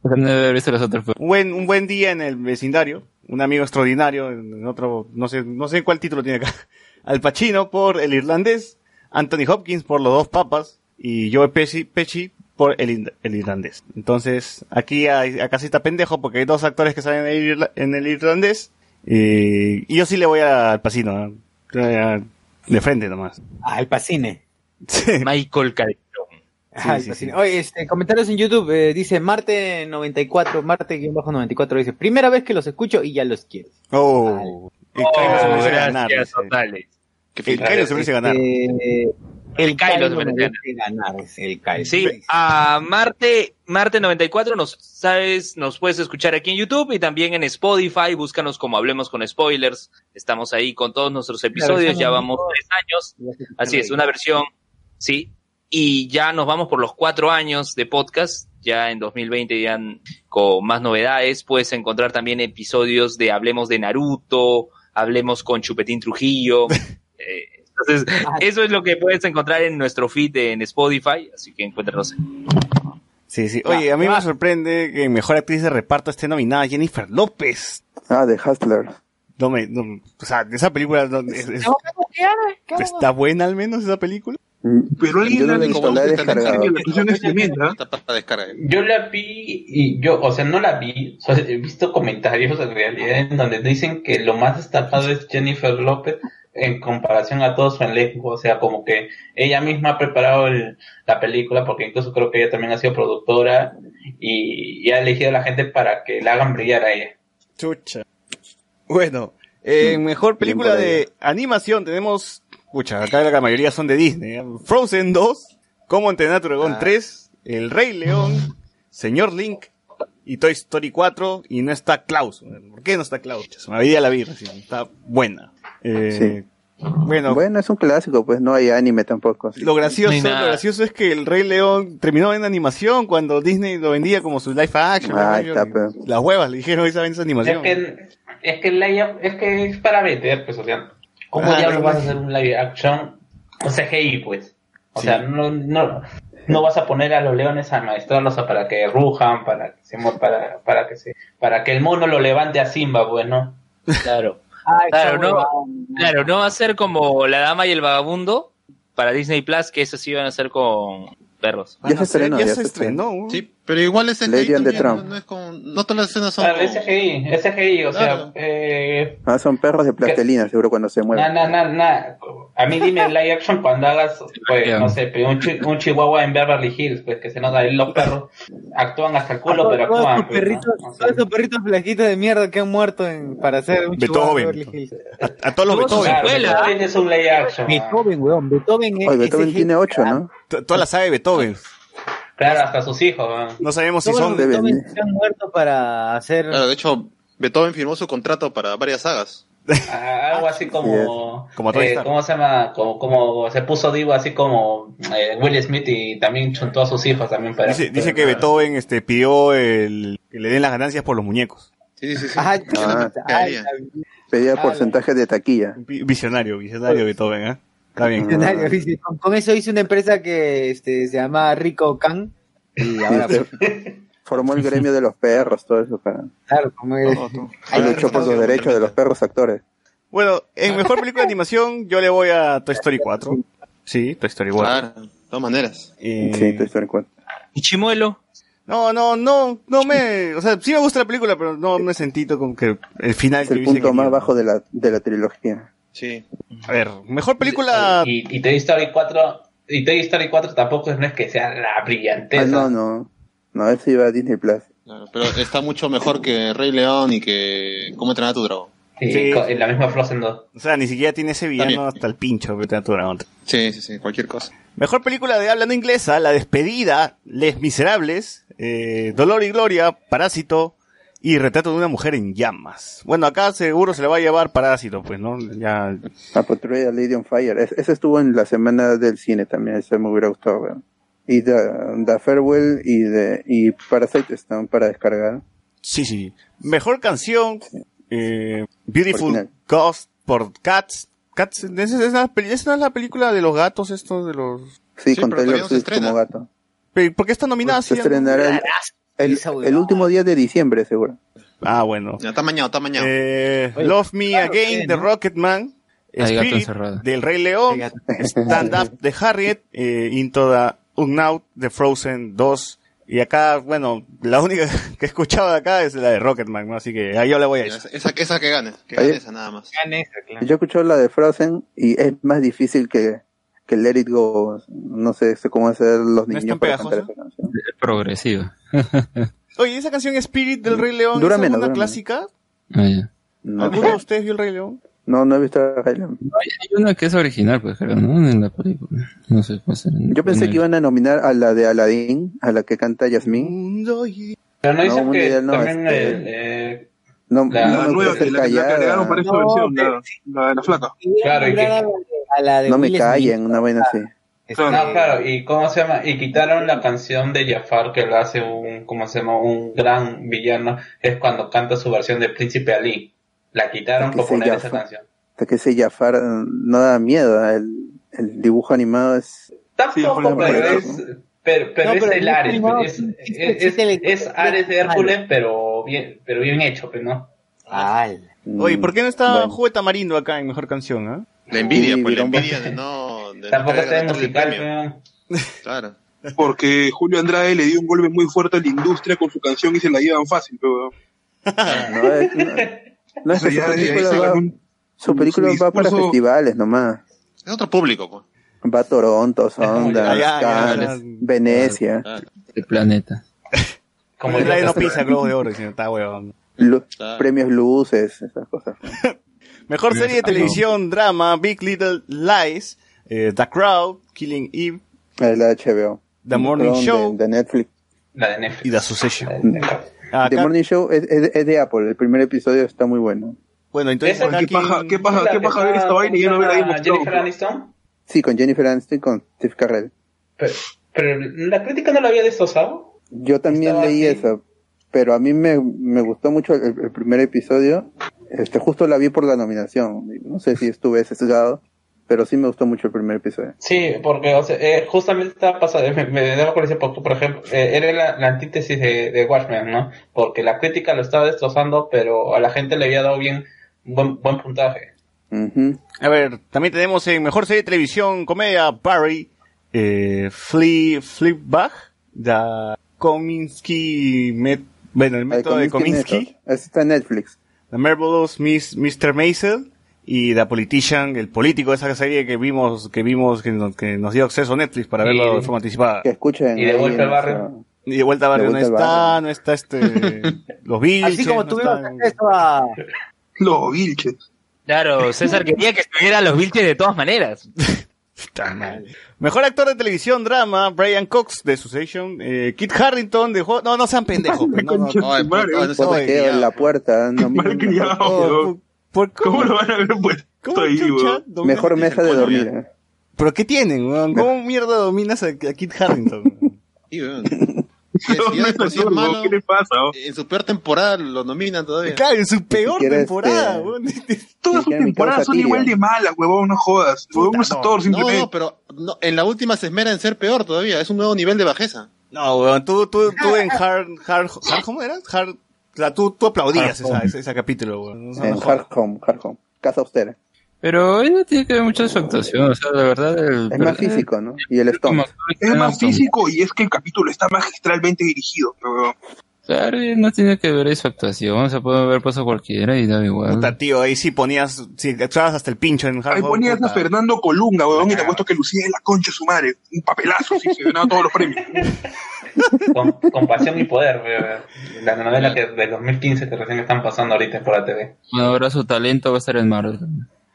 No he visto las otras. Un buen día en el vecindario. Un amigo extraordinario. En otro, no sé cuál título tiene acá. Al Pacino por El Irlandés. Anthony Hopkins por Los Dos Papas. Y Joe Pesci por el Irlandés. Entonces, aquí acá sí está pendejo porque hay dos actores que salen en el Irlandés. Y yo sí le voy al Pacino, de frente nomás. Ah, el Pacine. Sí. Michael Calderón. Ah, sí, sí, sí. Oye, comentarios en YouTube, dice Marte94, Marte-94 dice, primera vez que los escucho y ya los quiero. Oh, vale. El Cairo se merece ganar. El Kylo se merece ganar. El Kylo. Sí, a Marte94 nos puedes escuchar aquí en YouTube y también en Spotify. Búscanos como Hablemos con Spoilers. Estamos ahí con todos nuestros episodios. Ya vamos 3 años. Así es, una versión, sí. Y ya nos vamos por los 4 años de podcast. Ya en 2020 ya con más novedades. Puedes encontrar también episodios de Hablemos de Naruto, Hablemos con Chupetín Trujillo. Entonces, eso es lo que puedes encontrar en nuestro feed en Spotify, así que encuéntranos ahí. Sí, sí. Oye, a mí me sorprende que mejor actriz de reparto esté nominada Jennifer López. Ah, de Hustler. No, o sea, esa película... ¿Está buena al menos esa película? Pero alguien la yo la vi y yo, o sea, no la vi, he visto comentarios en realidad en donde dicen que lo más estafado es Jennifer López en comparación a todo su elenco, o sea, como que ella misma ha preparado la película, porque incluso creo que ella también ha sido productora y ha elegido a la gente para que la hagan brillar a ella. Chucha. Bueno, mejor película de animación tenemos... Escucha, acá la mayoría son de Disney. Frozen 2, Cómo entrenar a tu dragón 3, El Rey León, Señor Link y Toy Story 4. Y no está Klaus. ¿Por qué no está Klaus? Se me había la vi recién. Está buena. Sí. Bueno, es un clásico, pues no hay anime tampoco. Así. Lo gracioso es que El Rey León terminó en animación cuando Disney lo vendía como su live action. Las huevas le dijeron esa animación. Es que es para vender, pues, o sea. ¿Cómo diablos vas a hacer un live action CGI, pues? O sea, no vas a poner a los leones a maestrarlos para que rujan, para que el mono lo levante a Simba, pues, ¿no? Claro. No va a ser como La Dama y el Vagabundo para Disney Plus, que eso sí van a hacer con perros. Ya se estrenó. Sí, pero igual es CGI también, no es como... No todas las escenas son... Claro, es CGI, o sea... son perros de plastelina, seguro, cuando se mueven. A mí dime live action cuando hagas, pues, no sé, un chihuahua en Beverly Hills, pues, que se nos da ahí los perros. Actúan hasta el culo, pero actúan. Todos esos perritos flaquitos de mierda que han muerto para hacer un chihuahua en Beverly Hills. A todos los Beethoven. Beethoven es un live action. Beethoven, weón. Beethoven tiene 8, ¿no? Toda la saga de Beethoven. Claro, hasta sus hijos. No sabemos si son de Beethoven. Se han muerto para hacer... Claro, de hecho, Beethoven firmó su contrato para varias sagas. Algo así como... Yes. ¿Cómo se llama? Como se puso divo, así como Will Smith, y también chuntó a sus hijos también para... Dice que Beethoven pidió que le den las ganancias por los muñecos. Sí. Pedía porcentaje de taquilla. Visionario Beethoven, ¿eh? Está bien. Con eso hizo una empresa que se llama Rico Can. Y ahora formó el gremio de los perros, todo eso. Claro, como él luchó por los derechos de los perros actores. Bueno, en mejor película de animación yo le voy a Toy Story 4. Sí, Toy Story 4. Claro, de todas maneras. Sí, Toy Story 4. ¿Y Chimuelo? No, o sea, sí me gusta la película, pero no me sentí con que el final... Es el punto más bajo de la trilogía. Sí. A ver, mejor película... Y Toy Story 4... Y Toy Story 4 tampoco no es que sea la brillanteza. No, eso iba a Disney Plus. Claro, pero está mucho mejor que Rey León y que Cómo entrenar a tu dragón. Sí. En la misma Frozen 2. O sea, ni siquiera tiene ese villano también. Hasta el pincho que te da tu dragón. Sí, cualquier cosa. Mejor película de habla no inglesa, La Despedida, Les Miserables, Dolor y Gloria, Parásito y Retrato de una Mujer en Llamas. Bueno, acá seguro se la va a llevar Parásito, pues, ¿no? Ya... La Patrulla Lady on Fire. Ese estuvo en la semana del cine también, eso me hubiera gustado, ¿verdad? Y The Farewell y Parasite están para descargar. Sí. Mejor canción, Beautiful Ghost por Cats. Esa no es la película de los gatos estos de los... Sí, con Taylor Swift como gato. ¿Por qué está nominada? Se estrenará el último día de diciembre, seguro. Ah, bueno. Ya está mañana. Love Me Again de Rocketman. Spirit del Rey León. Stand Up de Harriet. Into the Unknown de Frozen 2. Y acá, bueno, la única que he escuchado de acá es la de Rocketman, ¿no? Así que ahí yo le voy a esa. Esa que gane. Que gane esa nada más. Claro. Yo he escuchado la de Frozen y es más difícil que Let It Go. No sé cómo hacer los niños. ¿No es tan pegajosa? Es progresiva. Oye, esa canción Spirit del Rey León es una clásica. ¿Alguno de ustedes vio el Rey León? No he visto a Highland. Hay una que es original, pues, creo, ¿no? En la película. No sé, pues. Yo pensé que iban a nominar a la de Aladdin, a la que canta Yasmín. Pero no dicen que también la nueva, la flaca. Claro, y que no me callen, una vaina así. Claro, y quitaron la canción de Jafar que lo hace un gran villano, es cuando canta su versión de Príncipe Ali. La quitaron por poner esa canción. Hasta que ese Jafar no da miedo. El dibujo animado es... Tampoco, pero es el Ares. Es Ares de Hércules, pero bien hecho, pues, ¿no? Oye, ¿por qué no está Jugo Tamarindo acá en mejor canción? La envidia, pues, la envidia de no... Tampoco está en musical, claro. Porque Julio Andrade le dio un golpe muy fuerte a la industria con su canción y se la llevan fácil, pero... No, su película va para festivales nomás. Es otro público, pues. Va a Toronto, Sundance, Venecia. Claro. El planeta. Como el no pisa Globo de Oro, sino está huevón. Premios Luces, esas cosas. Mejor serie de televisión, drama, Big Little Lies, The Crowd, Killing Eve. La de HBO. The Morning Show. De Netflix. La de Netflix. Y The Succession. The Morning Show es de Apple, el primer episodio está muy bueno. Bueno, entonces... ¿Qué paja ver esta vaina y yo no veo ahí? ¿Jennifer Aniston? Sí, con Jennifer Aniston y con Steve Carell. Pero ¿la crítica no la había destrozado? Yo también leí eso, pero a mí me gustó mucho el primer episodio. Justo la vi por la nominación, no sé si estuve sesgado, pero sí me gustó mucho el primer episodio. Sí, porque, o sea, justamente estaba pasando, me debo conocer por ejemplo, era la antítesis de Watchmen, ¿no? Porque la crítica lo estaba destrozando, pero a la gente le había dado buen puntaje. Uh-huh. A ver, también tenemos en mejor serie de televisión, comedia, Barry, Flipback, The Kominsky, el método de Kominsky. Está en Netflix. The Marvelous Mr. Maisel. Y The Politician, el político, esa serie que nos dio acceso a Netflix para verlo de forma anticipada. Que escuchen. Y De Vuelta al Barrio. Y De Vuelta al Barrio no está los Vilches. Así como tuvimos acceso a... Los Vilches. Claro, César quería que estuviera los Vilches de todas maneras. Está mal. Mejor actor de televisión, drama, Brian Cox de Succession, Kit Harington de... No sean pendejos. No, la puerta. ¿Cómo lo van a ver, pues? Mejor mesa de dormir. ¿Pero qué tienen, weón? ¿Cómo mierda dominas a Kit Harington? Sí, weón. ¿Qué le pasa? En su peor temporada lo dominan todavía. Claro, en su peor temporada, weón. Todas sus temporadas son igual de malas, weón, no jodas. Weón, es actor, simplemente. No, pero en la última se esmera en ser peor todavía. Es un nuevo nivel de bajeza. No, weón, tú en Hard... ¿Cómo era? Hard... O sea, tú aplaudías ese capítulo, güey. No, Hard Home. casa austera. Pero ahí no tiene que ver mucha su actuación, o sea, la verdad... es más físico, ¿no? Y el estómago. Es más físico y es que el capítulo está magistralmente dirigido, ¿no? Claro, no tiene que ver su actuación, o sea, puede haber pasado cualquiera y da igual. Puta, tío, ahí sí ponías, si sí, echabas hasta el pincho en Hardcore. Ahí ponías a Fernando Colunga, weón, y te apuesto que lucía en la concha su madre. Un papelazo, si se ganaba todos los premios. Con pasión y poder, weón. La novela que del 2015 que recién están pasando ahorita por la TV. Bueno, ahora su talento va a estar en Marvel.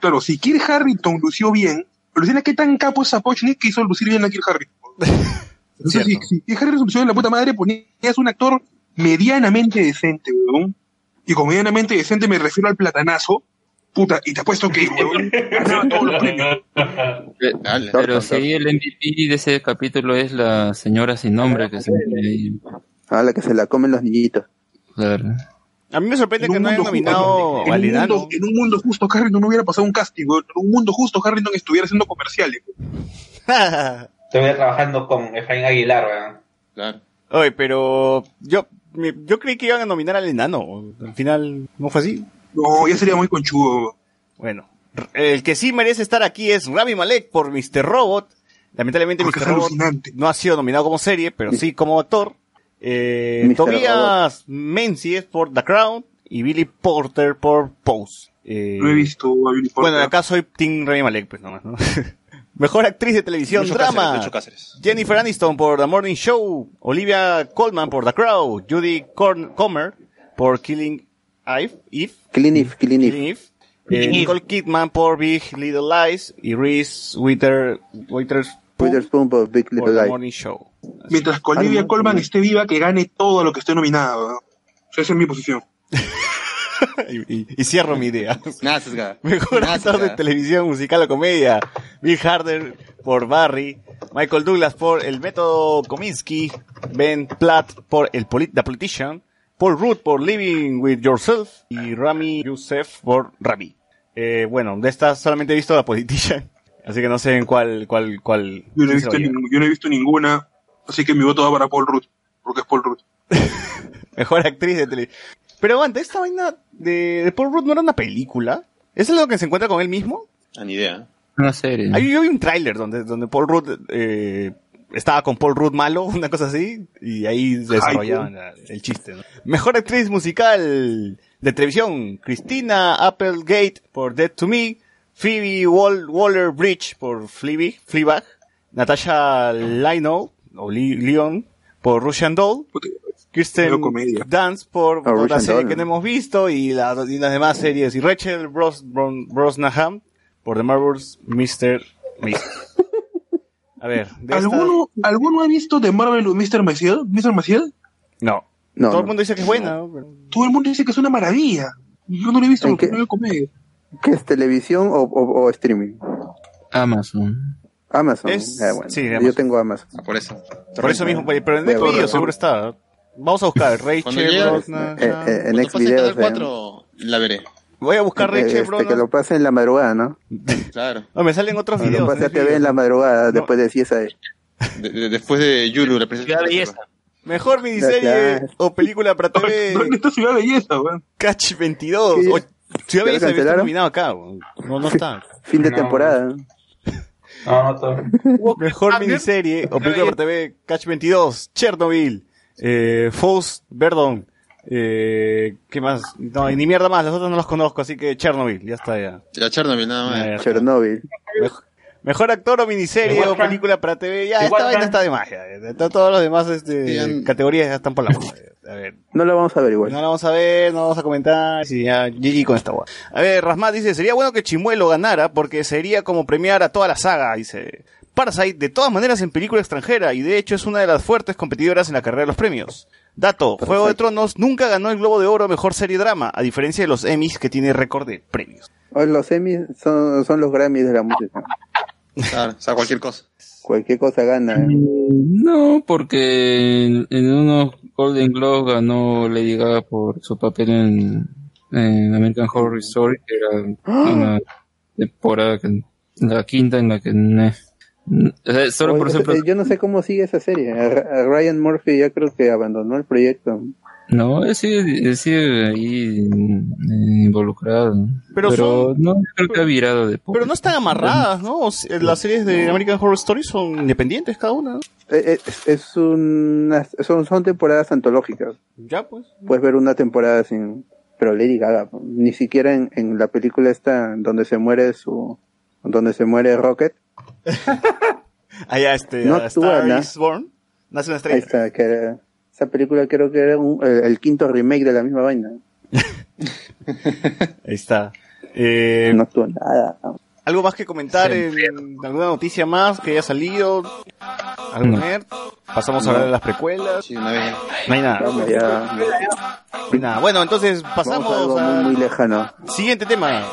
Claro, si Kit Harington lució bien, Luciana, ¿qué tan capo es Sapochnik que hizo lucir bien a Kit Harington? Entonces, si Kit Harington lució en la puta madre, ponías un actor medianamente decente, weón. Y con medianamente decente me refiero al platanazo, puta, y te apuesto que, weón, ganaba todos los premios. Pero si el MVP de ese capítulo es la señora sin nombre que se la que se la comen los niñitos. Claro. A mí me sorprende que no haya nominado Validano. En un mundo justo, Harrington no hubiera pasado un casting, weón. En un mundo justo, Harrington estuviera haciendo comerciales, weón. Estuviera trabajando con Efraín Aguilar, weón. Claro. Oye, pero yo creí que iban a nominar al enano. Al final no fue así. No, ya sería muy conchudo. Bueno, el que sí merece estar aquí es Rami Malek por Mr. Robot. Lamentablemente Mr. Robot no ha sido nominado como serie, pero sí como actor. Tobias Menzies por The Crown y Billy Porter por Pose. No he visto a Billy Porter. Bueno, acá soy Team Rami Malek, pues nomás, ¿no? Mejor actriz de televisión drama, Jennifer Aniston por The Morning Show, Olivia Colman por The Crown, Judy Comer por Killing Eve, Nicole Kidman por Big Little Lies y Reese Witherspoon por Big Little Lies. The Morning Show. Así. Mientras que Olivia Colman esté viva, que gane todo lo que esté nominado, ¿no? O sea, esa es mi posición. Y cierro mi idea. Mejor actor de televisión, musical o comedia, Bill Hader por Barry, Michael Douglas por El Método Kominsky, Ben Platt por The Politician, Paul Rudd por Living With Yourself y Rami Youssef por Rami. Bueno, de estas solamente he visto The Politician, así que no sé en cuál. Yo no he visto ninguna, así que mi voto va para Paul Rudd, porque es Paul Rudd. Mejor actriz de televisión. Pero aguanta, esta vaina de Paul Rudd no era una película. ¿Es lo que se encuentra con él mismo? Ni idea. Una serie. Yo vi un tráiler donde Paul Rudd estaba con Paul Rudd malo, una cosa así, y ahí desarrollaban el chiste, ¿no? Mejor actriz musical de televisión, Christina Applegate por Dead to Me, Phoebe Waller-Bridge por Fleabag, Natasha Lyonne por Russian Doll, Kirsten Dunst por la serie que no hemos visto y las demás series, y Rachel Brosnahan por The Marvel's Mr. Maisel. A ver, ¿alguno ha visto The Marvelous Mr. Maisel? No. Todo el mundo dice que es buena, ¿no? Pero... todo el mundo dice que es una maravilla. Yo no lo he visto porque no veo comedia. ¿Qué es, televisión o streaming? Amazon. Bueno, sí, Amazon. Yo tengo Amazon. Por eso mismo, pero en Netflix seguro está. Vamos a buscar Rachel Brosnahan. En Next Video 4 la veré. Voy a buscar Rachel Brosnahan. Que lo pase en la madrugada, ¿no? Claro. No, me salen otros videos. Lo pase a TV en la madrugada, no. Después de CSI. Después de Yulu, la Ciudad Belleza. Mejor miniserie o película para TV. ¿Dónde está Ciudad Belleza, weón? Catch 22. Ciudad Belleza está nominado acá, weón. No está. Fin de temporada. No. Mejor miniserie o película para TV, Catch 22, Chernobyl. Faust, perdón, ¿qué más? No, ni mierda más, los otros no los conozco, así que Chernobyl, ya está ya. Ya Chernobyl, nada más. Chernobyl. Mejor actor o miniserie o película para TV, ya esta vaina está de magia. Todos los demás categorías ya están por la boca. A ver. No la vamos a ver igual. No la vamos a ver, no vamos a comentar. Sí, ya, GG con esta hueá. A ver, Rasmat dice, sería bueno que Chimuelo ganara porque sería como premiar a toda la saga, dice... Parasite, de todas maneras, en película extranjera, y de hecho es una de las fuertes competidoras en la carrera de los premios. Dato, Perfecto. Juego de Tronos nunca ganó el Globo de Oro a Mejor Serie Drama, a diferencia de los Emmys, que tiene récord de premios. Hoy los Emmys son los Grammys de la música. Claro, o sea, cualquier cosa. Cualquier cosa gana, ¿eh? No, porque en unos Golden Globes ganó Lady Gaga por su papel en American Horror Story, que era una temporada, la quinta en la que... solo por ejemplo, yo no sé cómo sigue esa serie. Ryan Murphy ya creo que abandonó el proyecto. No, he sido ahí involucrado. Pero no creo que ha virado de poco. Pero no están amarradas, ¿no? O sea, las series de American Horror Story son independientes cada una, ¿no? Son temporadas antológicas. Ya, pues. Puedes ver una temporada sin... Pero Lady Gaga, ni siquiera en la película esta donde se muere Rocket. Allá no actúa, Star is Born. Nace una estrella. Ahí está, que era, esa película creo que era el quinto remake de la misma vaina. Ahí está. No actúa nada. ¿Algo más que comentar? ¿Alguna noticia más que haya salido? ¿Algo nerd? Pasamos a hablar de las precuelas. Sí, no hay nada. No hay nada. Bueno, entonces pasamos a algo muy, muy lejano. Siguiente tema.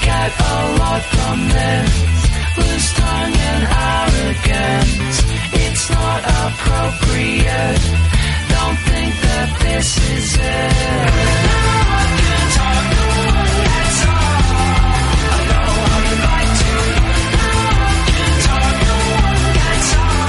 Get a lot from this, loose tongue and arrogance, it's not appropriate, don't think that this is it. No one can talk, no one gets off, I know how you like to, no one can talk, no one gets off.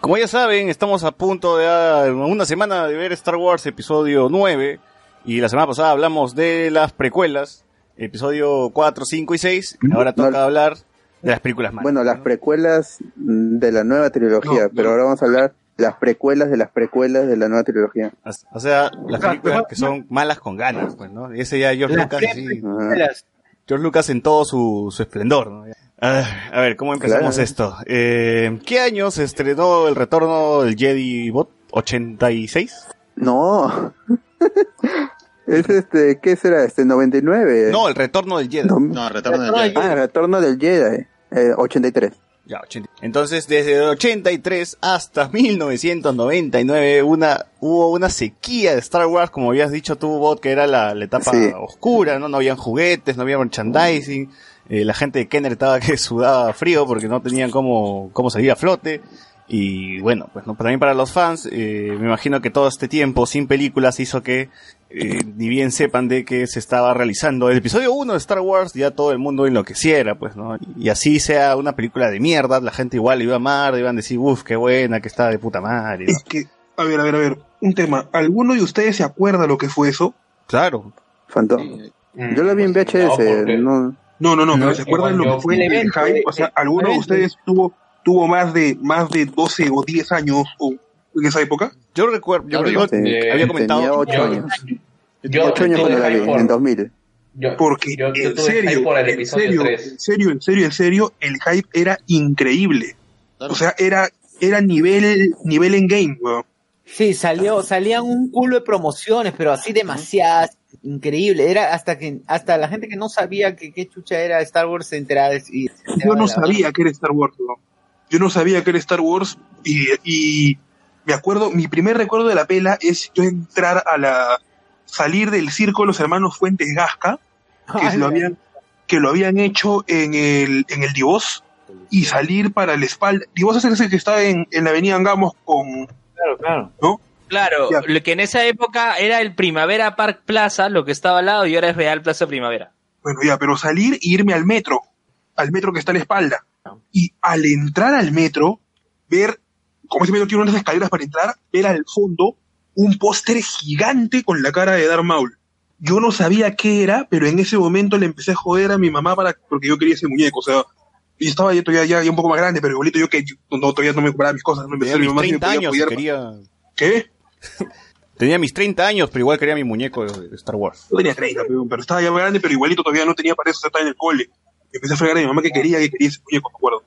Como ya saben, estamos a punto de una semana de ver Star Wars episodio 9, y la semana pasada hablamos de las precuelas, episodio 4, 5 y 6, y ahora toca hablar de las películas malas. Bueno, las precuelas de la nueva trilogía, pero ahora vamos a hablar las precuelas de la nueva trilogía. O sea, las películas que son malas con ganas, pues, ¿no? Ese ya George Lucas, sí, George Lucas en todo su esplendor, ¿no? A ver, ¿cómo empezamos esto? ¿Qué año se estrenó El Retorno del Jedi Bot? ¿86? No. Es ¿qué será? 99. No, El Retorno del Jedi. No, El Retorno del Jedi. Ah, El Retorno del Jedi. 83. Ya, 80. Entonces, desde el 83 hasta 1999 hubo una sequía de Star Wars, como habías dicho tú, Bot, que era la etapa oscura, ¿no? No habían juguetes, no había merchandising. La gente de Kenner estaba que sudaba frío porque no tenían cómo salir a flote. Y bueno, pues no, también para los fans, me imagino que todo este tiempo sin películas hizo que ni bien sepan de que se estaba realizando el episodio 1 de Star Wars, ya todo el mundo enloqueciera, pues, ¿no? Y así sea una película de mierda, la gente igual iba a amar, iban a decir, uff, qué buena, que está de puta madre, ¿no? Es que, a ver, un tema, ¿alguno de ustedes se acuerda lo que fue eso? Claro. Fantasma. Yo lo vi en VHS, no... No, pero ¿se acuerdan lo que fue el hype? O sea, ¿alguno de ustedes tuvo tuvo más de 12 o 10 años en esa época. Yo recuerdo, había comentado 8 años. Yo 8 años cuando la vi, en 2000. Porque en serio, el hype era increíble. Claro. O sea, era nivel en game, weón. Sí, salían un culo de promociones, pero así demasiadas, increíble. Era hasta la gente que no sabía qué chucha era Star Wars se enteraba. Yo no sabía que era Star Wars, weón. Yo no sabía que era Star Wars y me acuerdo, mi primer recuerdo de la pela es yo entrar salir del circo de los hermanos Fuentes Gasca, que lo habían hecho en el Divos, y salir para el espalda. Divos es ese que está en la avenida Angamos con... Claro. ¿No? Claro, ya. Lo que en esa época era el Primavera Park Plaza, lo que estaba al lado, y ahora es Real Plaza Primavera. Bueno, ya, pero salir e irme al metro que está a la espalda. Y al entrar al metro, ver, como ese metro tiene unas escaleras para entrar, ver al fondo un póster gigante con la cara de Darth Maul. Yo no sabía qué era, pero en ese momento le empecé a joder a mi mamá porque yo quería ese muñeco. O sea, y estaba yo todavía ya un poco más grande, pero igualito todavía no me compraba mis cosas. No empecé a mi mamá 30 años, quería... ¿Qué? Tenía mis 30 años, pero igual quería mi muñeco de Star Wars. Yo tenía 30, pero estaba ya más grande, pero igualito todavía no tenía para eso, estaba en el cole. Empecé a fregar a mi mamá que quería ese muñeco, me acuerdo.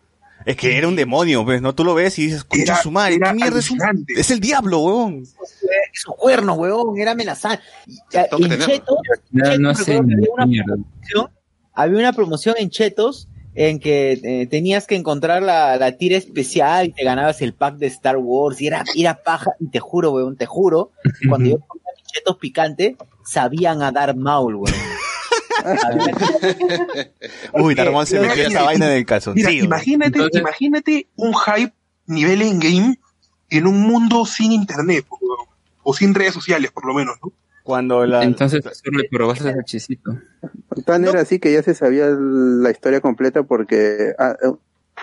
Es que era un demonio, pues, ¿no? Tú lo ves y dices, escucha su madre, ¿qué mierda es? Es el diablo, huevón. Su cuerno, huevón, era amenazante. Había una promoción en Chetos en que tenías que encontrar la tira especial y te ganabas el pack de Star Wars y era paja. Y te juro, huevón, cuando yo comía Chetos picante, sabían a Darth Maul, huevón. Uy, Darman se metió esa vaina del calzoncillo. Imagínate un hype nivel en game en un mundo sin internet o sin redes sociales, por lo menos, ¿no? Cuando entonces reprobaste el hechicito. Tan era así que ya se sabía la historia completa porque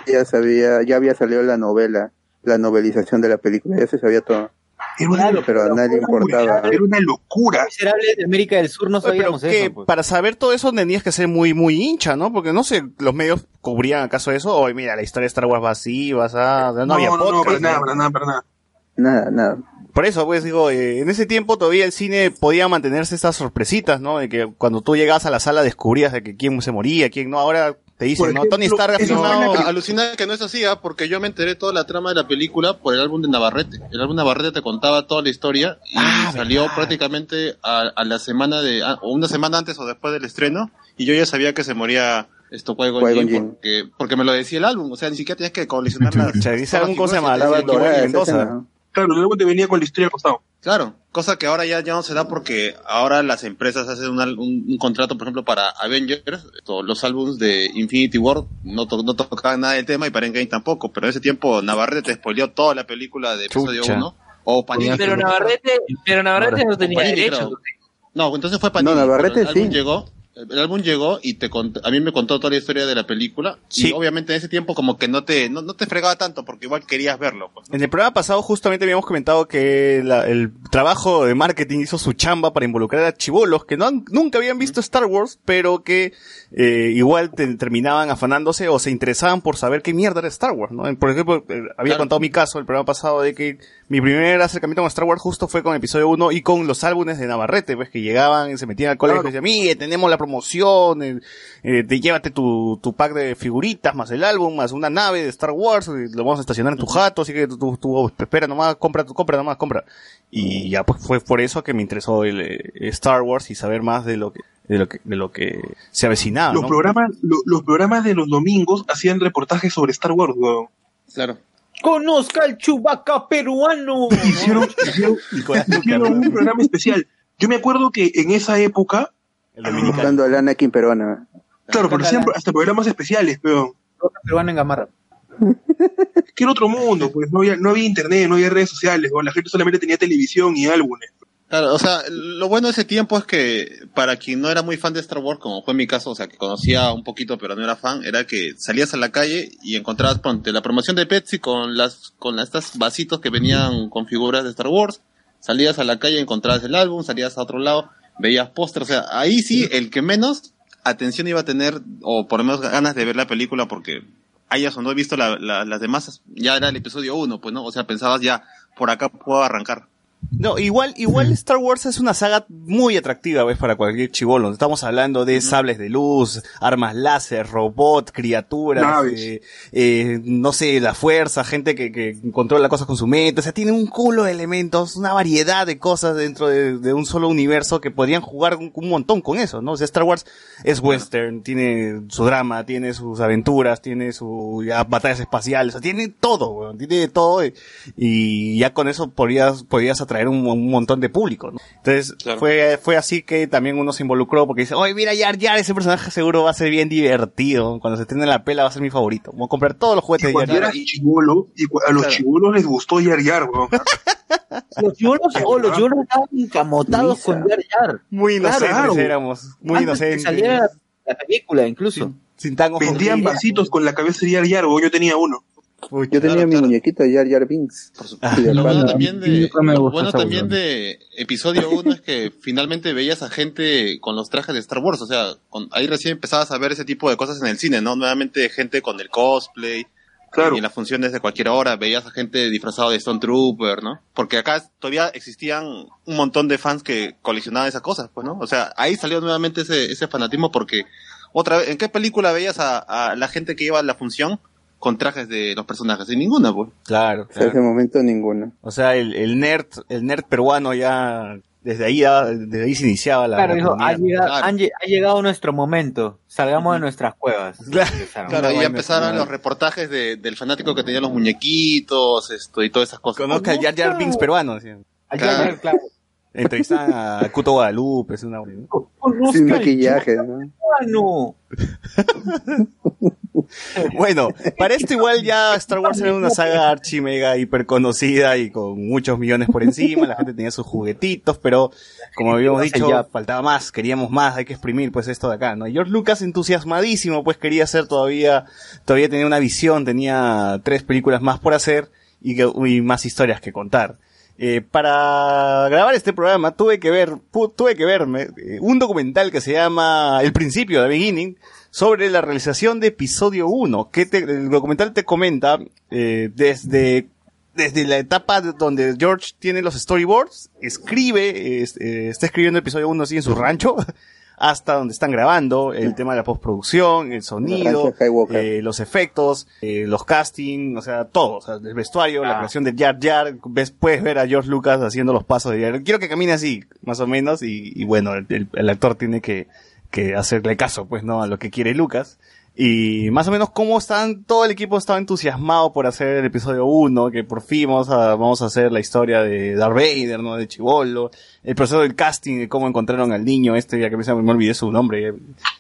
ya había salido la novelización de la película, ya se sabía todo. Era una locura, pero a nadie importaba. Era una locura. Miserables de América del Sur, no sabíamos eso. Pues. Para saber todo eso tenías que ser muy, muy hincha, ¿no? Porque no sé, los medios cubrían acaso eso. Oye, mira, la historia de Star Wars va así, no había podcast. No, para nada. Nada. Por eso, pues, digo, en ese tiempo todavía el cine podía mantenerse estas sorpresitas, ¿no? De que cuando tú llegabas a la sala descubrías de que quién se moría, quién no. Ahora... Te dicen, ¿no? Tony Stark alucina que no es así, ¿eh? Porque yo me enteré toda la trama de la película por el álbum de Navarrete. El álbum de Navarrete te contaba toda la historia y salió prácticamente a la semana o una semana antes o después del estreno, y yo ya sabía que se moría Qui-Gon Jinn porque me lo decía el álbum, o sea, ni siquiera tenías que coleccionar la... Dice algún cosa mala, claro, luego te venía con la historia al costado. Claro, cosa que ahora ya no se da porque ahora las empresas hacen un contrato, por ejemplo, para Avengers, los álbumes de Infinity War no tocaban nada del tema y para Endgame tampoco, pero en ese tiempo Navarrete te spoileó toda la película de episodio 1. O Panini. Pero Navarrete no tenía derecho. Creo. No, entonces fue Panini. No, Navarrete el álbum llegó. El álbum llegó y a mí me contó toda la historia de la película. Sí. Y obviamente en ese tiempo como que no te fregaba tanto porque igual querías verlo, pues, ¿no? En el programa pasado justamente habíamos comentado que el trabajo de marketing hizo su chamba para involucrar a chibolos que nunca habían visto Star Wars, pero que igual terminaban afanándose o se interesaban por saber qué mierda era Star Wars, ¿no? Por ejemplo, había contado mi caso el programa pasado de que mi primer acercamiento con Star Wars justo fue con el episodio 1 y con los álbumes de Navarrete, pues, que llegaban y se metían al colegio y decían, mire, tenemos la promoción, llévate tu pack de figuritas, más el álbum, más una nave de Star Wars, lo vamos a estacionar en tu jato, así que tú espera nomás, compra. Y ya pues fue por eso que me interesó el Star Wars y saber más de lo que se avecinaba. Los, ¿no? Los programas de los domingos hacían reportajes sobre Star Wars, ¿no? Claro. ¡Conozca al Chewbacca peruano! Hicieron un programa especial. Yo me acuerdo que en esa época buscando a Anakin peruana. Claro, pero siempre, hasta programas especiales, peón. Peruana en Gamarra. Que era otro mundo, pues no había internet, no había redes sociales, ¿no? La gente solamente tenía televisión y álbumes. Claro, o sea, lo bueno de ese tiempo es que para quien no era muy fan de Star Wars, como fue mi caso, o sea, que conocía un poquito pero no era fan, era que salías a la calle y encontrabas, ponte, la promoción de Pepsi con estas vasitos que venían con figuras de Star Wars, salías a la calle, encontrabas el álbum, salías a otro lado, veías póster, o sea, ahí sí, el que menos atención iba a tener, o por lo menos ganas de ver la película, porque hayas o no visto las demás, ya era el episodio 1, pues, ¿no? O sea, pensabas ya, por acá puedo arrancar. No, igual Star Wars es una saga muy atractiva, ¿ves? Para cualquier chibolo. Estamos hablando de sables de luz, armas láser, robot, criaturas, no sé, la fuerza, gente que controla cosas con su mente. O sea, tiene un culo de elementos, una variedad de cosas dentro de un solo universo que podrían jugar un montón con eso, ¿no? O sea, Star Wars es western, tiene su drama, tiene sus aventuras, tiene sus batallas espaciales, o sea, tiene todo, weón, tiene todo. Y ya con eso podrías atraer un montón de público, ¿no? Entonces, claro, fue así que también uno se involucró porque dice, oye, mira, Yar, ese personaje seguro va a ser bien divertido, cuando se estrene la pela va a ser mi favorito, voy a comprar todos los juguetes de Yar. A los chibolos les gustó Yar, bro. Los chibolos estaban encamotados con Yar. Muy inocentes, claro. Éramos muy inocentes. Salía la película, incluso. Sin tango. Vendían vasitos con la cabeza de Yar, bro. Yo tenía uno. Uy, yo tenía mi muñequito de Jar Jar Binks. Lo bueno también de episodio 1 es que finalmente veías a gente con los trajes de Star Wars, o sea, ahí recién empezabas a ver ese tipo de cosas en el cine, ¿no? Nuevamente gente con el cosplay, claro, y en las funciones de cualquier hora veías a gente disfrazada de Stone Trooper, ¿no? Porque acá todavía existían un montón de fans que coleccionaban esas cosas, pues, ¿no? O sea, ahí salió nuevamente ese fanatismo porque otra vez, ¿en qué película veías a la gente que iba a la función con trajes de los personajes? En ninguna, pues. Claro. En ese momento ninguna. O sea, el nerd peruano ya desde ahí se iniciaba la. Claro, dijo, ha llegado nuestro momento. Salgamos de nuestras cuevas. Claro, y empezaron los reportajes del fanático que tenía los muñequitos, y todas esas cosas. Conozca al Jar Jar Binks peruano, ¿sí? Al Jar Jar, claro. Entrevistan a Cuto Guadalupe, es una. Sin maquillaje, ¿no? Bueno, para esto igual ya Star Wars era una saga archi mega hiper conocida y con muchos millones por encima, la gente tenía sus juguetitos, pero como habíamos dicho, faltaba más, queríamos más, hay que exprimir pues esto de acá, ¿no? George Lucas, entusiasmadísimo, pues quería hacer todavía tenía una visión, tenía 3 películas más por hacer y más historias que contar. Para grabar este programa tuve que verme un documental que se llama El Principio, The Beginning, sobre la realización de episodio 1, que el documental te comenta desde la etapa donde George tiene los storyboards, está escribiendo episodio 1 así en su rancho, hasta donde están grabando, el tema de la postproducción, el sonido, los efectos, los castings, o sea, todo, o sea, el vestuario, la creación de Jar Jar. Puedes ver a George Lucas haciendo los pasos de Jar Jar. Quiero que camine así, más o menos, y bueno, el actor tiene que hacerle caso, pues, ¿no? A lo que quiere Lucas. Y más o menos todo el equipo estaba entusiasmado por hacer el episodio 1, que por fin vamos a hacer la historia de Darth Vader, ¿no? De chibolo, el proceso del casting, de cómo encontraron al niño ya que me olvidé su nombre.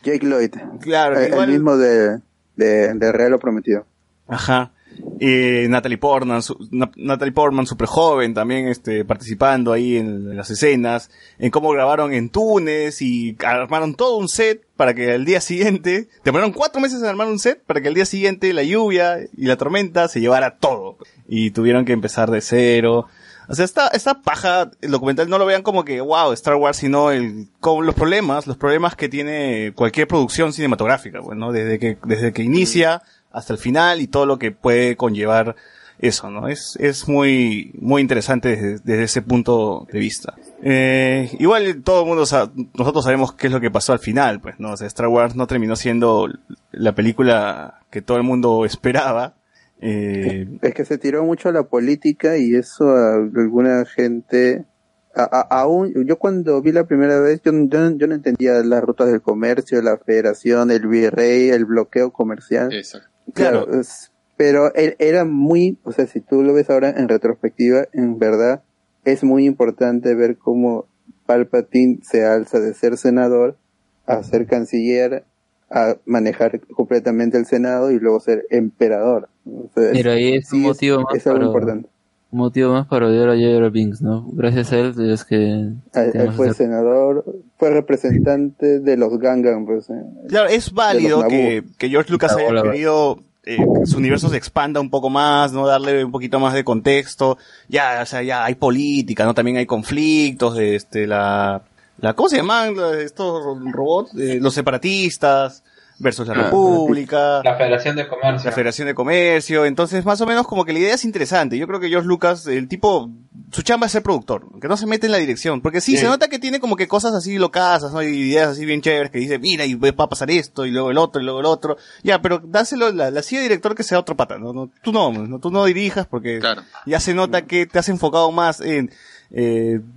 Jake Lloyd. Claro. El mismo de Real o Prometido. Ajá. Natalie Portman, súper joven también, participando ahí en las escenas, en cómo grabaron en Túnez y armaron todo un set para que al día siguiente, demoraron 4 meses en armar un set para que al día siguiente la lluvia y la tormenta se llevara todo. Y tuvieron que empezar de cero. O sea, esta paja, el documental no lo vean como que, wow, Star Wars, sino con los problemas que tiene cualquier producción cinematográfica, bueno, desde que inicia hasta el final y todo lo que puede conllevar eso, ¿no? Es muy, muy interesante desde ese punto de vista. Igual todo el mundo, nosotros sabemos qué es lo que pasó al final, pues, ¿no? O sea, Star Wars no terminó siendo la película que todo el mundo esperaba. Es que se tiró mucho a la política y eso a alguna gente. Aún yo cuando vi la primera vez yo no entendía las rutas del comercio, la federación, el virrey, el bloqueo comercial. Exacto. Claro. Pero él era muy, o sea, si tú lo ves ahora en retrospectiva, en verdad es muy importante ver cómo Palpatine se alza de ser senador a ser canciller, a manejar completamente el Senado y luego ser emperador. Entonces, mira, ahí es un motivo más es algo importante. Motivo más para odiar a J.R. Binks, ¿no? Gracias a él es que él fue senador, fue representante de los Gangan, pues. Claro, es válido que George Lucas haya querido que su universo se expanda un poco más, ¿no? Darle un poquito más de contexto. Ya, o sea, ya hay política, ¿no? También hay conflictos, ¿cómo se llaman estos robots? Los separatistas. versus la República, la Federación de Comercio. Entonces, más o menos como que la idea es interesante. Yo creo que George Lucas, el tipo, su chamba es ser productor, que no se mete en la dirección, porque sí, se nota que tiene como que cosas así locas, ¿no? Y ideas así bien chéveres que dice, mira, y va a pasar esto, y luego el otro, ya, pero dáselo la silla de director que sea otro pata, no, tú no dirijas, porque ya se nota que te has enfocado más en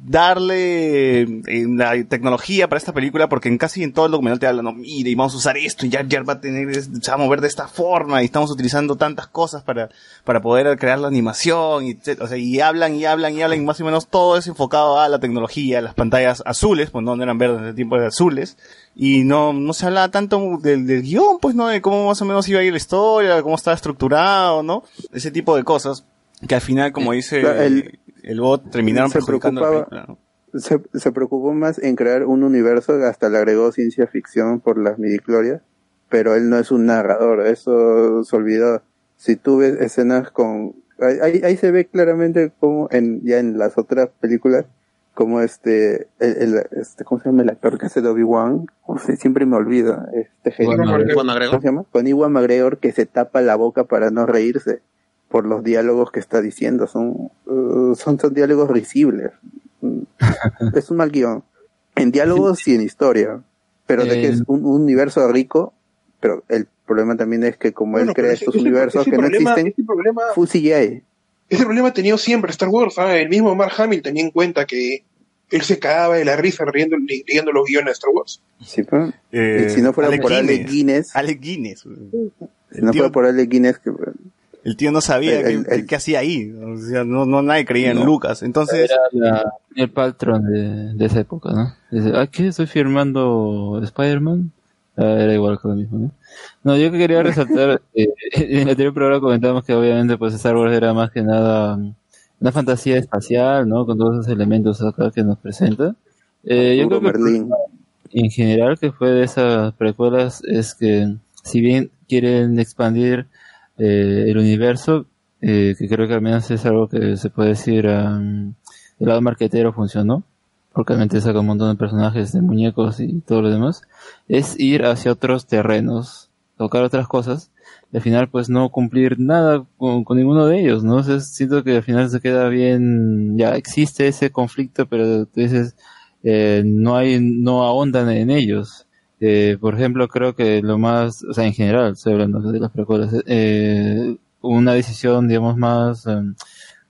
darle la tecnología para esta película, porque en todo el documental te hablan, no, mire, y vamos a usar esto, y ya va a tener, se va a mover de esta forma, y estamos utilizando tantas cosas para poder crear la animación, y, o sea, y hablan, y más o menos todo es enfocado a la tecnología, las pantallas azules, pues no eran verdes en el tiempo, de azules, y no se hablaba tanto del guión, pues no, de cómo más o menos iba a ir la historia, cómo estaba estructurado, ¿no? Ese tipo de cosas, que al final, como dice... El bot terminaron perjudicando la película, ¿no? Se preocupó más en crear un universo, hasta le agregó ciencia ficción por las midichlorias, pero él no es un narrador, eso se olvidó. Si tú ves escenas con... Ahí se ve claramente como en las otras películas, como ¿cómo se llama el actor que hace Obi-Wan? Siempre me olvido. ¿Cómo se llama? Con Ewan McGregor, que se tapa la boca para no reírse por los diálogos que está diciendo, son diálogos risibles. Es un mal guión en diálogos y en historia, pero de que es un universo rico, pero el problema también es que como él crea estos universos que no existen, ese problema ha tenido siempre Star Wars, ¿sabes? El mismo Mark Hamill tenía en cuenta que él se cagaba de la risa leyendo los guiones de Star Wars. Sí, pues. Si no fuera por Alec Guinness, si no fuera por Alec Guinness, que el tío no sabía qué hacía ahí, o sea, nadie creía en Lucas, entonces... Era el patrón de esa época, ¿no? Dice, ¿qué? ¿Estoy firmando Spider-Man? Era igual que lo mismo, ¿no? No, yo quería resaltar, en el anterior programa comentamos que obviamente pues Star Wars era más que nada una fantasía espacial, ¿no? Con todos esos elementos acá que nos presenta. Yo creo que en general que fue de esas precuelas es que, si bien quieren expandir el universo, que creo que al menos es algo que se puede decir, el lado marquetero funcionó, porque realmente saca un montón de personajes, de muñecos y todo lo demás, es ir hacia otros terrenos, tocar otras cosas, y al final pues no cumplir nada con ninguno de ellos, ¿no? O sea, siento que al final se queda bien, ya existe ese conflicto, pero tú dices, no ahondan en ellos. Por ejemplo, creo que lo más, o sea, en general, estoy hablando de las precuelas, una decisión, digamos, más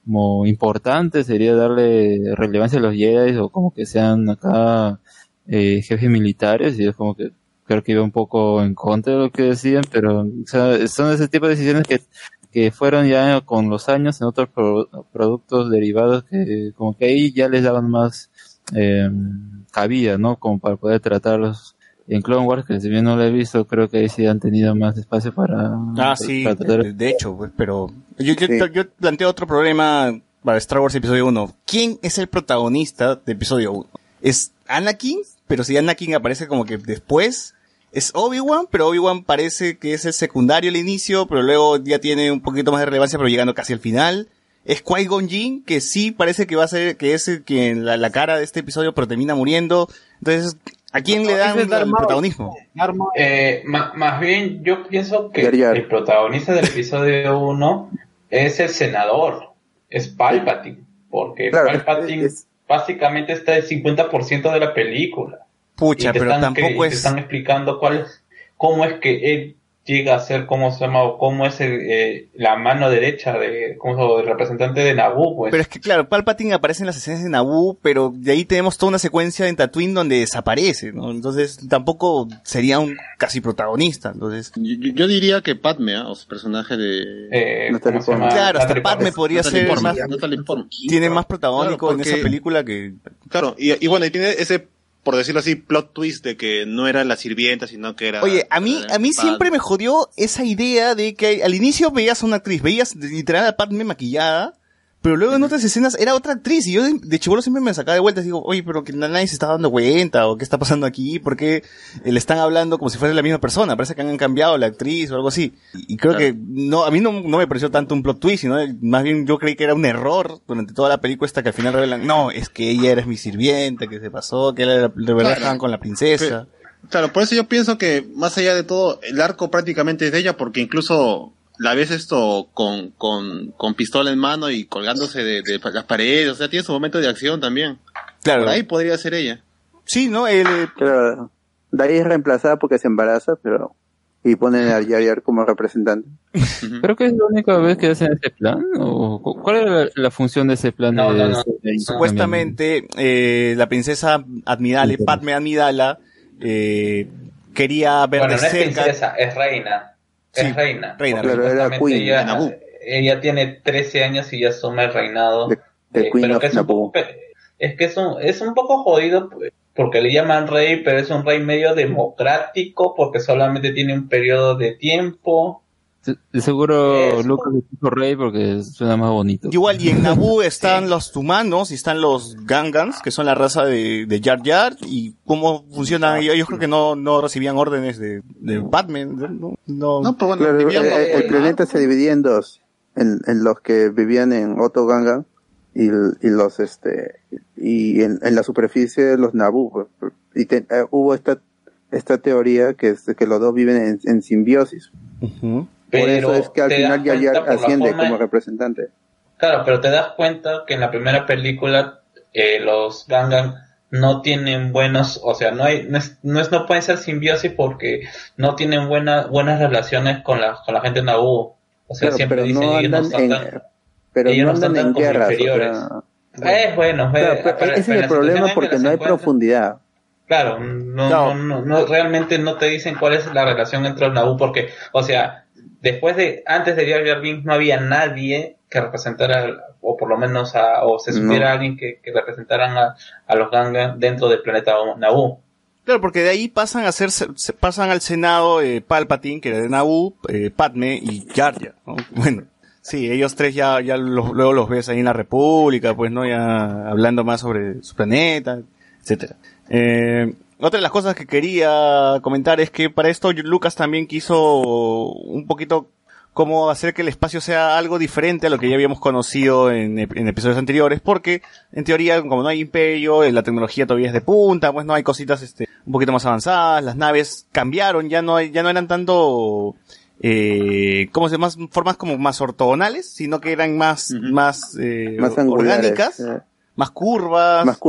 como importante sería darle relevancia a los Jedi, o como que sean acá jefes militares, y es como que creo que iba un poco en contra de lo que decían, pero o sea, son ese tipo de decisiones que fueron ya con los años en otros productos derivados que como que ahí ya les daban más cabida, ¿no? Como para poder tratarlos. En Clone Wars, que si bien no lo he visto, creo que ahí sí han tenido más espacio para... sí, para tratar... de hecho, pues, pero... Yo planteo otro problema para Star Wars Episodio 1. ¿Quién es el protagonista de Episodio 1? ¿Es Anakin? Pero si Anakin aparece como que después... ¿Es Obi-Wan? Pero Obi-Wan parece que es el secundario al inicio, pero luego ya tiene un poquito más de relevancia, pero llegando casi al final... Es Qui-Gon Jinn, que sí parece que va a ser... Que es quien la cara de este episodio, pero termina muriendo. Entonces... ¿A quién le dan el protagonismo? Más bien, yo pienso que el protagonista del episodio 1 es el senador, es Palpatine, porque Palpatine básicamente está el 50% de la película. Pucha, pero tampoco es... Te están explicando cómo es que él llega a ser, cómo es la mano derecha del representante de Naboo, pues. Pero es que, claro, Palpatine aparece en las escenas de Naboo, pero de ahí tenemos toda una secuencia en Tatooine donde desaparece, ¿no? Entonces, tampoco sería un casi protagonista, entonces... Yo diría que Padme, o sea, personaje de... Claro, hasta Padme podría ser más... Tiene más protagónico en esa película que... Claro, y bueno, y tiene ese... por decirlo así, plot twist de que no era la sirvienta, sino que era... Oye, a mí siempre me jodió esa idea de que al inicio veías a una actriz, veías literal a Padme maquillada, pero luego en otras escenas era otra actriz, y yo de chibolo siempre me sacaba de vueltas y digo, oye, pero que nadie se está dando cuenta, o qué está pasando aquí, por qué le están hablando como si fuese la misma persona, parece que han cambiado la actriz o algo así, y creo que no, a mí no me pareció tanto un plot twist, sino más bien yo creí que era un error durante toda la película hasta que al final revelan, no, es que ella era mi sirvienta, que se pasó, que la revelaban con la princesa. Claro, por eso yo pienso que, más allá de todo, el arco prácticamente es de ella, porque incluso la ves esto con pistola en mano y colgándose de las paredes, o sea, tiene su momento de acción también. Claro. Por ahí podría ser ella. Sí, ¿no? Claro, de ahí es reemplazada porque se embaraza, pero... Y ponen a Yariar como representante. Creo que es la única vez que hacen ese plan. ¿O cuál era la función de ese plan? No. Supuestamente la princesa Amidala, Padme Amidala, quería ver de cerca. No es princesa, es reina. Sí, es reina. Pero era Queen. Ella tiene 13 años y ya asume el reinado. De Queen of Naboo. Es que es un poco jodido porque le llaman rey, pero es un rey medio democrático porque solamente tiene un periodo de tiempo. De seguro Lucas le puso rey porque suena más bonito. Igual, y en Naboo están los Tumanos y están los Gangans, que son la raza de Jar Jar, y cómo funcionan ellos. Yo creo que no recibían órdenes de Batman. No, pero bueno, el planeta se dividía en dos, en los que vivían en Otto Gangan y los en la superficie de los Naboo, y hubo esta teoría que los dos viven en simbiosis. Uh-huh. Por pero eso es que al final ya asciende como representante. Claro, pero te das cuenta que en la primera película los Gangan no tienen buenos, o sea, no pueden ser simbiosis porque no tienen buenas relaciones con la gente Naboo. O sea, claro, siempre dicen no ellos pero ellos no andan en guerras. Ese es el problema porque no hay profundidad. Claro, no, realmente no te dicen cuál es la relación entre los Naboo porque, o sea, antes de Jar Jar Binks no había nadie que representara, o por lo menos o se supiera alguien que representaran a los Gangan dentro del planeta Naboo. Claro, porque de ahí pasan al Senado Palpatine, que era de Naboo, Padme y Jar Jar, ¿no? Bueno. Sí, ellos tres ya luego los ves ahí en la República, pues, ¿no? Ya hablando más sobre su planeta, etcétera. Otra de las cosas que quería comentar es que para esto Lucas también quiso un poquito cómo hacer que el espacio sea algo diferente a lo que ya habíamos conocido en episodios anteriores, porque en teoría, como no hay imperio, la tecnología todavía es de punta, pues no hay cositas un poquito más avanzadas, las naves cambiaron, ya no eran tanto... ¿cómo se llama? Formas como más ortogonales, sino que eran más orgánicas, más curvas,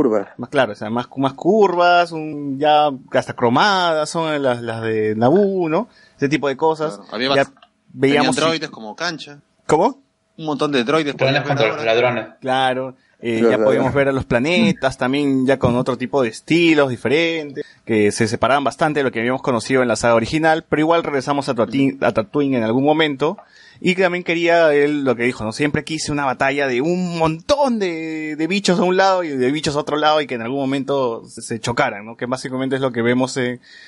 claro, o sea, más curvas, ya hasta cromadas son las de Naboo, ¿no? Ese tipo de cosas. Claro, veíamos droides como cancha. ¿Cómo? Un montón de droides contra los ladrones. Claro. Ya podíamos ver a los planetas también ya con otro tipo de estilos diferentes que se separaban bastante de lo que habíamos conocido en la saga original, pero igual regresamos a Tatooine en algún momento, y también quería él lo que dijo, ¿no? Siempre quise una batalla de un montón de bichos a un lado y de bichos a otro lado y que en algún momento se chocaran, ¿no? Que básicamente es lo que vemos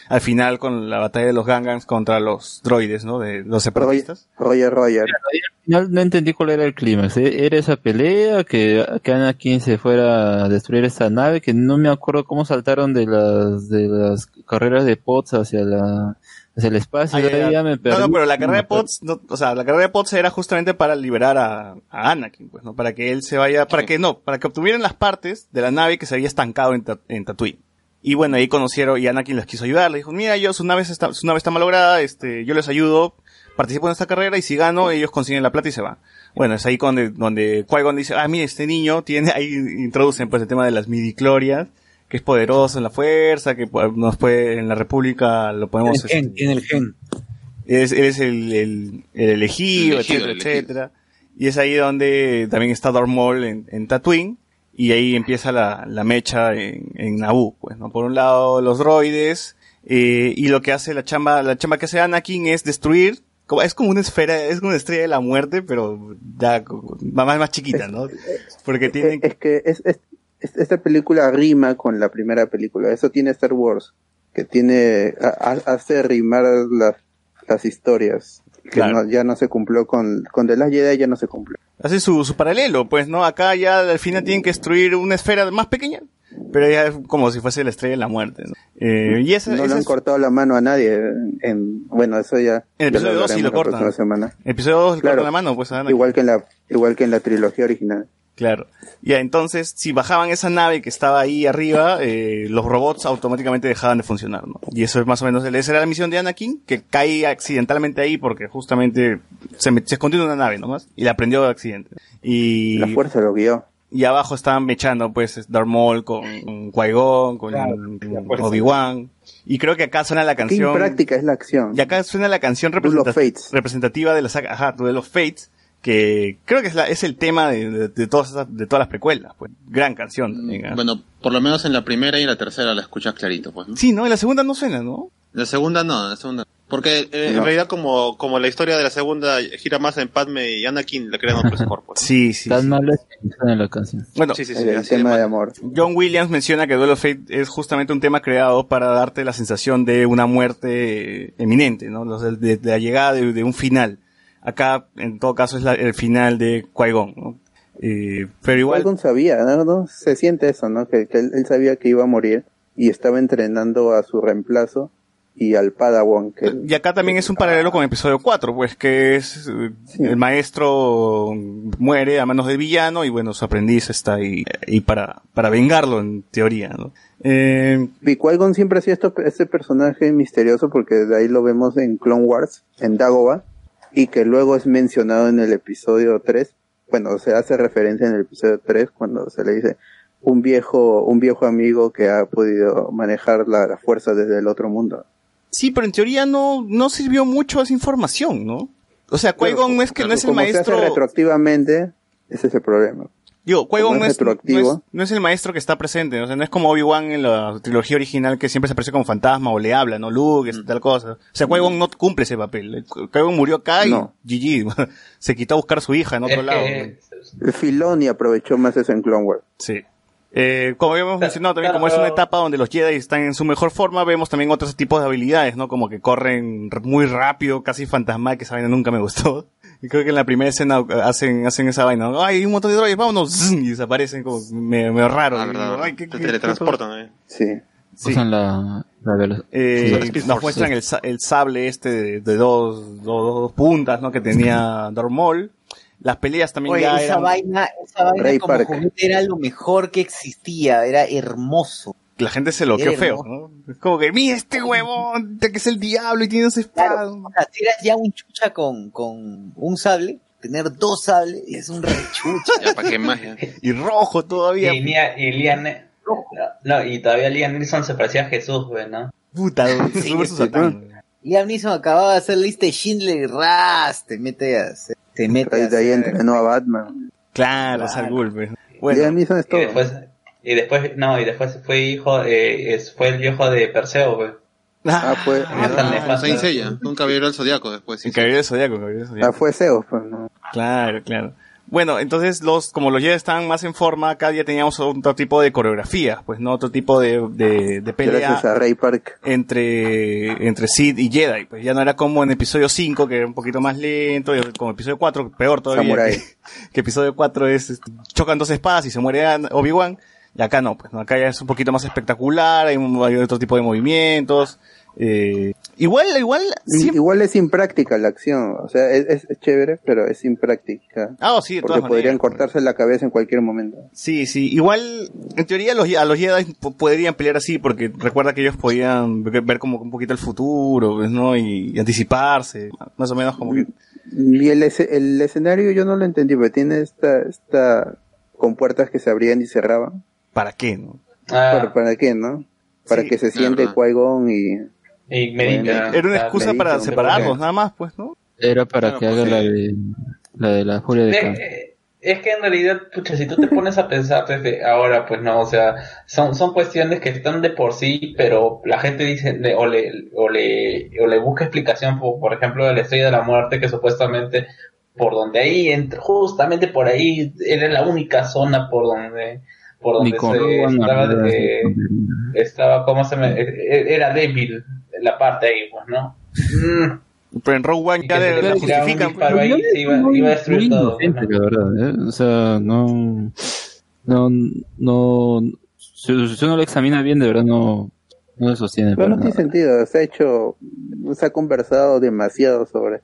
al final con la batalla de los Gangans contra los droides, ¿no? De los separatistas. Roger. No entendí cuál era el clima. Era esa pelea que Anakin se fuera a destruir esa nave, que no me acuerdo cómo saltaron de las carreras de pods hacia el espacio. Pero la carrera de pods, la carrera de pods era justamente para liberar a Anakin, pues, ¿no? Para que él se vaya, para que obtuvieran las partes de la nave que se había estancado en Tatooine. Y bueno, ahí conocieron, y Anakin les quiso ayudar, le dijo, mira, su nave está malograda, yo les ayudo, participo en esta carrera y si gano, ellos consiguen la plata y se van. Bueno, es ahí donde Qui-Gon dice, mire, este niño tiene, ahí introducen pues el tema de las midichlorias, que es poderoso en la fuerza, que nos puede, en la República lo podemos... En el gen. Eres el elegido, etcétera. Y es ahí donde también está Darth Maul en Tatooine, y ahí empieza la mecha en Naboo, pues, ¿no? Por un lado los droides, y lo que hace la chamba que hace Anakin es destruir. Es como una esfera, es una estrella de la muerte, pero ya más chiquita, ¿no? Porque tienen... Es que esta película rima con la primera película. Eso tiene Star Wars, que tiene hace rimar las historias. Claro. Que ya no se cumplió con The Last Jedi, ya no se cumplió. Hace su paralelo, pues, ¿no? Acá ya al final tienen que destruir una esfera más pequeña, pero ya es como si fuese la estrella de la muerte, ¿no? Y esa, no le han cortado la mano a nadie. Eso ya. En el episodio 2 sí lo cortan. En el episodio 2 le cortan la mano, pues, a Anakin. Igual que en la trilogía original. Claro. Ya, entonces, si bajaban esa nave que estaba ahí arriba, los robots automáticamente dejaban de funcionar, ¿no? Y eso es más o menos, esa era la misión de Anakin, que cae accidentalmente ahí porque justamente se escondió en una nave nomás, y la prendió de accidente. Y la fuerza lo guió. Y abajo estaban mechando, pues, Darth Maul con Qui-Gon, con Obi-Wan. Y creo que acá suena la canción... Qué práctica es la acción. Y acá suena la canción representativa de la saga, ajá, de los Fates, que creo que es el tema de todas las precuelas, pues. Gran canción también, ¿eh? Bueno, por lo menos en la primera y la tercera la escuchas clarito, pues, ¿no? Sí, ¿no? En la segunda no suena, ¿no? La segunda no. Porque no. En realidad como la historia de la segunda gira más en Padme y Anakin, la creamos por ese cuerpo, ¿no? Sí. Tan malo es que suena la canción. Bueno, sí, el tema de amor. John Williams menciona que Duel of Fate es justamente un tema creado para darte la sensación de una muerte eminente, ¿no? De la llegada de un final. Acá, en todo caso, es el final de Qui-Gon, ¿no? Pero igual... Qui-Gon sabía, ¿no? Se siente eso, ¿no? Que él sabía que iba a morir y estaba entrenando a su reemplazo y al Padawan. Y acá también es un paralelo con episodio 4, pues, que es el maestro muere a manos del villano y, bueno, su aprendiz está ahí y para vengarlo, en teoría, ¿no? Y Qui-Gon siempre ha sido este personaje misterioso, porque de ahí lo vemos en Clone Wars, en Dagobah, y que luego es mencionado en el episodio 3, bueno, se hace referencia en el episodio 3 cuando se le dice... Un viejo amigo que ha podido manejar la fuerza desde el otro mundo. Sí, pero en teoría no sirvió mucho esa información, ¿no? O sea, Qui-Gon no es que no es el maestro... Como se hace retroactivamente, ese es el problema. Digo, Qui-Gon no es el maestro que está presente, o sea, no es como Obi-Wan en la trilogía original, que siempre se aparece como fantasma o le habla, ¿no? Luke, tal cosa. O sea, Qui-Gon no cumple ese papel. Qui-Gon murió acá y Gigi se quitó a buscar a su hija en otro lado. Filoni aprovechó más eso en Clone Wars. Sí. Como habíamos mencionado también, como es una etapa donde los Jedi están en su mejor forma, vemos también otros tipos de habilidades, ¿no? Como que corren muy rápido, casi fantasmal, que esa vaina nunca me gustó. Y creo que en la primera escena hacen esa vaina, ¿no? Hay un montón de drogas, vámonos, y desaparecen como medio raro. Ay, ¿qué teletransportan, ¿eh? Sí. Usan nos muestran el sable este de dos puntas, ¿no? Que tenía Darth Maul. Las peleas también. Oye, esa vaina Ray como juguete era lo mejor que existía, era hermoso. La gente se loqueó feo, ¿no? Es como que, mira este huevón, que es el diablo y tiene dos espadas. Claro, era ya un chucha con un sable, tener dos sables es un rechucha. Ya, ¿para qué magia? Y rojo todavía. Y todavía Liam Neeson se parecía a Jesús, güey, ¿no? Puta, Jesús versus Satán. Liam Neeson acababa de hacer lista de Schindler y ras, te metes. De ahí entrenó a Batman. Claro, es algo. Bueno, Liam Neeson es todo. Y después fue el hijo de Perseo, pues. Ah, pues. Saint Seiya, un caballero del Zodíaco después. Sí, el caballero del Zodíaco, fue Zeus, pues, ¿no? Claro. Bueno, entonces como los Jedi estaban más en forma, acá ya teníamos otro tipo de coreografía, pues, ¿no? Otro tipo de pelea. Gracias a Ray Park. Entre Sith y Jedi, pues ya no era como en episodio 5, que era un poquito más lento, y como episodio 4, peor todavía. Samurai. Que episodio 4 es, chocan dos espadas y se muere Obi-Wan, y acá no, pues, ¿no? Acá ya es un poquito más espectacular, hay otro tipo de movimientos. Igual es impráctica la acción, o sea, es chévere, pero es impráctica. Sí, de todas maneras, podrían cortarse la cabeza en cualquier momento. Sí, igual en teoría a los Jedi podrían pelear así, porque recuerda que ellos podían ver como un poquito el futuro, pues, ¿no? Y anticiparse, más o menos como que. Y el escenario yo no lo entendí, pero tiene esta con puertas que se abrían y cerraban. ¿Para qué, no? ¿Para qué, no? Para que se siente Qui-Gon y medita. Era una excusa para separarnos, nada más, pues, ¿no? Era para que haga la de la Julia de K. Es que en realidad, pucha, si tú te pones a pensar desde ahora, pues no, o sea, son cuestiones que están de por sí, pero la gente dice, o le busca explicación, por ejemplo, de la Estrella de la Muerte, que supuestamente por donde ahí, justamente por ahí, era la única zona por donde se estaba, era débil la parte ahí, pues, ¿no? Pero en Rogue One ya la justifican, pero ahí se iba a destruir todo, la verdad, ¿eh? O sea, no si uno lo examina bien, de verdad no lo sostiene. Pero no tiene sentido, se ha conversado demasiado sobre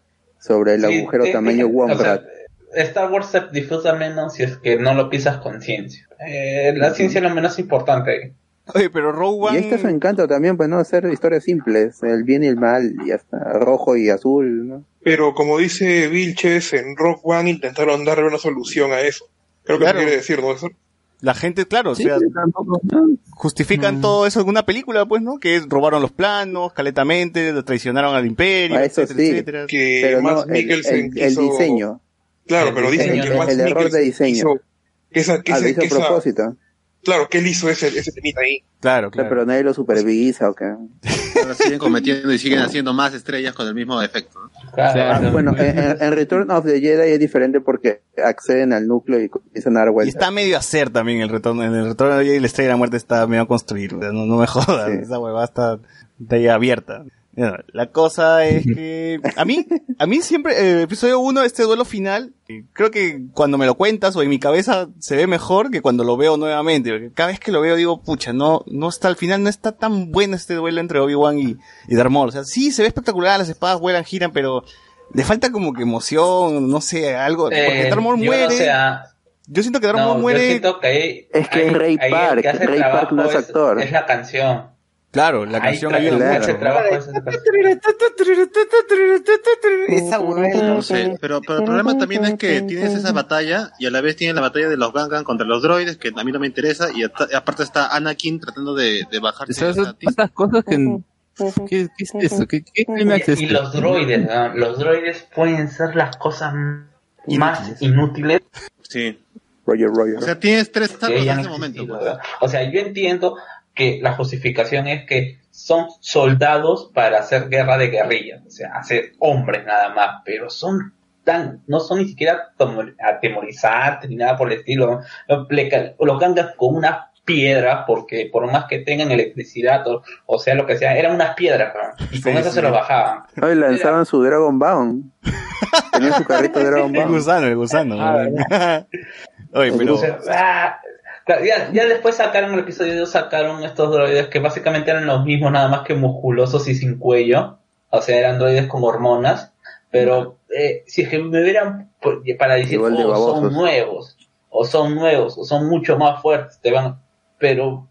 el agujero tamaño Wombat. Star Wars se disfruta menos si es que no lo pisas con ciencia. La ciencia es lo menos importante. Oye, pero Rogue One... Y este es su encanto también, pues, ¿no? Hacer historias simples, el bien y el mal, y hasta rojo y azul, ¿no? Pero como dice Vilches, en Rogue One intentaron darle una solución a eso. Creo que eso quiere decir, ¿no? Eso. La gente, claro, sí, o sea, tampoco, ¿no? Justifican todo eso en una película, pues, ¿no? Que robaron los planos, caletamente, lo traicionaron al imperio, etcétera, sí, etcétera. Que pero Mads Mikkelsen quiso... El diseño. Claro, el pero diseño, dicen que Mads Mikkelsen... El error de diseño. Hizo que hizo propósito. Claro, que él hizo ese temita ahí. Claro, claro. Pero nadie lo supervisa, ¿o qué? Ahora siguen cometiendo y siguen haciendo más estrellas con el mismo defecto, ¿no? Claro, o sea, bueno, en Return of the Jedi es diferente porque acceden al núcleo y empiezan a dar vueltas. Y está medio a hacer también el retorno de Jedi, la estrella de la muerte está medio a construir, no me jodas, sí. Esa huevada está ahí abierta. La cosa es que a mí siempre episodio 1, este duelo final, creo que cuando me lo cuentas o en mi cabeza se ve mejor que cuando lo veo nuevamente, porque cada vez que lo veo digo, pucha, no está al final, no está tan bueno este duelo entre Obi-Wan y Darth Maul. O sea, sí se ve espectacular, las espadas vuelan, giran, pero le falta como que emoción, no sé, algo, porque Darth Maul muere. O sea, yo siento que Darth Maul muere. Es Ray Park no es actor. Es la canción. Claro, la canción ahí no sé, pero el problema también es que tienes esa batalla y a la vez tienes la batalla de los Gungan contra los droides, que a mí no me interesa, y aparte está Anakin tratando de bajarse. Estas cosas que... ¿Qué es eso? ¿Qué es los droides, ¿no? Los droides pueden ser las cosas más inútiles. Sí. Roger. O sea, tienes tres tablas en ese momento. O sea, yo entiendo... que la justificación es que son soldados para hacer guerra de guerrillas, o sea, hacer hombres nada más, pero son no son ni siquiera atemorizantes ni nada por el estilo, los gangas con unas piedras, porque por más que tengan electricidad o sea lo que sea, eran unas piedras, ¿no? Y con eso se los bajaban. No, y lanzaban su Dragon Bound. Tenían su carrito de Dragon Bound. El gusano. Oye, pero... Entonces, Ya después sacaron el episodio 2, sacaron estos droides que básicamente eran los mismos, nada más que musculosos y sin cuello. O sea, eran droides con hormonas. Pero si es que me hubieran para decir, son nuevos, o son mucho más fuertes, te van... Pero...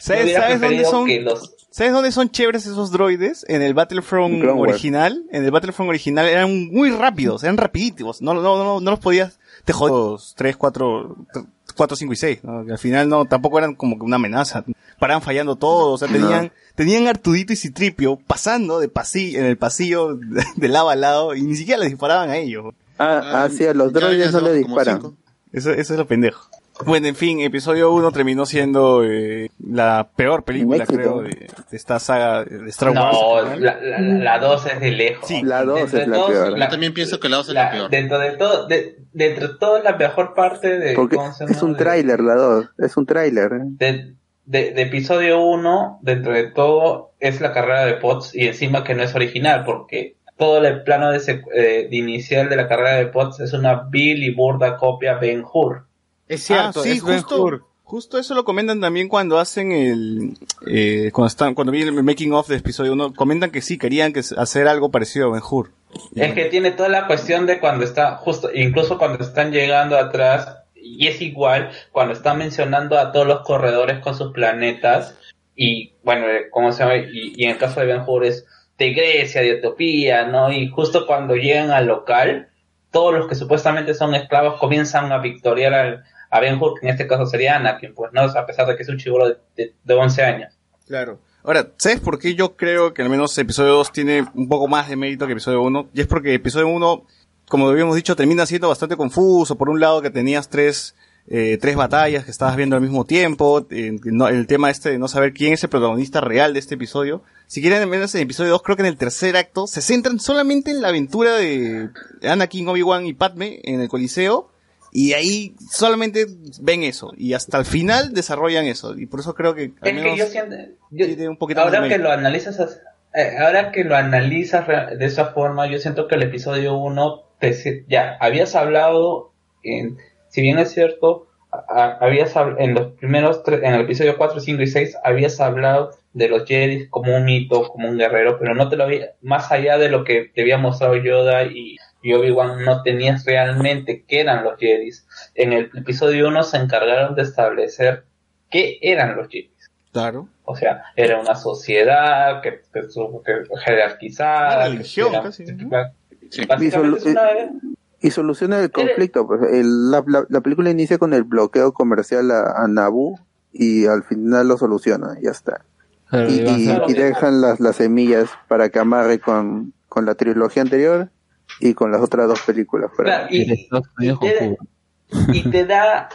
¿Sabes dónde son chéveres esos droides? En el Battlefront original. En el Battlefront original eran muy rápidos, eran rapidísimos. No los podías... Te jodías 3, 4, 5 y 6, ¿no? Al final tampoco eran como que una amenaza, paraban fallando todo, o sea, tenían Artudito y Citripio pasando en el pasillo de lado a lado y ni siquiera les disparaban a ellos. Sí, a los droides no les disparan. Eso es lo pendejo. Bueno, en fin, episodio 1 terminó siendo la peor película, creo, de esta saga de Star Wars. No, la 2 es de lejos. Sí, la 2 es la peor. Yo también pienso que la 2 es la peor. Dentro de todo, es la mejor parte de... Porque es un tráiler la 2, es un tráiler. De episodio 1, dentro de todo, es la carrera de Potts, y encima que no es original, porque... Todo el plano de inicial de la carrera de Potts es una vil y burda copia de Ben-Hur. Es cierto, sí, es justo eso lo comentan también cuando hacen cuando vi el making of de episodio 1, comentan que sí, querían hacer algo parecido a Ben-Hur. Es que tiene toda la cuestión de cuando está, justo, incluso cuando están llegando atrás, y es igual, cuando están mencionando a todos los corredores con sus planetas, y bueno, ¿cómo se llama? Y en el caso de Ben-Hur es de Grecia, de Etiopía, ¿no? Y justo cuando llegan al local, todos los que supuestamente son esclavos comienzan a victoriar a Ben-Hur, que en este caso sería Anakin, pues no, a pesar de que es un chibolo de 11 años. Claro. Ahora, ¿sabes por qué yo creo que al menos episodio 2 tiene un poco más de mérito que episodio 1? Y es porque episodio 1, como habíamos dicho, termina siendo bastante confuso. Por un lado que tenías tres batallas que estabas viendo al mismo tiempo, el tema este de no saber quién es el protagonista real de este episodio. Si quieren, menos en el episodio 2, creo que en el tercer acto se centran solamente en la aventura de Anakin, Obi-Wan y Padme en el Coliseo, y ahí solamente ven eso, y hasta el final desarrollan eso, y por eso creo que al menos es que yo siento, tiene un poquito ahora que lo analizas de esa forma, yo siento que el episodio 1 ya habías hablado en... Si bien es cierto, en el episodio 4, 5 y 6 habías hablado de los Jedi como un mito, como un guerrero, pero no te lo había, más allá de lo que te había mostrado Yoda y y Obi-Wan no tenías realmente qué eran los Jedi. En el episodio 1 se encargaron de establecer qué eran los Jedi. Claro. O sea, era una sociedad que jerarquizada. Una religión, que era, casi. Sí. Básicamente y soluciona el conflicto. Pues. La película inicia con el bloqueo comercial a Naboo y al final lo soluciona, ya está. Y dejan las semillas para que amarre con la trilogía anterior y con las otras dos películas. Claro, y te da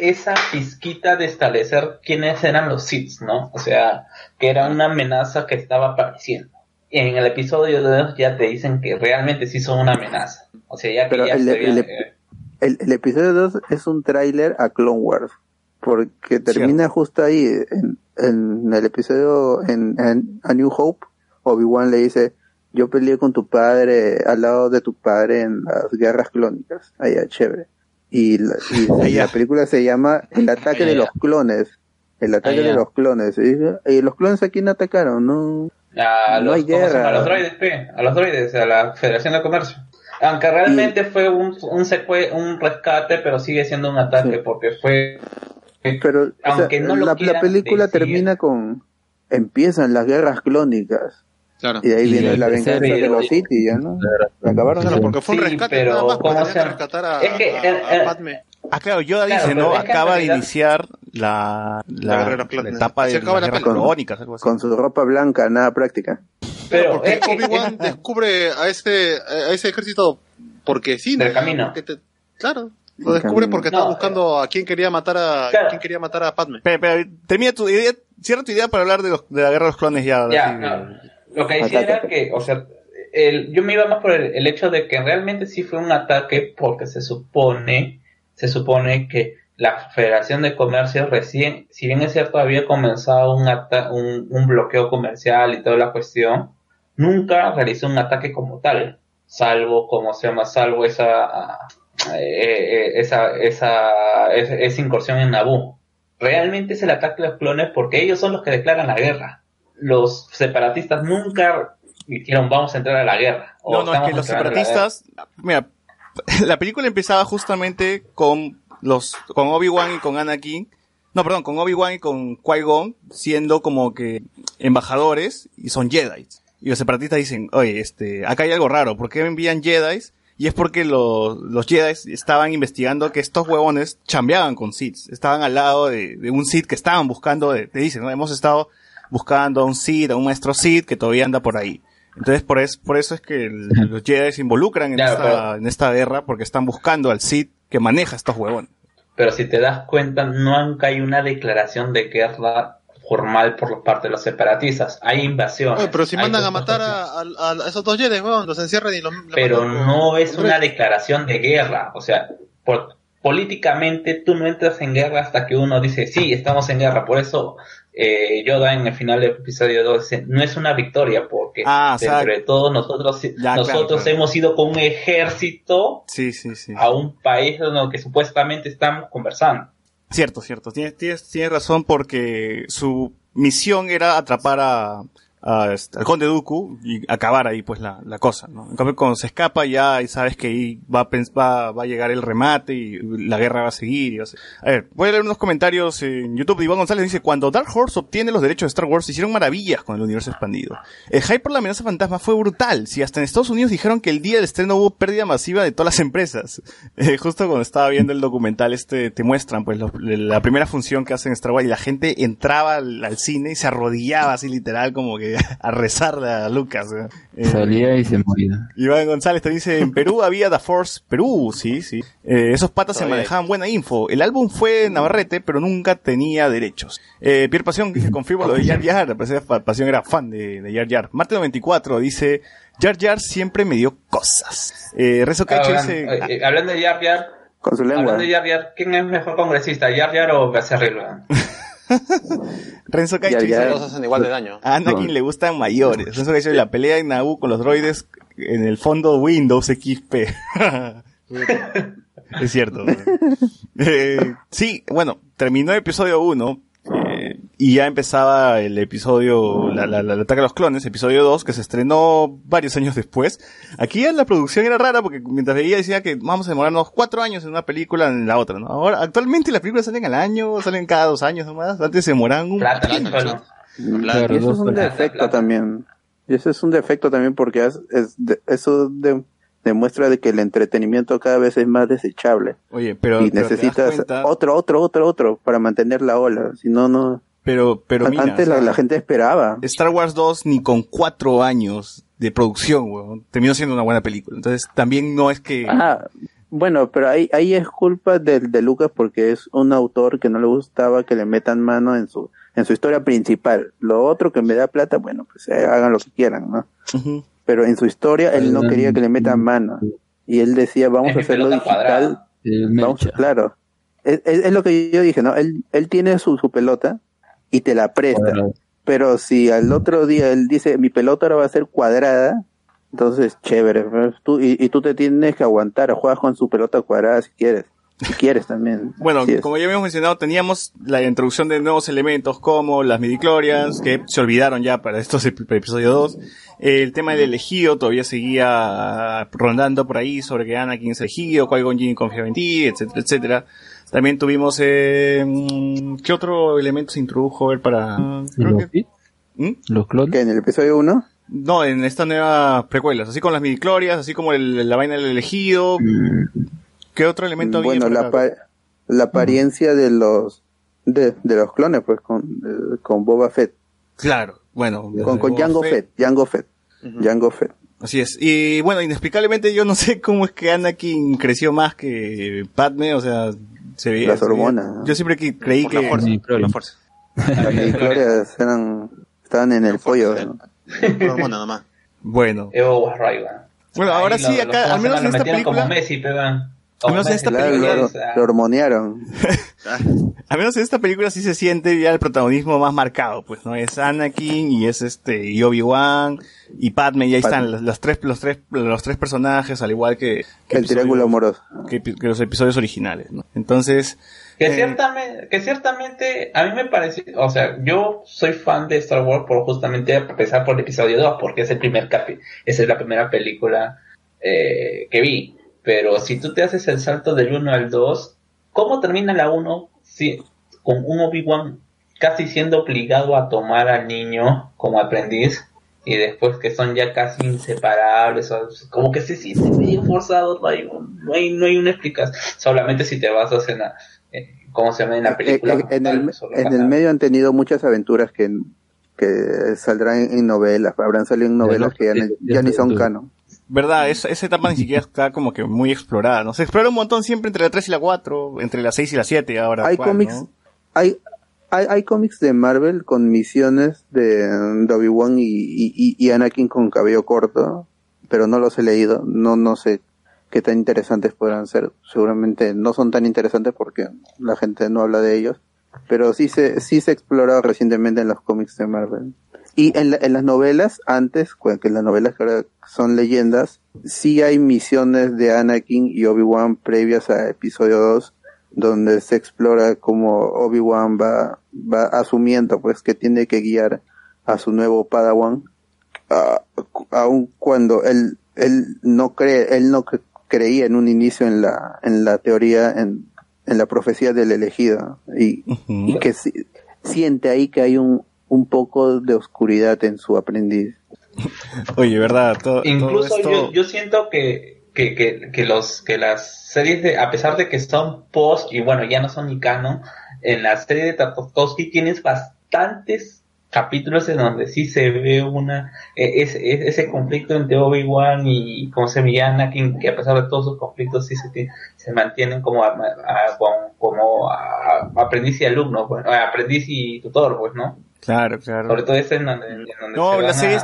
esa pizquita de establecer quiénes eran los Sith, ¿no? O sea, que era una amenaza que estaba apareciendo. Y en el episodio 2 ya te dicen que realmente sí son una amenaza. O sea, ya que pero ya el episodio 2 es un tráiler a Clone Wars. Porque termina justo ahí, en el episodio, en A New Hope, Obi-Wan le dice, yo peleé con tu padre, al lado de tu padre en las guerras clónicas, allá chévere. Y la película se llama El ataque de los clones, el ataque de los clones. ¿Y los clones a quién atacaron? No, no hay guerra. A los droides, a la Federación de Comercio. Aunque realmente fue un rescate, pero sigue siendo un ataque, porque fue... Pero aunque o sea, no la película decir. Termina con empiezan las guerras clónicas, claro. Y de ahí viene la venganza de los Sith, ¿no? La acabaron, claro, porque fue un rescate, pero nada más para rescatar a Padme. Ah, claro, Yoda dice, ¿no? Acaba de iniciar la etapa de las guerras clónicas, algo así. Con su ropa blanca, nada práctica. Pero ¿por qué Obi-Wan descubre a ese ejército? Porque sí, del camino. Claro. Lo descubre porque estaba buscando a quien quería matar a Padme. Pero termina tu idea, cierra tu idea para hablar de la guerra de los clones ya. Ya, no. Lo que decía era que, o sea, yo me iba más por el hecho de que realmente sí fue un ataque porque se supone que la Federación de Comercio recién, si bien es cierto, había comenzado un bloqueo comercial y toda la cuestión, nunca realizó un ataque como tal, salvo esa incursión en Naboo. Realmente es el ataque a los clones porque ellos son los que declaran la guerra. Los separatistas nunca dijeron vamos a entrar a la guerra. No, es que los separatistas... Mira, la película empezaba justamente con Obi-Wan y con Anakin... No, perdón, con Obi-Wan y con Qui-Gon siendo como que embajadores y son Jedi. Y los separatistas dicen, oye, acá hay algo raro, ¿por qué envían Jedi? Y es porque los Jedi estaban investigando que estos huevones chambeaban con Sith. Estaban al lado de un Sith que estaban buscando, te dicen, ¿no? Hemos estado buscando a un Sith, a un maestro Sith que todavía anda por ahí. Entonces por eso es que los Jedi se involucran en esta guerra porque están buscando al Sith que maneja estos huevones. Pero si te das cuenta, nunca hay una declaración de guerra formal por parte de los separatistas. Hay invasiones. Oye, pero si mandan a matar a esos dos Jedi, weón, los encierran y los... Pero no es una declaración de guerra. O sea, políticamente tú no entras en guerra hasta que uno dice, sí, estamos en guerra. Por eso Yoda en el final del episodio 2 dice, no es una victoria porque entre todos nosotros hemos ido con un ejército a un país donde supuestamente estamos conversando. Cierto. Tienes razón porque su misión era atrapar al Conde Dooku y acabar ahí pues la cosa, ¿no? En cambio, cuando se escapa ya sabes que ahí va a llegar el remate y la guerra va a seguir. A ver, voy a leer unos comentarios en YouTube. Iván González dice, cuando Dark Horse obtiene los derechos de Star Wars, hicieron maravillas con el universo expandido. El hype por la amenaza fantasma fue brutal. Si hasta en Estados Unidos dijeron que el día del estreno hubo pérdida masiva de todas las empresas. Justo cuando estaba viendo el documental te muestran pues la primera función que hacen en Star Wars y la gente entraba al cine y se arrodillaba así literal como que a rezarle a Lucas. Salía y se moría. Iván González te dice, en Perú había The Force Perú, sí. Esos patas se manejaban buena info. El álbum fue Navarrete, pero nunca tenía derechos. Pierre Pasión dice, confirmo lo de Jar Jar. Pasión era fan de Jar Jar. Marte94 dice, Jar Jar siempre me dio cosas. Rezo Cacho dice... Hablando de Jar Jar, con su lengua. Hablando de Jar Jar, ¿quién es mejor congresista, Jar Jar o Becerril? Renzo Caicho dice, los hacen igual de daño. A Anakin le gustan mayores. Renzo Caicho, la pelea en Naboo con los droides en el fondo Windows XP. Es cierto. Sí, bueno, terminó el episodio 1. Y ya empezaba el episodio, el ataque a los clones, episodio 2, que se estrenó varios años después. Aquí ya la producción era rara, porque mientras veía decía que vamos a demorarnos 4 años en una película, en la otra, ¿no? Ahora, actualmente las películas salen al año, salen cada 2 años nomás, antes se demoraban un poquito. Claro, y eso es un defecto también. Y eso es un defecto también porque demuestra de que el entretenimiento cada vez es más desechable. Oye, pero y necesitas cuenta... otro para mantener la ola, si no, no. Pero mira, antes la gente esperaba. Star Wars 2 ni con 4 años de producción, weón, terminó siendo una buena película. Entonces también no es que... Ah, bueno, pero ahí es culpa de Lucas porque es un autor que no le gustaba que le metan mano en su historia principal. Lo otro que me da plata, bueno, pues hagan lo que quieran, ¿no? Uh-huh. Pero en su historia él no quería que le metan mano. Y él decía, vamos a hacerlo digital. Vamos, claro. Es lo que yo dije, ¿no? Él tiene su pelota y te la presta, bueno. Pero si al otro día él dice mi pelota ahora va a ser cuadrada, entonces chévere, tú, y tú te tienes que aguantar, juegas con su pelota cuadrada si quieres también. Bueno, como ya habíamos mencionado, teníamos la introducción de nuevos elementos como las midichlorians, que se olvidaron ya para estos episodio 2. El tema del elegido todavía seguía rondando por ahí sobre que Anakin es elegido, Qui-Gon Jinn confiaba en ti, etcétera, etcétera. También tuvimos, ¿qué otro elemento se introdujo para...? ¿Los clones? ¿Que en el episodio 1? No, en estas nuevas precuelas, así con las midichlorians, así como la vaina del elegido. ¿Qué otro elemento había? Bueno, la apariencia de los clones, pues, con Boba Fett. Claro, bueno. Con Jango Fett. Así es. Y bueno, inexplicablemente yo no sé cómo es que Anakin creció más que Padme, o sea... Se veía, las hormonas, ¿no? Yo siempre creí que... La fuerza. Las midichlorians estaban en el pollo. La hormona nomás. Bueno. Bueno, ahora sí, acá, al menos en esta película... Como Messi, al menos en esta película... Lo hormonearon. Al menos en esta película sí se siente ya el protagonismo más marcado, pues, ¿no? Es Anakin y es y Obi-Wan y Padme, y ahí están los tres personajes, al igual que el triángulo amoroso. Que los episodios originales, ¿no? Entonces... Que ciertamente a mí me parece... O sea, yo soy fan de Star Wars por justamente empezar por el episodio 2, porque es el primer capítulo, esa es la primera película que vi. Pero si tú te haces el salto del 1 al 2, ¿cómo termina la 1 si, con un Obi-Wan casi siendo obligado a tomar al niño como aprendiz? Y después que son ya casi inseparables, como que sí, medio forzado, no hay una explicación. Solamente si te vas a cenar, ¿cómo se llama en la película? En el medio han tenido muchas aventuras que saldrán en novelas, habrán salido en novelas que ya ni son canon. Verdad, esa etapa ni siquiera está como que muy explorada, ¿no? Se explora un montón siempre entre la 3 y la 4, entre la 6 y la 7 ahora. Hay cómics, ¿no? Hay cómics de Marvel con misiones de Obi-Wan y Anakin con cabello corto, pero no los he leído, no sé qué tan interesantes podrán ser. Seguramente no son tan interesantes porque la gente no habla de ellos, pero sí se exploró recientemente en los cómics de Marvel. Y en las novelas, antes, que las novelas que ahora son leyendas, sí hay misiones de Anakin y Obi-Wan previas a episodio 2, donde se explora cómo Obi-Wan va asumiendo pues que tiene que guiar a su nuevo Padawan, aun cuando él no creía en un inicio en la teoría, en la profecía del elegido, y que siente ahí que hay un poco de oscuridad en su aprendiz. Oye, verdad, incluso todo esto... yo siento que las series de, a pesar de que son post y bueno ya no son ni canon, en la serie de Tarkovsky tienes bastantes capítulos en donde sí se ve ese conflicto entre Obi-Wan y como se llama Anakin, que a pesar de todos sus conflictos sí se mantienen como aprendiz y alumno, bueno, aprendiz y tutor, pues, ¿no? Claro. Sobre todo ese en donde no, las series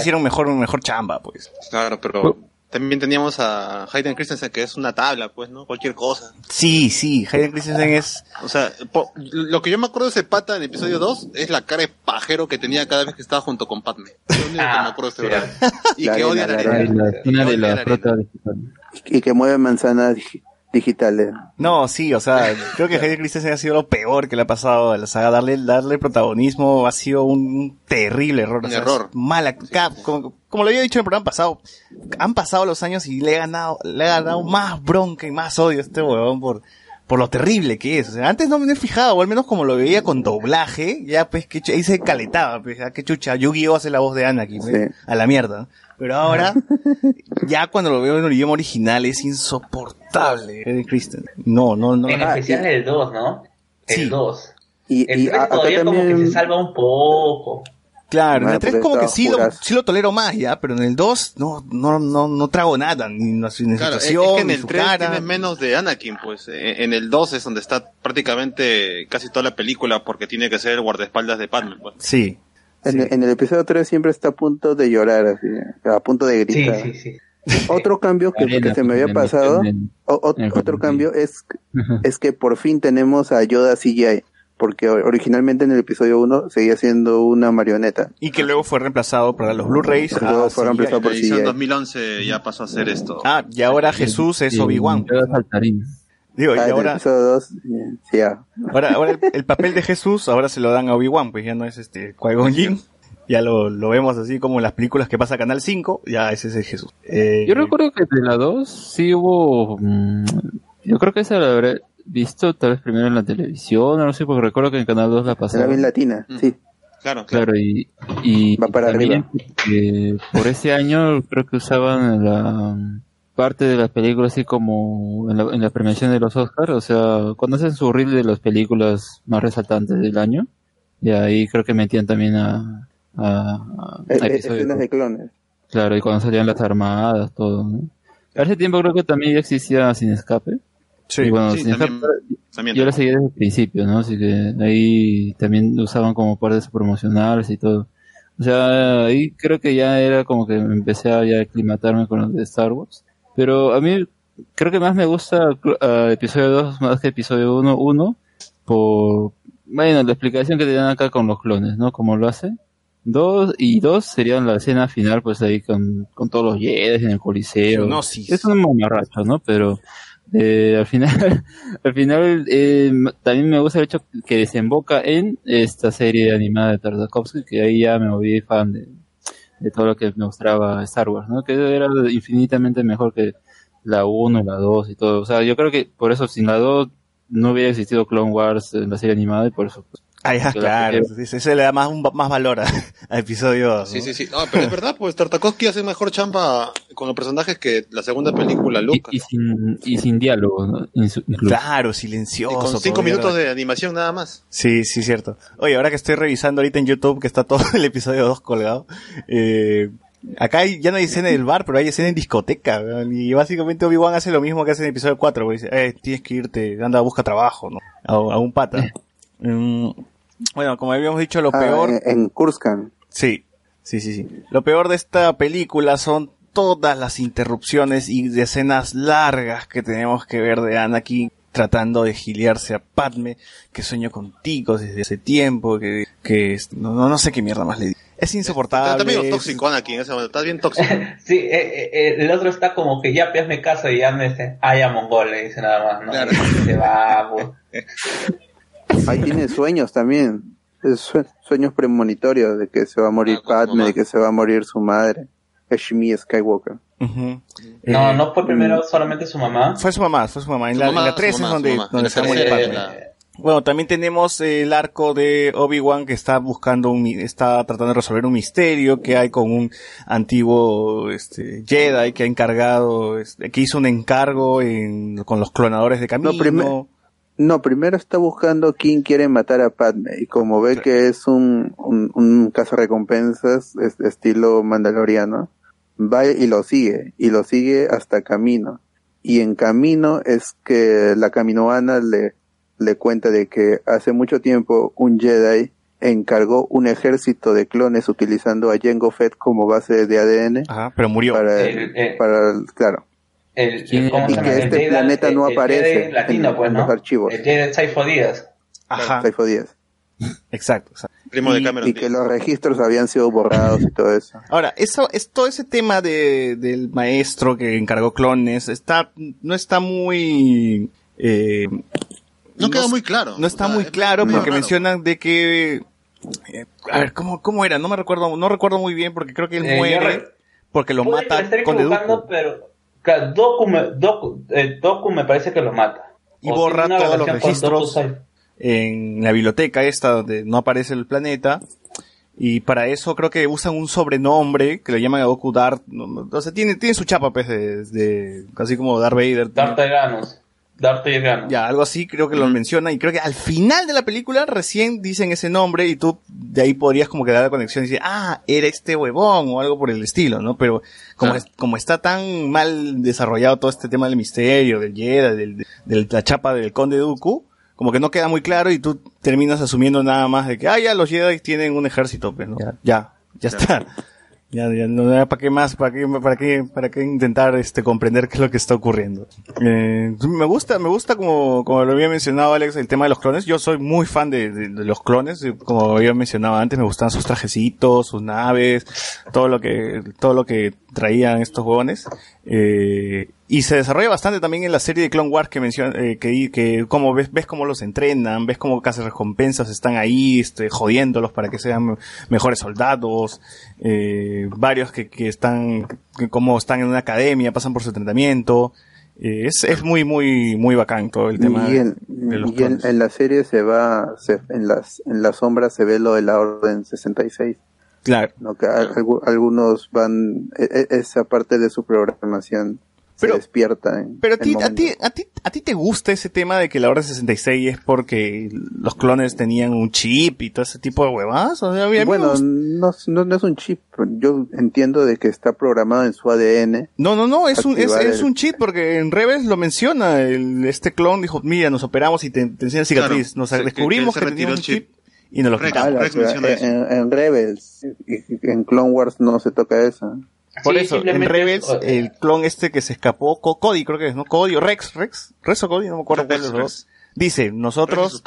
hicieron mejor chamba, pues. Claro, pero también teníamos a Hayden Christensen, que es una tabla, pues, ¿no? Cualquier cosa. Sí, Hayden Christensen es... O sea, lo que yo me acuerdo de ese pata en el episodio 2 es la cara de pajero que tenía cada vez que estaba junto con Padme. Es lo único que me acuerdo de ese brazo. Y que odia la arena. Y que mueve manzanas digitales. No, sí, o sea, creo que Hayden Christensen ha sido lo peor que le ha pasado a la saga. Darle protagonismo ha sido un terrible error. Un error. Mala. Sí, sí. Como lo había dicho en el programa pasado, han pasado los años y le ha ganado más bronca y más odio a este huevón por lo terrible que es. O sea, antes no me he fijado, o al menos como lo veía con doblaje, ya pues que ahí se caletaba, pues, ¿a qué chucha? Yu-Gi-Oh hace la voz de Anakin, sí. A la mierda. Pero ahora, ya cuando lo veo en el idioma original es insoportable. Hayden Christensen. No. En especial el 2, ¿no? El sí. 2. El 3 todavía también... como que se salva un poco. Claro, en el 3 como que sí lo tolero más ya, pero en el 2 no trago nada, ni su claro, situación, es que en el 3 tienes menos de Anakin, pues. En el 2 es donde está prácticamente casi toda la película porque tiene que ser el guardaespaldas de Padme, pues. Sí. En el episodio 3 siempre está a punto de llorar, así, a punto de gritar. Sí. Otro cambio que se me había pasado, otro cambio es que por fin tenemos a Yoda CGI, porque originalmente en el episodio 1 seguía siendo una marioneta. Y que luego fue reemplazado para los Blu-rays. Luego fue reemplazado por CGI. En 2011 ya pasó a ser esto. Ah, y ahora Jesús es Obi-Wan. Digo, y ahora... Ahora el papel de Jesús ahora se lo dan a Obi-Wan, pues ya no es Qui-Gon Jinn. Ya lo vemos así como en las películas que pasa Canal 5, ya ese es el Jesús. Yo recuerdo que de la 2 sí hubo... yo creo que esa la habré visto tal vez primero en la televisión, no sé, porque recuerdo que en Canal 2 la pasaba. Era bien latina, sí. Claro. Y va para arriba. Por ese año creo que usaban la... parte de las películas así como en la premiación de los Oscars, o sea, cuando hacen su reel de las películas más resaltantes del año, y ahí creo que metían también a escenas de clones. Claro, y cuando salían las armadas, todo, ¿no? Hace tiempo creo que también ya existía Sin Escape. Sí, y bueno, sí, Sin Escape también. Yo la seguí desde el principio, ¿no? Así que ahí también usaban como partes promocionales y todo. O sea, ahí creo que ya era como que empecé a ya aclimatarme con los de Star Wars. Pero a mí creo que más me gusta episodio 2 más que episodio 1 por, bueno, la explicación que te dan acá con los clones, ¿no? Como lo hace. 2 serían la escena final, pues ahí con todos los Jedi en el Coliseo. No, sí. Es un mamarracho, ¿no? Pero al final también me gusta el hecho que desemboca en esta serie animada de Tartakovsky, que ahí ya me volví fan de todo lo que mostraba Star Wars, ¿no? Que era infinitamente mejor que la 1, la 2 y todo. O sea, yo creo que por eso sin la 2 no hubiera existido Clone Wars en la serie animada y por eso... Pues, claro. Eso le da más valor al episodio 2. ¿No? Sí. No, pero es verdad, pues Tartakovsky hace mejor chamba con los personajes que la segunda película, Lucas. Y sin diálogo, ¿no? Claro, silencioso. Y con 5 minutos de animación nada más. Sí, cierto. Oye, ahora que estoy revisando ahorita en YouTube que está todo el episodio 2 colgado, acá ya no hay escena del bar, pero hay escena en discoteca, ¿verdad? Y básicamente Obi-Wan hace lo mismo que hace en el episodio 4, dice, tienes que irte, anda, busca trabajo, ¿no? A un pata. Bueno, como habíamos dicho, lo peor... En Kurskan. Sí. Lo peor de esta película son todas las interrupciones y de escenas largas que tenemos que ver de Anakin tratando de giliarse a Padme, que sueño contigo desde hace tiempo, que no sé qué mierda más le digo. Es insoportable. Está bien tóxico Anakin, está bien tóxico. Sí, el otro está como que ya hazme caso y ya me dice, ya mongol, le dice nada más, ¿no? Claro. Se va, pues. Ahí tiene sueños también, sueños premonitorios de que se va a morir Padme, de que se va a morir su madre, Shmi Skywalker. Uh-huh. No fue primero solamente su mamá. Fue su mamá. En la 3 es donde se muere Padme. Bueno, también tenemos el arco de Obi-Wan que está tratando de resolver un misterio que hay con un antiguo Jedi que ha encargado, que hizo un encargo con los clonadores de camino. Primero está buscando quién quiere matar a Padme, y como ve que es un cazarrecompensas estilo mandaloriano, va y lo sigue hasta camino. Y en camino es que la caminoana le cuenta de que hace mucho tiempo un Jedi encargó un ejército de clones utilizando a Jango Fett como base de ADN. Ajá, pero murió. Claro. Y que este planeta no aparece en los archivos. El Jedi Saifo Díaz. Ajá. Saifo Díaz. Exacto. primo de Cameron Díaz. Y que los registros habían sido borrados y todo eso. Ahora, es todo ese tema del maestro que encargó clones, no está muy... no queda muy claro. No está muy claro porque mencionan de que... a ver, ¿cómo era? No recuerdo muy bien porque creo que él muere porque lo matan con Deduco. Pero Doku me parece que lo mata. Y borra todos los registros en la biblioteca esta donde no aparece el planeta. Y para eso creo que usan un sobrenombre que le llaman a Goku Darth. O sea, tiene su chapa, pues, de así como Darth Vader. Darth Vader. Ya, algo así creo que lo menciona. Y creo que al final de la película recién dicen ese nombre y tú de ahí podrías como que dar la conexión y decir, ah, era este huevón o algo por el estilo, ¿no? Pero como está tan mal desarrollado todo este tema del misterio, del Jedi, de la chapa del Conde Dooku, como que no queda muy claro y tú terminas asumiendo nada más de que, ya los Jedi tienen un ejército, pues, ¿no? Ya está. Ya, no era para qué más, para qué intentar comprender qué es lo que está ocurriendo. Me gusta como lo había mencionado Alex, el tema de los clones. Yo soy muy fan de los clones, como había mencionado antes, me gustaban sus trajecitos, sus naves, todo lo que traían estos huevones. Y se desarrolla bastante también en la serie de Clone Wars que menciona, que como ves cómo los entrenan, ves cómo casi recompensas están ahí, jodiéndolos para que sean mejores soldados, varios que están, que como están en una academia, pasan por su entrenamiento, es muy, muy, muy bacán todo el tema. Y de los clones. En la serie en la sombra se ve lo de la Orden 66. Claro. No, que algunos van, esa parte de su programación. Pero, se despierta pero a ti te gusta ese tema de que la Orden 66 es porque los clones tenían un chip y todo ese tipo de huevadas. O sea, bueno, no es un chip. Yo entiendo de que está programado en su ADN. No, es un chip porque en Rebels lo menciona. Este clon dijo, mira, nos operamos y te enseña cicatriz. Claro, nos descubrimos que teníamos un chip. Y nos lo quitamos. En Rebels, en Clone Wars no se toca eso. Por eso, en Rebels, el clon que se escapó, Cody creo que es, ¿no? Cody o Rex o Cody, no me acuerdo cuál de los dos. Dice, nosotros,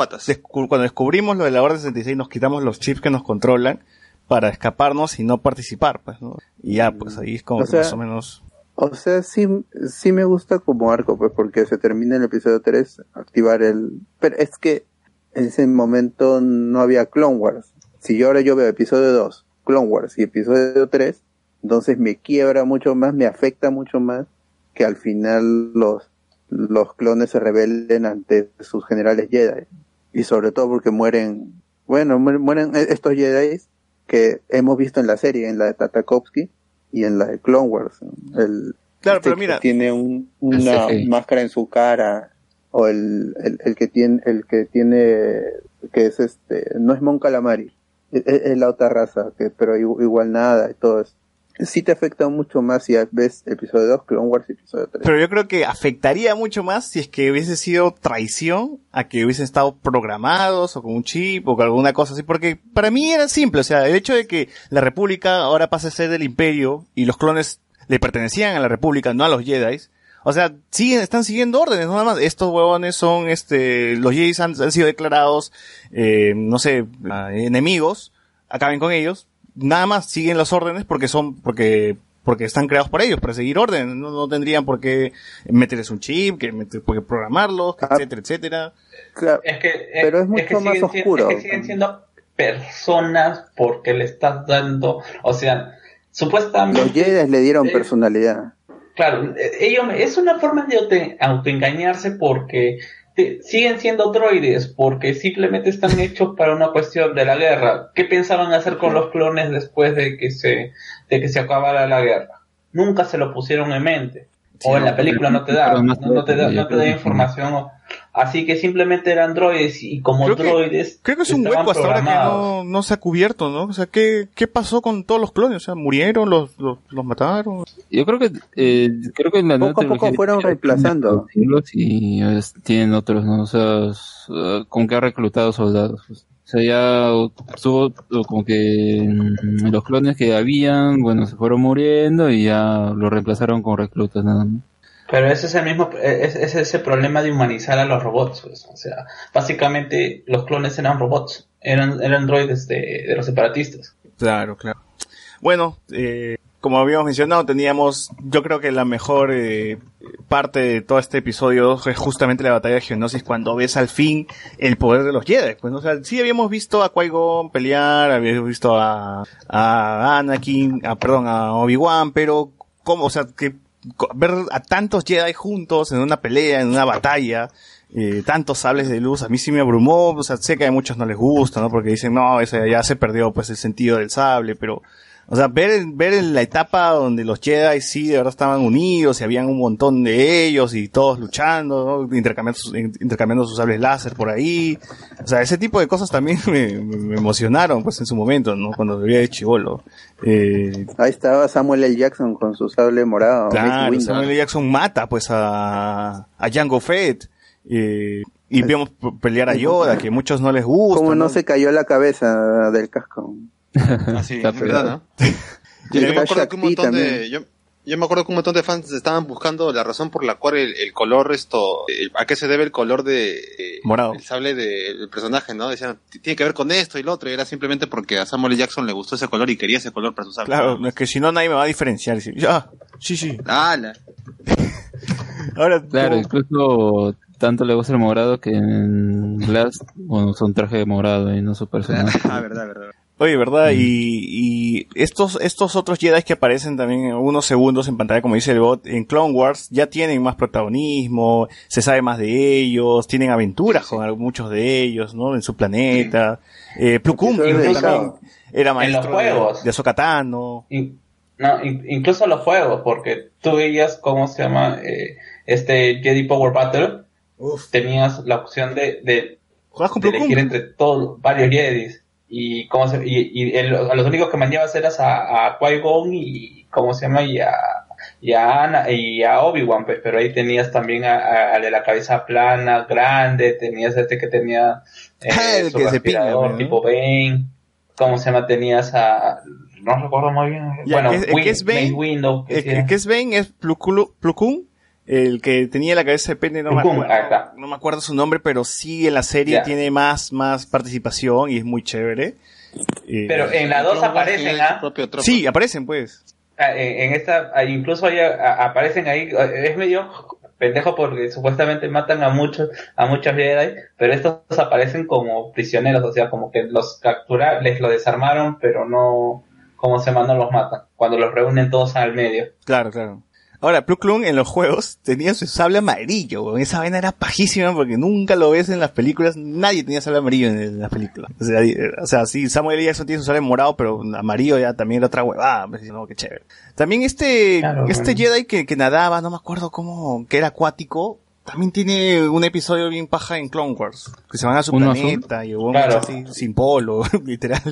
cuando descubrimos lo de la Orden 66, nos quitamos los chips que nos controlan para escaparnos y no participar, pues, ¿no? Y ya, pues ahí es como que más o menos... O sea, sí me gusta como arco, pues, porque se termina en el episodio 3, activar el... Pero es que en ese momento no había Clone Wars. Si yo ahora veo episodio 2, Clone Wars y episodio 3, entonces me quiebra mucho más, me afecta mucho más que al final los clones se rebelen ante sus generales Jedi. Y sobre todo porque mueren estos Jedi que hemos visto en la serie, en la de Tatakovsky y en la de Clone Wars. Pero mira, tiene una máscara en su cara, o el que tiene, no es Mon Calamari, es la otra raza, pero igual nada y todo eso. Sí te afecta mucho más si ves episodio 2, Clone Wars episodio 3. Pero yo creo que afectaría mucho más si es que hubiese sido traición a que hubiesen estado programados o con un chip o con alguna cosa así. Porque para mí era simple, o sea, el hecho de que la República ahora pase a ser del Imperio y los clones le pertenecían a la República, no a los Jedi. O sea, están siguiendo órdenes, nada más. Estos huevones son, los Jedi han sido declarados, enemigos. Acaben con ellos. Nada más siguen las órdenes porque están creados por ellos, para seguir órdenes. No tendrían por qué meterles un chip, por qué programarlos, etcétera, etcétera. Claro. Pero es mucho más oscuro. Es que siguen siendo personas porque le estás dando, o sea, supuestamente... Los Jedi le dieron personalidad. Claro, es una forma de autoengañarse porque... siguen siendo droides porque simplemente están hechos para una cuestión de la guerra. ¿Qué pensaban hacer con los clones después de que se acabara la guerra? Nunca se lo pusieron en mente. Sí, o en la película no te da información. Así que simplemente eran droides y como droides. Creo que es un hueco hasta ahora que no se ha cubierto, ¿no? O sea, ¿qué pasó con todos los clones? O sea, ¿murieron? ¿Los mataron? Yo creo que en la poco a poco fueron reemplazando. Y tienen otros, ¿no? O sea, con que ha reclutado soldados. O sea, ya tuvo como que los clones que habían, bueno, se fueron muriendo y ya lo reemplazaron con reclutas, nada más. Pero ese es el mismo, es ese problema de humanizar a los robots, pues. O sea, básicamente los clones eran robots, eran droides de los separatistas. Claro, claro. Bueno, como habíamos mencionado, teníamos, yo creo que la mejor parte de todo este episodio es justamente la batalla de Geonosis, cuando ves al fin el poder de los Jedi. Pues, o sea, sí habíamos visto a Qui-Gon pelear, habíamos visto a Anakin, a Obi-Wan, pero cómo, o sea, que ver a tantos Jedi juntos en una pelea, en una batalla, tantos sables de luz, a mí sí me abrumó. O sea, sé que a muchos no les gusta, ¿no? Porque dicen, no, eso ya se perdió, pues, el sentido del sable, pero... O sea, ver en la etapa donde los Jedi sí de verdad estaban unidos y habían un montón de ellos y todos luchando, ¿no? Intercambiando sus sables láser por ahí. O sea, ese tipo de cosas también me emocionaron, pues, en su momento, ¿no? Cuando veía de chibolo. Ahí estaba Samuel L. Jackson con su sable morado. Claro, Samuel L. Jackson mata, pues, a Jango Fett. Y vemos pelear a Yoda, que muchos no les gusta. Como no se cayó la cabeza del casco. Así, ah, es verdad, ¿no? Yo me acuerdo que un montón de fans estaban buscando la razón por la cual el color, a qué se debe el color de morado, el sable del personaje, ¿no? Decían, tiene que ver con esto y lo otro, y era simplemente porque a Samuel L. Jackson le gustó ese color y quería ese color para su sable. Claro, es que si no nadie me va a diferenciar. Sí. ¡Hala! Ahora, claro, incluso tanto le gusta el morado que en Glass, bueno, son traje de morado y no su personaje. Ah, verdad. Oye, ¿verdad? Y estos otros Jedi que aparecen también en unos segundos en pantalla, como dice el bot, en Clone Wars ya tienen más protagonismo, se sabe más de ellos, tienen aventuras con muchos de ellos, ¿no? En su planeta. Sí. Plukun también era maestro de Ahsoka Tano. Incluso los juegos, porque tú veías, ¿cómo se llama? Este Jedi Power Battle. Uf. Tenías la opción de elegir entre todos varios Jedis. Y cómo se los únicos que manejabas eras a Qui-Gon y cómo se llama y a Ana y a Obi-Wan, pues, pero ahí tenías también al de la cabeza plana grande, tenías este que tenía el su que respirador se piña, tipo Ben, cómo se llama, tenías a, no recuerdo muy bien, bueno, el que es Bane es Plukun, el que tenía la cabeza de pene, no me acuerdo su nombre, pero sí en la serie tiene más participación y es muy chévere. Pero en la 2 aparecen, sí, aparecen, pues. En esta, incluso ahí aparecen ahí, es medio pendejo porque supuestamente matan a muchas Jedi, pero estos aparecen como prisioneros, o sea, como que los capturaron, les lo desarmaron, pero no, como se mandan, los matan, cuando los reúnen todos al medio. Claro. Ahora, Plukun en los juegos tenía su sable amarillo, weón. Esa vaina era pajísima porque nunca lo ves en las películas. Nadie tenía sable amarillo en las películas. O sea, sí, Samuel L. Jackson tiene su sable morado, pero amarillo ya también era otra huevada. No, qué chévere. También Jedi que nadaba, no me acuerdo cómo, que era acuático, también tiene un episodio bien paja en Clone Wars, que se van a su planeta y hubo así, sin polo, literal.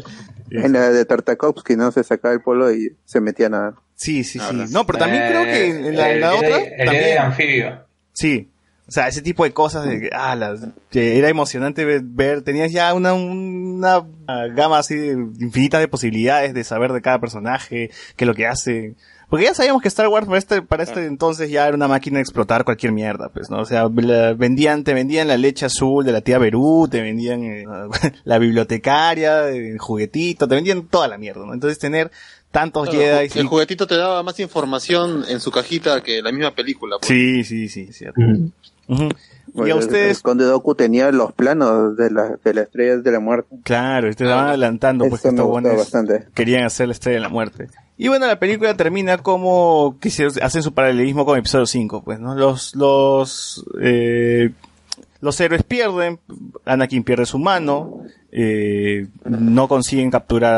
En la de Tartakovsky, ¿no? Se sacaba el polo y se metía a nadar. Sí. No, pero también creo que en la otra... El también de anfibio. Sí. O sea, ese tipo de cosas que era emocionante ver. Tenías ya una gama así infinita de posibilidades de saber de cada personaje, qué es lo que hace. Porque ya sabíamos que Star Wars para este entonces ya era una máquina de explotar cualquier mierda, pues, ¿no? O sea, te vendían la leche azul de la tía Berú, te vendían la bibliotecaria, el juguetito, te vendían toda la mierda, ¿no? Entonces tener tantos Jedi... El juguetito te daba más información en su cajita que la misma película, pues. Sí, cierto. Mm. Uh-huh. Bueno, y a ustedes... El Conde Dooku tenía los planos de la Estrella de la Muerte. Claro, te estaban adelantando, pues, estos buenos querían hacer la Estrella de la Muerte. Y bueno, la película termina como que se hacen su paralelismo con el episodio 5, pues, ¿no? Los héroes pierden, Anakin pierde su mano, no consiguen capturar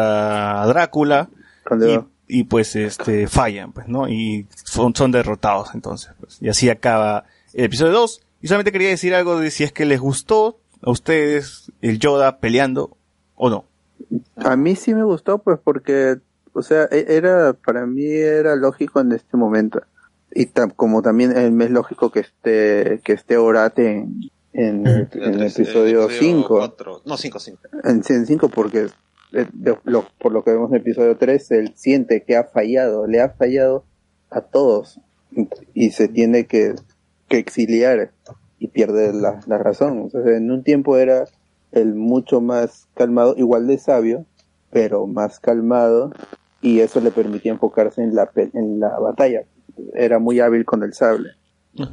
a Drácula y pues fallan, pues, ¿no? Y son derrotados, entonces, pues. Y así acaba el episodio 2. Y solamente quería decir algo de si es que les gustó a ustedes el Yoda peleando o no. A mí sí me gustó, pues, porque, o sea, para mí era lógico en este momento. Y como también es lógico que esté Orate en el episodio 5. No, 5. En 5, porque por lo que vemos en el episodio 3, él siente que le ha fallado a todos. Y se tiene que exiliar y pierde la razón. Entonces, en un tiempo era el mucho más calmado, igual de sabio, pero más calmado, y eso le permitía enfocarse en la batalla. Era muy hábil con el sable.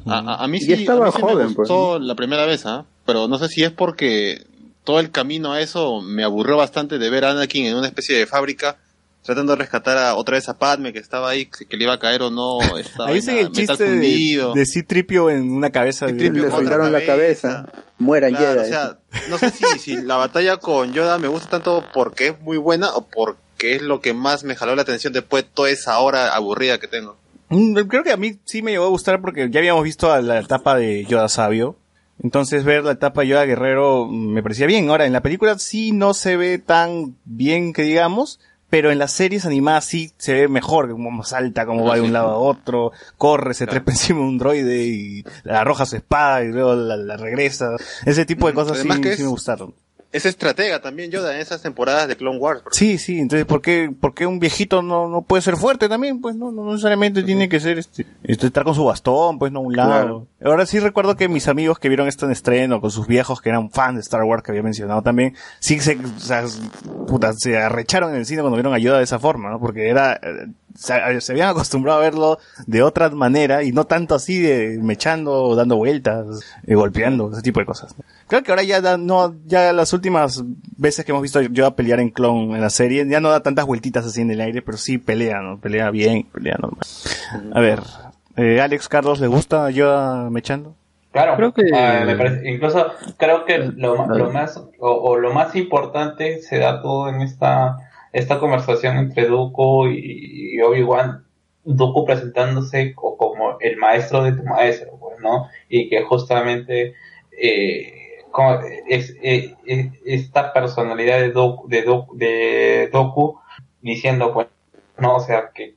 A mí sí, y estaba a mí sí joven, me gustó pues, la primera vez, ¿eh? Pero no sé si es porque todo el camino a eso me aburrió bastante de ver a Anakin en una especie de fábrica tratando de rescatar otra vez a Padme, que estaba ahí, que le iba a caer o no. Ahí sigue el chiste de C-3PO en una cabeza. Le soltaron la cabeza. Mueran, claro, Yoda. O sea, no sé si la batalla con Yoda me gusta tanto porque es muy buena o porque es lo que más me jaló la atención después de toda esa hora aburrida que tengo. Creo que a mí sí me llegó a gustar porque ya habíamos visto a la etapa de Yoda sabio. Entonces ver la etapa de Yoda guerrero me parecía bien. Ahora, en la película sí no se ve tan bien que digamos, pero en las series animadas sí se ve mejor, como salta, como va de un lado a otro, corre, se trepa encima de un droide y la arroja su espada y luego la regresa. Ese tipo de cosas sí me gustaron. Es estratega también Yoda en esas temporadas de Clone Wars. Sí, entonces ¿por qué un viejito no puede ser fuerte también? Pues no necesariamente tiene que ser estar con su bastón, pues no a un lado. Claro. Ahora sí recuerdo que mis amigos que vieron esto en estreno con sus viejos que eran fan de Star Wars que había mencionado también, sí se arrecharon en el cine cuando vieron a Yoda de esa forma, ¿no? Porque era se habían acostumbrado a verlo de otra manera y no tanto así de mechando, dando vueltas, golpeando, ese tipo de cosas. Creo que ahora ya las últimas veces que hemos visto yo a pelear en Clone en la serie, ya no da tantas vueltitas así en el aire, pero sí pelea, ¿no? Pelea bien, pelea normal. A ver, Alex, Carlos, ¿le gusta Yoda mechando? Claro, creo que me parece, incluso creo que lo más o lo más importante se da todo en esta conversación entre Dooku y Obi-Wan. Dooku presentándose como el maestro de tu maestro, pues, ¿no? Y que justamente esta personalidad de Dooku diciendo, pues, no, o sea, que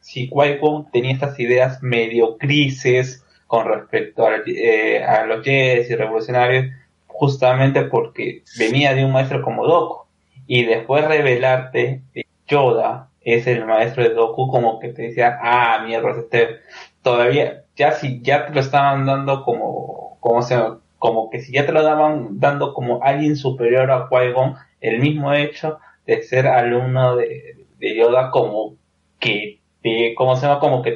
si Qui-Gon tenía estas ideas mediocrices con respecto a los Jedi y revolucionarios, justamente porque venía de un maestro como Dooku, y después revelarte Yoda es el maestro de Dooku, como que te decía, ah, mierda, todavía, ya si ya te lo estaban dando como que si ya te lo daban dando como alguien superior a Qui-Gon, el mismo hecho de ser alumno de Yoda como que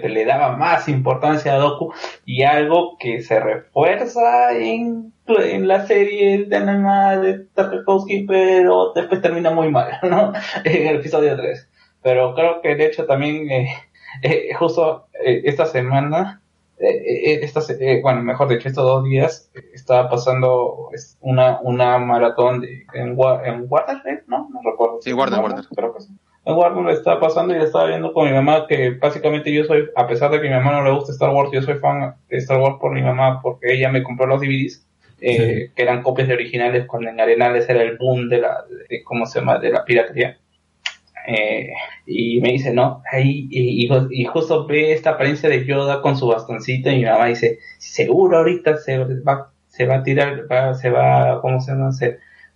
te le daba más importancia a Dooku, y algo que se refuerza en la serie de animada de Tarkovsky, pero después termina muy mal, ¿no? En el episodio 3. Pero creo que de hecho también justo esta semana estos 2 días estaba pasando una maratón en Warner, ¿no? recuerdo. Sí, Warner. Creo que sí. En Warner le estaba pasando y le estaba viendo con mi mamá, que básicamente yo soy, a pesar de que a mi mamá no le gusta Star Wars, yo soy fan de Star Wars por mi mamá, porque ella me compró los DVDs, sí, que eran copias de originales cuando en Arenales era el boom de la piratería. Y me dice, no, y justo ve esta apariencia de Yoda con su bastoncito, y mi mamá dice, seguro ahorita se va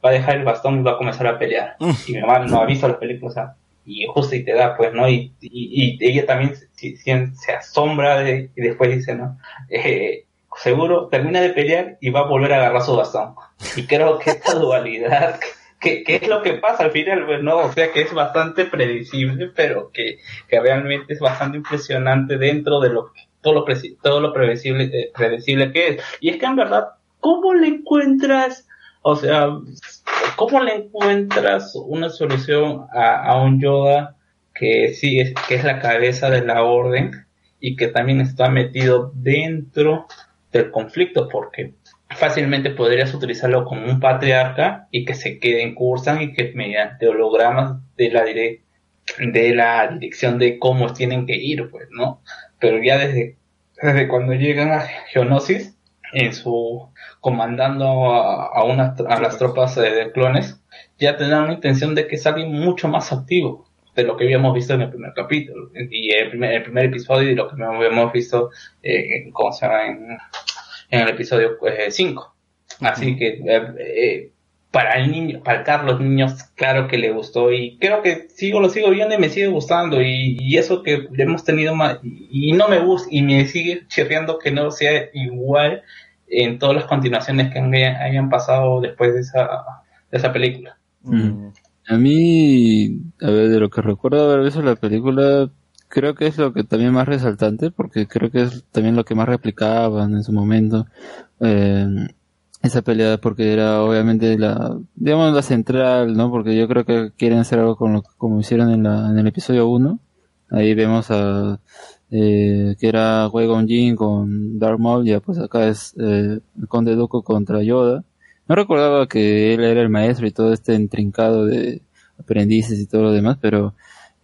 a dejar el bastón y va a comenzar a pelear. Y mi mamá no ha visto las películas, o sea, y justo y te da, pues, ¿no? Y ella también se asombra y después dice, ¿no? Seguro termina de pelear y va a volver a agarrar su bastón. Y creo que esta dualidad... ¿Qué es lo que pasa al final? Pues, ¿no? O sea, que es bastante predecible, pero que realmente es bastante impresionante dentro de todo lo predecible que es. Y es que en verdad, ¿cómo le encuentras? O sea, ¿cómo le encuentras una solución a un Yoda que sí que es la cabeza de la orden y que también está metido dentro del conflicto? Porque fácilmente podrías utilizarlo como un patriarca y que se quede en Cursan y que mediante hologramas de la dirección de cómo tienen que ir, pues, ¿no? Pero ya desde cuando llegan a Geonosis, comandando a las tropas de clones, ya tendrán la intención de que salga mucho más activo de lo que habíamos visto en el primer capítulo y el primer episodio, y lo que habíamos visto en el episodio 5. Así que para Carlos Niños, claro que le gustó, y creo que lo sigo viendo y me sigue gustando, y eso que hemos tenido más, y no me gusta, y me sigue chirriando que no sea igual en todas las continuaciones que hayan pasado después de esa película. A mí, a ver, de lo que recuerdo haber visto la película, creo que es lo que también más resaltante, porque creo que es también lo que más replicaban en su momento, esa pelea, porque era obviamente la central, ¿no? Porque yo creo que quieren hacer algo como hicieron en el episodio 1. Ahí vemos a que era Qui Gon Jinn con Darth Maul, ya pues acá es el Conde Dooku contra Yoda. No recordaba que él era el maestro y todo este intrincado de aprendices y todo lo demás, pero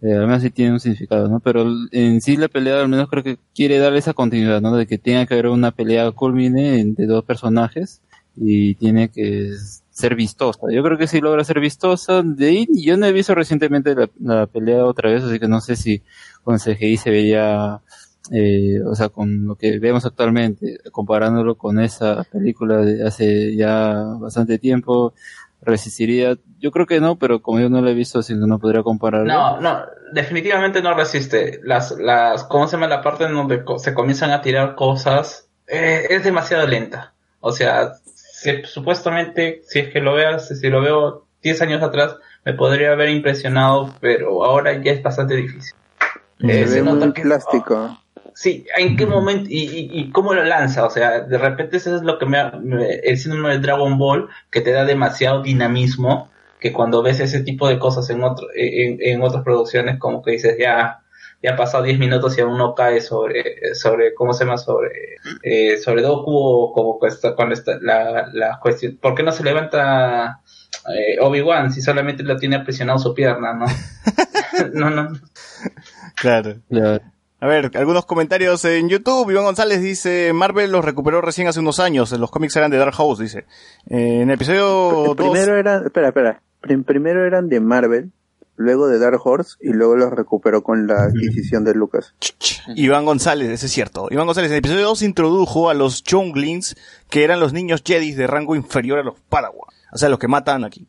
al menos sí tiene un significado, ¿no? Pero en sí la pelea al menos creo que quiere darle esa continuidad, ¿no? De que tenga que haber una pelea culmine entre dos personajes y tiene que ser vistosa. Yo creo que sí logra ser vistosa. De ahí yo no he visto recientemente la pelea otra vez, así que no sé si con CGI se veía, o sea, con lo que vemos actualmente, comparándolo con esa película de hace ya bastante tiempo, ¿resistiría? Yo creo que no, pero como yo no la he visto, así que no podría compararlo. No, definitivamente no resiste. ¿Cómo se llama la parte en donde se comienzan a tirar cosas? Es demasiado lenta. O sea, supuestamente, si es que lo veas, si lo veo 10 años atrás, me podría haber impresionado, pero ahora ya es bastante difícil. Se nota que plástico. Oh, sí, ¿en qué momento? ¿Y cómo lo lanza? O sea, de repente eso es lo que el síndrome de Dragon Ball, que te da demasiado dinamismo, que cuando ves ese tipo de cosas en otras producciones, como que dices, ya han pasado 10 minutos y aún no cae sobre ¿cómo se llama? Sobre Doku, o como cuando está la cuestión. ¿Por qué no se levanta Obi-Wan si solamente lo tiene presionado su pierna, no? No. Claro. A ver, algunos comentarios en YouTube. Iván González dice, Marvel los recuperó recién hace unos años. Los cómics eran de Dark Horse, dice. En el episodio 2... Primero eran de Marvel, luego de Dark Horse, y luego los recuperó con la adquisición de Lucas. Iván González, ese es cierto. Iván González, en el episodio 2 introdujo a los Younglings, que eran los niños Jedis de rango inferior a los Padawan. O sea, los que matan aquí.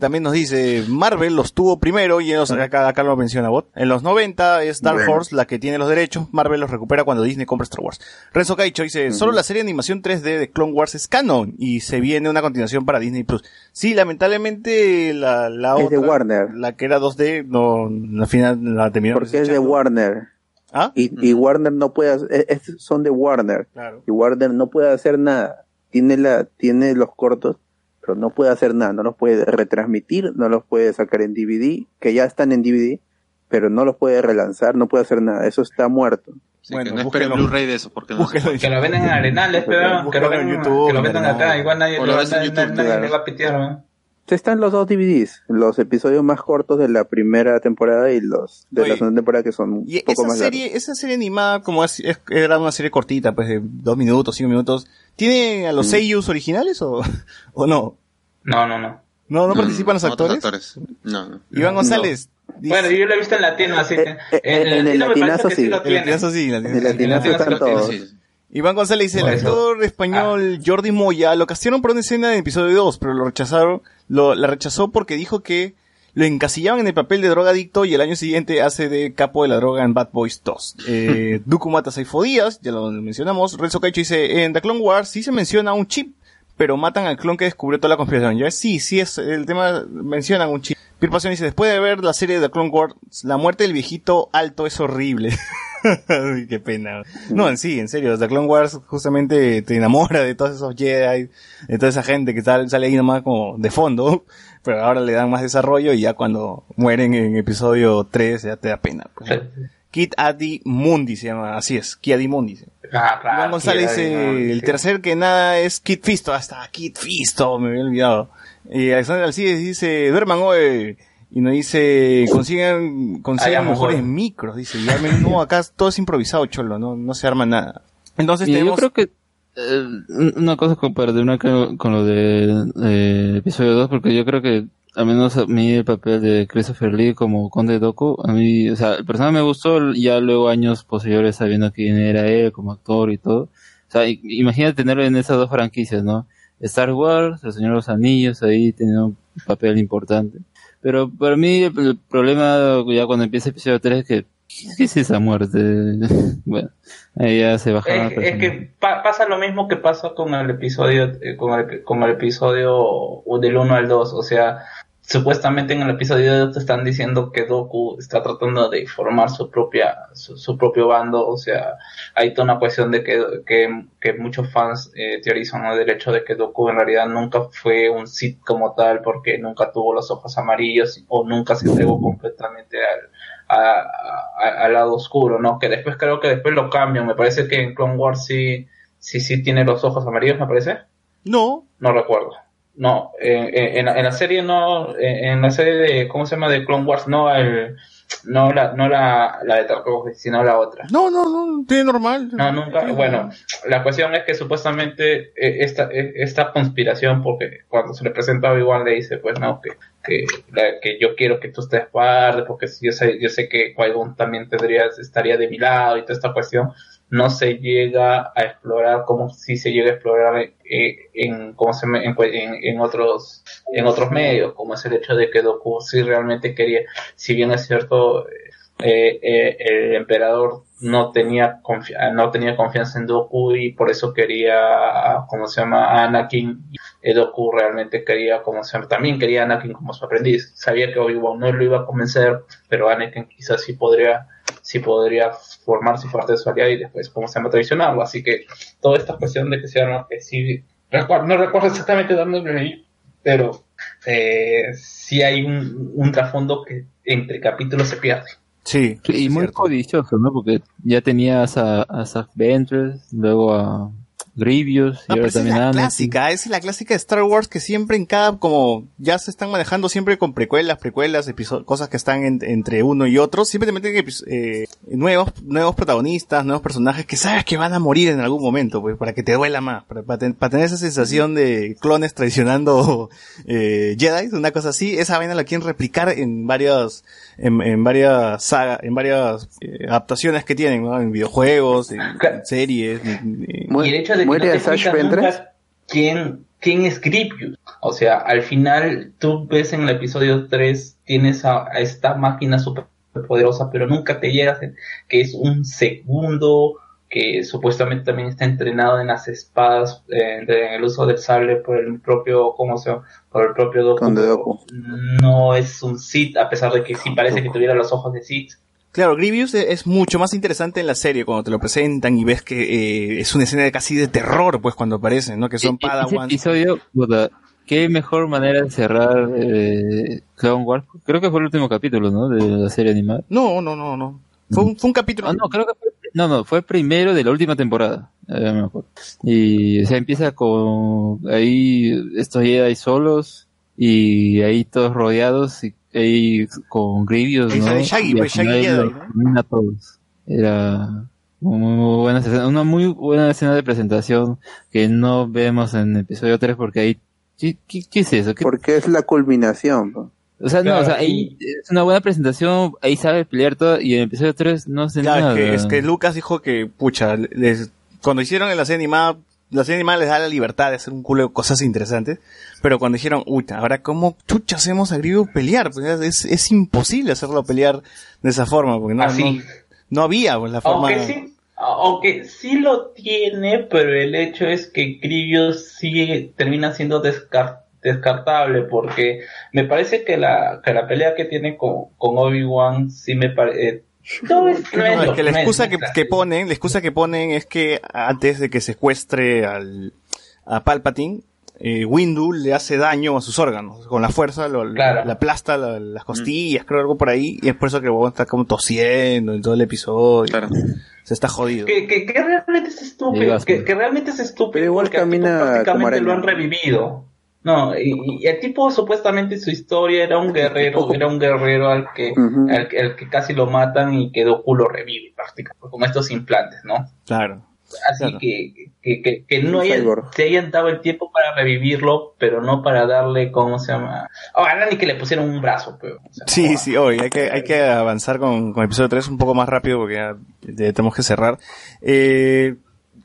También nos dice, Marvel los tuvo primero, y acá lo menciona Bot. En los 90 es Dark Horse la que tiene los derechos, Marvel los recupera cuando Disney compra Star Wars. Renzo Caicho dice, solo la serie de animación 3D de Clone Wars es canon, y se viene una continuación para Disney+. Sí, lamentablemente la otra, de Warner. La que era 2D, no, al final la terminaron. Porque es de Warner. ¿Ah? Y Warner no puede hacer, son de Warner. Claro. Y Warner no puede hacer nada. Tiene los cortos, pero no puede hacer nada, no los puede retransmitir, no los puede sacar en DVD, que ya están en DVD, pero no los puede relanzar, no puede hacer nada, eso está muerto. Sí, bueno, que no esperen Blu-ray de eso, porque no sé. Que lo venden en Arenales, pero que lo vendan acá, igual nadie le va a pitear, ¿no? Están los dos DVDs, los episodios más cortos de la primera temporada y los de la segunda temporada, que son un poco más largos. Esa serie animada, como era una serie cortita, pues de 2 minutos, 5 minutos, ¿tiene a los seiyus originales o no? No participan los actores. No. Iván González. Bueno, yo lo he visto en latino, así que en el latinazo sí. En el latinazo están todos. Iván González dice, el actor español Jordi Moya lo castearon por una escena del episodio 2, pero la rechazó porque dijo que lo encasillaban en el papel de drogadicto, y el año siguiente hace de capo de la droga en Bad Boys 2. Dooku mata a Saifo Díaz, ya lo mencionamos. Renzo Caicho dice, en The Clone Wars sí se menciona un chip, pero matan al clon que descubrió toda la conspiración. Ya sí es el tema, mencionan un chip. Pierre Pasión dice, después de ver la serie de The Clone Wars, la muerte del viejito alto es horrible. Qué pena. No, en serio, The Clone Wars justamente te enamora de todos esos Jedi, de toda esa gente que sale ahí nomás como de fondo, pero ahora le dan más desarrollo, y ya cuando mueren en episodio 3 ya te da pena. Pues, ¿no? Kid Adi Mundi se llama, así es, Kid Adi Mundi. Iván González dice, el tercer que nada es Kid Fisto, hasta Kid Fisto, me había olvidado. Alexander Alcides dice, duerman hoy. Y nos dice, consigan mejores micros, dice. Y no, acá todo es improvisado, cholo, no se arma nada. Entonces y tenemos... Yo creo que una cosa con lo de episodio 2, porque yo creo que al menos a mí el papel de Christopher Lee como Conde Dooku, a mí, o sea, el personaje me gustó, ya luego años posteriores sabiendo quién era él como actor y todo. O sea, imagínate tenerlo en esas dos franquicias, ¿no? Star Wars, El Señor de los Anillos, ahí teniendo un papel importante. Pero para mí el problema ya cuando empieza el episodio 3 es que ¿Qué es esa muerte? Bueno, ella se baja. Es que pasa lo mismo que pasó con el episodio, con el episodio del 1 al 2. O sea, supuestamente en el episodio 2 te están diciendo que Doku está tratando de formar su propio bando. O sea, hay toda una cuestión de que muchos fans teorizan, ¿no?, del hecho de que Doku en realidad nunca fue un Sith como tal, porque nunca tuvo los ojos amarillos o nunca se entregó completamente al lado oscuro, ¿no? Que después creo que después lo cambian. Me parece que en Clone Wars sí tiene los ojos amarillos, me parece. No. No recuerdo. No, en la serie no, en la serie de, ¿cómo se llama?, de Clone Wars, no la de Tarkovsky, sino la otra. No, tiene normal. No, nunca, bueno, la cuestión es que supuestamente esta conspiración, porque cuando se le presenta a Obi-Wan le dice, pues no, que yo quiero que tú te espardes, porque yo sé que Qui-Gon también estaría de mi lado y toda esta cuestión. No se llega a explorar como si se llega a explorar en otros medios, como es el hecho de que Doku sí realmente quería, si bien es cierto, el emperador no tenía confianza en Doku y por eso quería, a Anakin. Doku realmente quería, también quería a Anakin como su aprendiz. Sabía que Obi-Wan no lo iba a convencer, pero Anakin quizás sí podría formarse parte de su aliado y después traicionarlo. Así que toda esta cuestión de que se arma, que sí, no recuerdo exactamente dónde lo leí, pero sí hay un trasfondo que entre capítulos se pierde. Sí, y muy codicioso, ¿no? Porque ya tenías a Zack Ventress, luego a Grievous, y ahora también a clásica, es la clásica de Star Wars, que siempre en cada, como ya se están manejando siempre con precuelas, cosas que están entre uno y otro, siempre te meten nuevos protagonistas, nuevos personajes que sabes que van a morir en algún momento, pues, para que te duela más, para tener esa sensación de clones traicionando Jedi, una cosa así. Esa vaina la quieren replicar en varias sagas, en varias adaptaciones que tienen, ¿no? En videojuegos, en series, y el hecho de que no te nunca quién es Grievous. O sea, al final tú ves en el episodio 3, tienes a esta máquina super poderosa, pero nunca te llegas, que es un segundo que supuestamente también está entrenado en las espadas, en el uso del sable por el propio, Doku. No es un Sith, a pesar de que sí parece que tuviera los ojos de Sith. Claro, Grievous es mucho más interesante en la serie cuando te lo presentan y ves que es una escena casi de terror, pues, cuando aparecen, ¿no? Que son Padawans. Ese episodio, qué mejor manera de cerrar Clone Wars. Creo que fue el último capítulo, ¿no?, de la serie animada. No. Fue un capítulo. Ah, no, creo que fue el primero de la última temporada. Me acuerdo. Y, o sea, empieza con ahí estos Jedi solos y ahí todos rodeados y con Grievous, ¿no? Shaggy, pues, Shaggy Jedi, ¿no? Todos. Era una muy buena escena de presentación que no vemos en episodio 3 porque ahí... ¿Qué es eso? Porque es la culminación, ¿no? O sea, claro, no, o sea, ahí es una buena presentación, ahí sabe pelear todo, y en el episodio 3 no se nada. Es que Lucas dijo que, cuando hicieron en la serie animada les da la libertad de hacer un culo de cosas interesantes, pero cuando dijeron, ahora cómo chucha hacemos a Grievous pelear, pues es imposible hacerlo pelear de esa forma, porque no había, pues, la forma. Aunque sí lo tiene, pero el hecho es que Grievous sí termina siendo descartable, porque me parece que la pelea que tiene con Obi-Wan sí me parece... La excusa que ponen es que antes de que secuestre a Palpatine, Windu le hace daño a sus órganos con la fuerza, le aplasta las costillas, creo, algo por ahí, y es por eso que está como tosiendo en todo el episodio. Claro. Se está jodido. Que realmente es estúpido, igual camina, prácticamente lo han revivido. No, y el tipo, supuestamente su historia era un guerrero al que casi lo matan y que Doku lo revive prácticamente, con estos implantes, ¿no? Claro. Así claro. Que no se hayan dado el tiempo para revivirlo, pero no para darle, ahora ni que le pusieron un brazo, pero... hoy hay que avanzar con el episodio 3 un poco más rápido porque ya tenemos que cerrar.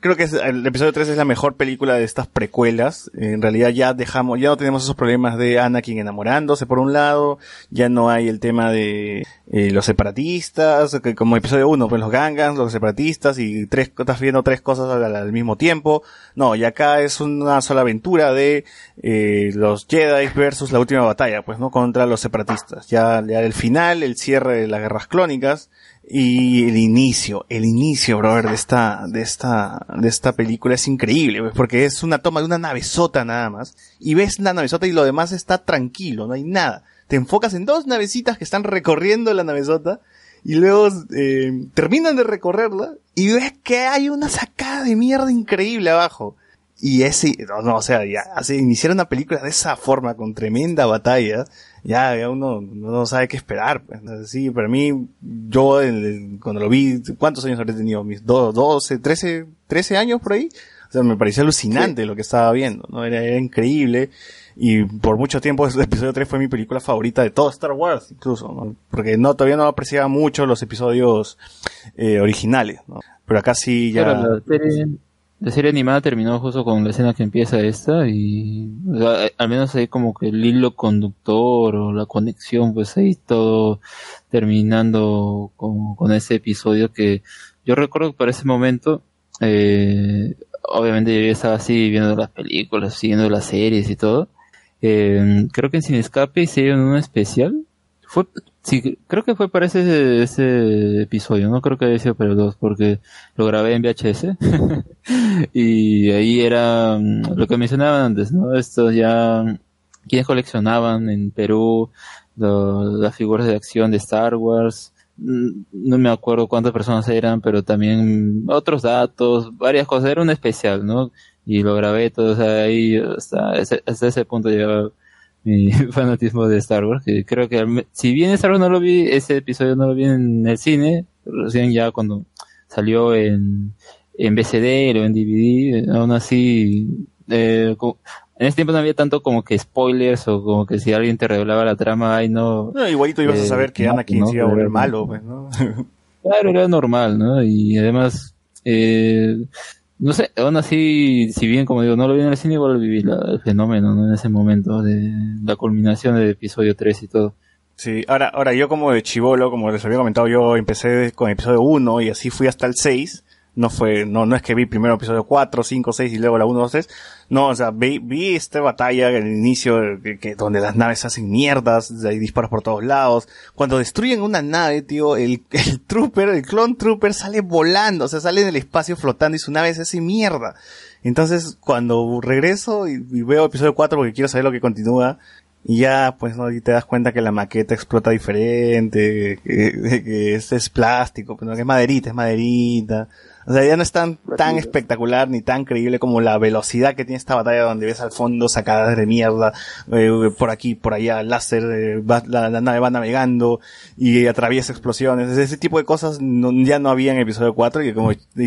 creo que el episodio 3 es la mejor película de estas precuelas. En realidad ya no tenemos esos problemas de Anakin enamorándose por un lado, ya no hay el tema de los separatistas, que como episodio 1, pues los gangans, los separatistas y estás viendo tres cosas al mismo tiempo. No, y acá es una sola aventura de los Jedi versus la última batalla, pues no, contra los separatistas. Ya el final, el cierre de las guerras clónicas. Y el inicio, brother, de esta película es increíble, pues, porque es una toma de una navezota nada más, y ves la navezota y lo demás está tranquilo, no hay nada. Te enfocas en dos navecitas que están recorriendo la navezota, y luego terminan de recorrerla, y ves que hay una sacada de mierda increíble abajo. Y iniciar una película de esa forma, con tremenda batalla, ya uno no sabe qué esperar. Pues. Sí, para mí, yo cuando lo vi, ¿cuántos años habré tenido? Mis 13 años por ahí. O sea, me parecía alucinante lo que estaba viendo, ¿no? Era increíble. Y por mucho tiempo, el episodio 3 fue mi película favorita de todo Star Wars, incluso, ¿no? Porque todavía no apreciaba mucho los episodios originales, ¿no? Pero acá sí ya... La serie animada terminó justo con la escena que empieza esta, y o sea, al menos ahí como que el hilo conductor o la conexión, pues ahí todo terminando con ese episodio que yo recuerdo que para ese momento, obviamente yo ya estaba así viendo las películas, siguiendo las series y todo. Creo que en Cine Escape hicieron un especial. Creo que fue para ese episodio, no creo que haya sido para el 2, porque lo grabé en VHS. Y ahí era lo que mencionaban antes, ¿no? Estos ya, quienes coleccionaban en Perú las figuras de acción de Star Wars. No me acuerdo cuántas personas eran, pero también otros datos, varias cosas. Era un especial, ¿no? Y lo grabé todo, o sea, ahí hasta ese punto llegaba mi fanatismo de Star Wars, que creo que si bien Star Wars no lo vi, ese episodio no lo vi en el cine, recién ya cuando salió en VCD o en DVD, aún así en ese tiempo no había tanto como que spoilers, o como que si alguien te revelaba la trama, ay no... No, igualito ibas a saber que Anakin se iba a volver malo, pues, ¿no? Claro, era normal, ¿no? Y además... no sé, aún así, si bien, como digo, no lo vi en el cine, igual viví el fenómeno, ¿no? En ese momento, de la culminación del episodio 3 y todo. Sí, ahora yo como de chibolo, como les había comentado, yo empecé con el episodio 1 y así fui hasta el 6. No es que vi primero episodio 4, 5, 6 y luego la 1, 2, 3. No, o sea, vi esta batalla en el inicio, donde las naves hacen mierdas, hay disparos por todos lados. Cuando destruyen una nave, tío, el clone trooper sale volando, o sea, sale en el espacio flotando y su nave se hace mierda. Entonces, cuando regreso y veo episodio 4 porque quiero saber lo que continúa, y ya, pues, no, y te das cuenta que la maqueta explota diferente, que es plástico, pero que es maderita. O sea, ya no es tan espectacular ni tan creíble como la velocidad que tiene esta batalla, donde ves al fondo sacadas de mierda, por aquí, por allá, láser, la nave va navegando y atraviesa explosiones. Ese tipo de cosas ya no había en episodio 4, y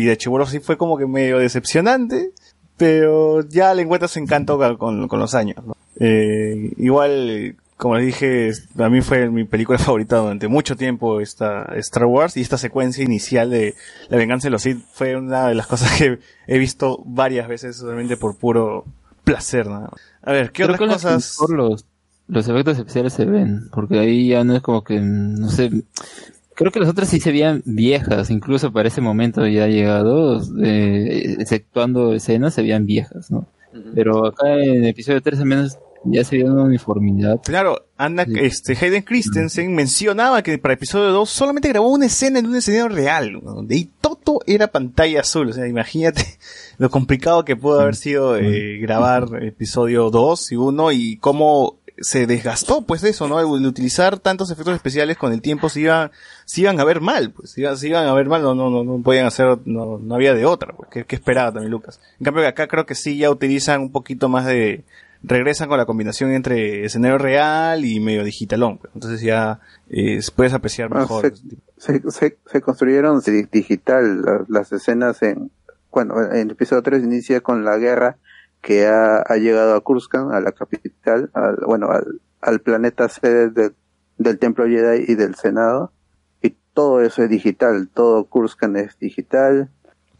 de chibolo sí fue como que medio decepcionante, pero ya le encuentras encanto con los años, ¿no? Igual... Como les dije, a mí fue mi película favorita durante mucho tiempo, esta Star Wars, y esta secuencia inicial de La venganza de los Sith fue una de las cosas que he visto varias veces solamente por puro placer, ¿no? A ver, ¿qué otras cosas? Por los efectos especiales se ven, porque ahí ya no es como que, no sé, creo que las otras sí se veían viejas, incluso para ese momento ya llegados, exceptuando escenas, se veían viejas, ¿no? Uh-huh. Pero acá en el episodio 3 al menos... Ya sería una uniformidad. Claro, Hayden Christensen mencionaba que para episodio 2 solamente grabó una escena en un escenario real, donde y todo era pantalla azul. O sea, imagínate lo complicado que pudo haber sido grabar episodio 2 y 1, y cómo se desgastó, pues, eso, ¿no? El utilizar tantos efectos especiales con el tiempo se iban a ver mal, pues, se iban a ver mal, no podían hacer, no había de otra, pues, que esperaba también Lucas. En cambio, acá creo que sí ya utilizan un poquito más de... Regresan con la combinación entre escenario real y medio digitalón. Entonces ya puedes apreciar mejor. Se construyeron digital las escenas en el episodio 3 inicia con la guerra que ha llegado a Kurskan, a la capital, al planeta sede del Templo Jedi y del Senado. Y todo eso es digital, todo Kurskan es digital.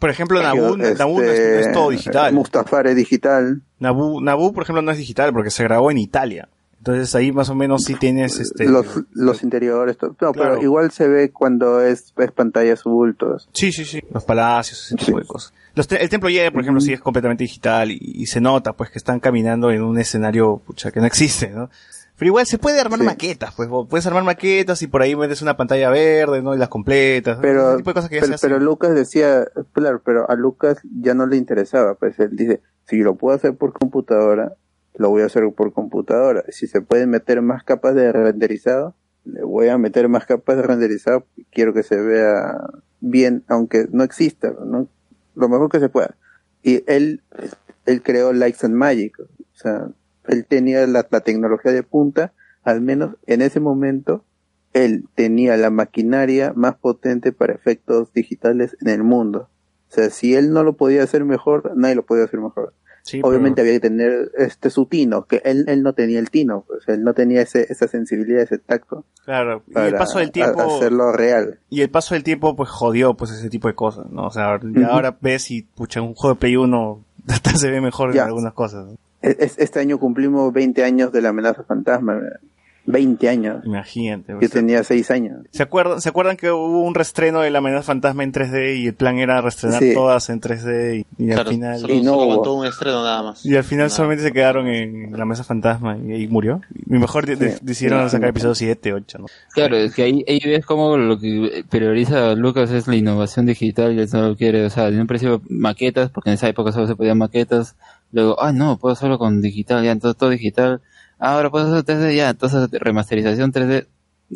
Por ejemplo, Nabú no es todo digital. Mustafar es digital. Nabú, por ejemplo, no es digital porque se grabó en Italia. Entonces ahí más o menos sí tienes los interiores. No, claro. Pero igual se ve cuando es pantallas bultos. Sí. Los palacios, ese tipo de cosas. El Templo Jedi, por ejemplo, sí es completamente digital y se nota pues que están caminando en un escenario que no existe, ¿no? Pero igual se puede armar maquetas, pues puedes armar maquetas y por ahí metes una pantalla verde, ¿no? Y las completas, pero, ¿no? Ese tipo de cosas que pero Lucas decía, claro, pero a Lucas ya no le interesaba, pues él dice, si lo puedo hacer por computadora, lo voy a hacer por computadora. Si se pueden meter más capas de renderizado, le voy a meter más capas de renderizado, quiero que se vea bien, aunque no exista, ¿no? Lo mejor que se pueda. Y él creó Lights and Magic, o sea, él tenía la tecnología de punta, al menos en ese momento, él tenía la maquinaria más potente para efectos digitales en el mundo. O sea, si él no lo podía hacer mejor, nadie lo podía hacer mejor. Sí, obviamente había que tener su tino, que él no tenía el tino, pues, él no tenía esa sensibilidad, ese tacto. Claro, y el paso del tiempo hacerlo real. Y el paso del tiempo pues jodió pues ese tipo de cosas, ¿no? O sea, ahora ves y pucha, un juego de Play 1 hasta se ve mejor en algunas cosas, ¿no? Este año cumplimos 20 años de la amenaza fantasma, 20 años. Imagínate. Yo tenía 6 años. ¿Se acuerdan que hubo un reestreno de la amenaza fantasma en 3D y el plan era reestrenar todas en 3D y claro, al final... solo aguantó un estreno nada más. Y al final solamente se quedaron en la mesa fantasma y murió. Y mejor decidieron sacar episodios 7, 8, ¿no? Claro, es que ahí ves cómo lo que prioriza Lucas es la innovación digital y él no lo quiere. O sea, en un principio maquetas, porque en esa época solo se podían maquetas. Luego, no, puedo hacerlo con digital, ya, entonces todo digital. Ahora puedo hacerlo 3D, ya, entonces remasterización 3D,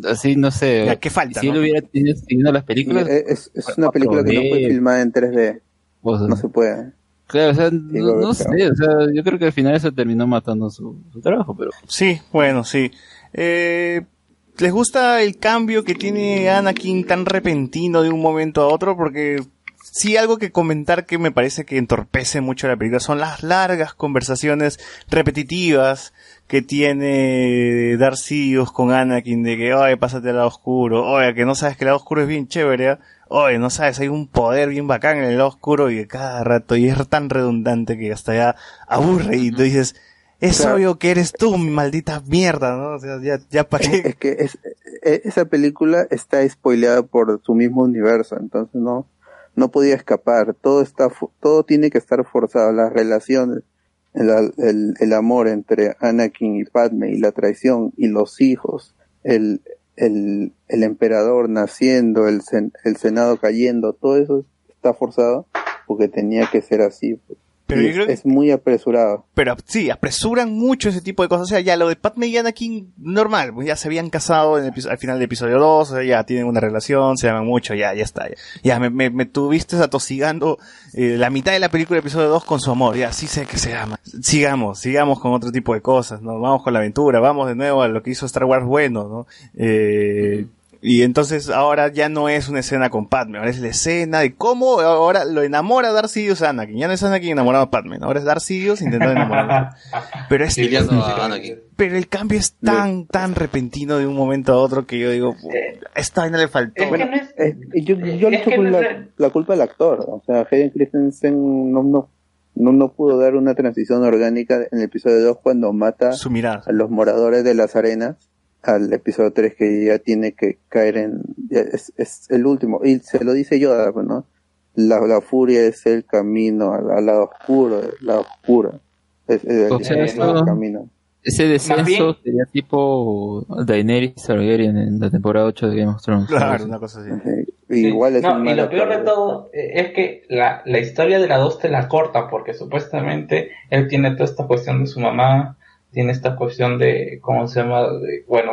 así, no sé. Ya, ¿qué falta? Si él hubiera tenido las películas... Es una película que no fue filmada en 3D, no se puede. Claro, o sea, no sé, o sea, yo creo que al final eso terminó matando su trabajo, pero... Sí, bueno, sí. ¿Les gusta el cambio que tiene Anakin tan repentino de un momento a otro? Porque... Sí, algo que comentar que me parece que entorpece mucho la película son las largas conversaciones repetitivas que tiene Darth Sidious con Anakin de que, oye, pásate al lado oscuro, oye, que no sabes que el lado oscuro es bien chévere, ¿eh? Oye, no sabes, hay un poder bien bacán en el lado oscuro y de cada rato, y es tan redundante que hasta ya aburre y tú dices... Es obvio que eres tú, mi maldita mierda, ¿no? O sea, ya para qué. Es que esa película está spoileada por su mismo universo, entonces no podía escapar, todo tiene que estar forzado, las relaciones, el amor entre Anakin y Padme y la traición y los hijos, el emperador naciendo, el senado cayendo, todo eso está forzado porque tenía que ser así. Pero yo creo que es muy apresurado. Pero sí, apresuran mucho ese tipo de cosas. O sea, ya lo de Padme y Anakin, normal. Pues ya se habían casado al final del episodio 2. O sea, ya tienen una relación, se aman mucho, ya está. Ya me tuviste atosigando la mitad de la película del episodio 2 con su amor. Ya, sí sé que se ama. Sigamos con otro tipo de cosas, ¿no? Vamos con la aventura, vamos de nuevo a lo que hizo Star Wars bueno, ¿no? Y entonces ahora ya no es una escena con Padme, ahora es la escena de cómo ahora lo enamora Darth Sidious a Anakin. Ya no es Anakin enamorado a Padme, ahora es Darth Sidious intentando enamorarlo. Pero el cambio es tan repentino de un momento a otro que yo digo, esta vaina le faltó. Yo le echo la culpa al actor, o sea, Hayden Christensen no pudo dar una transición orgánica en el episodio 2 cuando mata a los moradores de las arenas. Al episodio 3 que ya tiene que caer es el último y se lo dice Yoda, ¿no? La furia es el camino al lado oscuro, el camino. Ese descenso sería tipo Daenerys Targaryen en la temporada 8 de Game of Thrones. Claro, una cosa así. Sí. Igual es y lo peor de todo es que la historia de la 2 te la corta porque supuestamente él tiene toda esta cuestión de su mamá. Tiene esta cuestión de, ¿cómo se llama?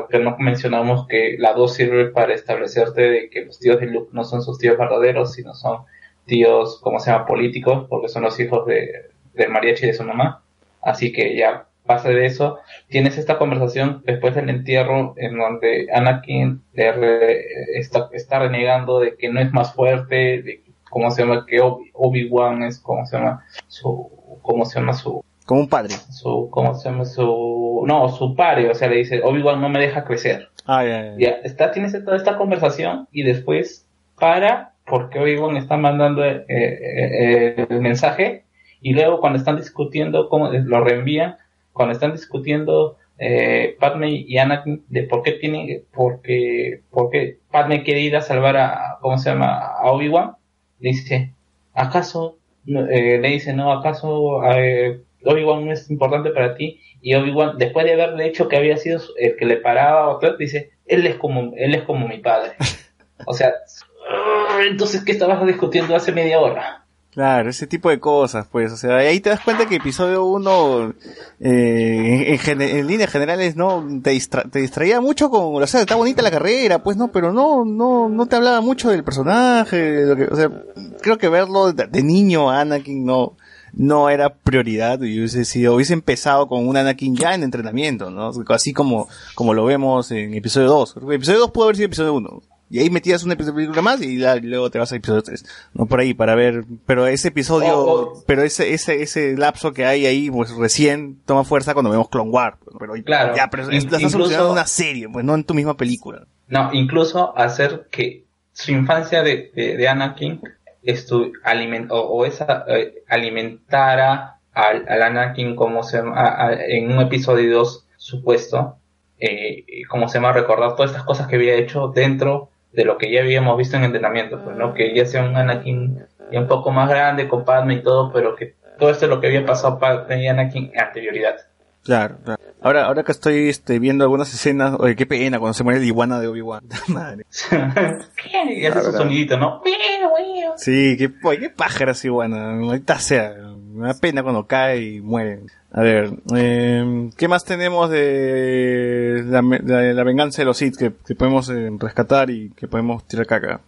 Que no mencionamos que la 2 sirve para establecerte de que los tíos de Luke no son sus tíos verdaderos, sino son tíos, ¿cómo se llama? Políticos, porque son los hijos de Mariachi y de su mamá. Así que ya pasa de eso. Tienes esta conversación después del entierro en donde Anakin está renegando de que no es más fuerte, de ¿cómo se llama? Que Obi-Wan es, ¿cómo se llama? Como un padre. Su padre, o sea, le dice, Obi-Wan no me deja crecer. Tienes toda esta conversación y después para porque Obi-Wan está mandando el mensaje, y luego cuando están discutiendo, cómo lo reenvían, cuando están discutiendo Padme y Anakin de por qué tienen, porque Padme quiere ir a salvar a, ¿cómo se llama?, a Obi-Wan, le dice, ¿acaso? Le dice, no, ¿acaso Obi-Wan no es importante para ti? Y Obi-Wan, después de haberle dicho que había sido el que le paraba o tal, dice, él es como mi padre. O sea, entonces, ¿qué estabas discutiendo hace media hora? Claro, ese tipo de cosas, pues, o sea, ahí te das cuenta que episodio 1, en líneas generales, no, te distraía mucho con, o sea, está bonita la carrera, pues, no, pero no te hablaba mucho del personaje, lo que, o sea, creo que verlo de niño a Anakin no era prioridad, y hubiese empezado con un Anakin ya en entrenamiento, ¿no? Así como lo vemos en episodio 2, episodio 2 pudo haber sido episodio 1. Y ahí metías una película más y luego te vas a episodio 3. No, por ahí, para ver. Pero ese episodio, pero ese lapso que hay ahí, pues recién toma fuerza cuando vemos Clone Wars. Pero, claro. Ya, pero la estás solucionando en una serie, pues no en tu misma película. No, incluso hacer que su infancia de Anakin alimentara al Anakin como se llama, en un episodio 2 supuesto. Como se llama, recordar todas estas cosas que había hecho dentro de lo que ya habíamos visto en entrenamiento, pues, ¿no? Que ya sea un Anakin ya un poco más grande, con Padme y todo, pero que todo esto es lo que había pasado Padme y Anakin en anterioridad. Claro. Ahora que estoy viendo algunas escenas, oye, qué pena cuando se muere la iguana de Obi-Wan. Madre. Y hace su sonidito, ¿no? Sí, qué pájaro esa iguana, maldita sea. Me da pena cuando cae y muere. A ver, ¿qué más tenemos de la venganza de los Sith que podemos rescatar y que podemos tirar caca?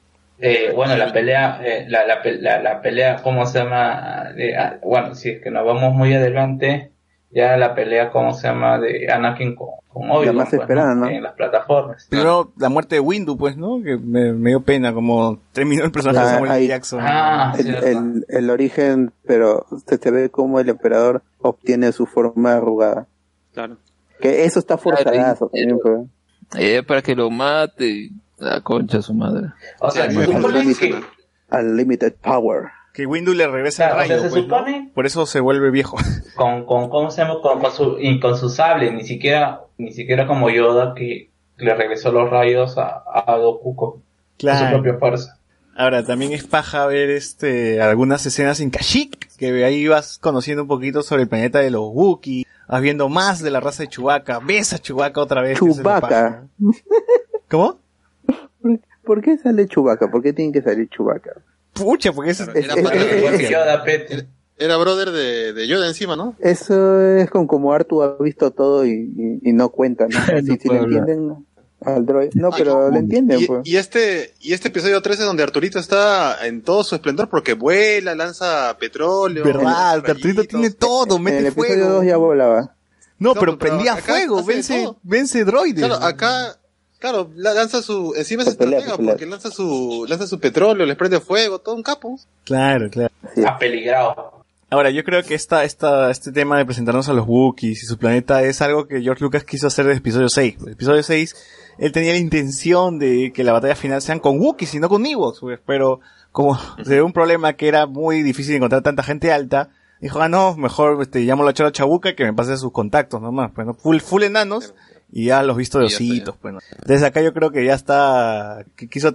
Bueno, la pelea, la pelea, ¿cómo se llama? Bueno, si es que nos vamos muy adelante, ya la pelea, ¿cómo se llama?, de Anakin con Obi-Wan, la más esperada, pues, ¿no? En las plataformas. Primero, la muerte de Windu, pues, ¿no? Que me dio pena como terminó el personaje de Samuel Jackson. El origen, pero se ve como el emperador obtiene su forma arrugada. Claro. Que eso está forzadazo. Claro, para que lo mate, la concha su madre. O sea, se supone que... Unlimited power. Que Windu le regresa, claro, el rayo, o sea, se supone, ¿no? Por eso se vuelve viejo. Con ¿cómo se llama? Con su sable, ni siquiera como Yoda que le regresó los rayos a Goku con, claro, su propia fuerza. Ahora, también es paja ver algunas escenas en Kashyyyk, que ahí vas conociendo un poquito sobre el planeta de los Wookiee, vas viendo más de la raza de Chewbacca, ves a Chewbacca otra vez. Chewbacca. ¿Cómo? ¿Por qué sale Chewbacca? ¿Por qué tiene que salir Chewbacca? Pucha, porque eso era brother de Yoda encima, ¿no? Eso es como Artu ha visto todo y no cuenta, ¿no? si le entienden, ¿no? Al droid. No, pero lo entienden, pues. Y este episodio 13 es donde Arturito está en todo su esplendor porque vuela, lanza petróleo. Verdad, Arturito tiene todo, mete en el fuego. El episodio 2 ya volaba. No, pero prendía fuego, vence droides. Claro, acá... Claro, lanza su, encima se estratega porque lanza su petróleo, les prende fuego, todo un capo. Claro. Apeligrado. Ahora, yo creo que este tema de presentarnos a los Wookiees y su planeta es algo que George Lucas quiso hacer desde episodio 6. En episodio 6, él tenía la intención de que la batalla final sean con Wookiees y no con Ewoks, pero como se dio un problema que era muy difícil encontrar tanta gente alta, dijo, no, mejor llamo a la Chora Chabuca que me pase sus contactos nomás, pues, ¿no? Full enanos. Y ya los visto de ositos, pues, ¿no? Desde acá yo creo que ya está, que quiso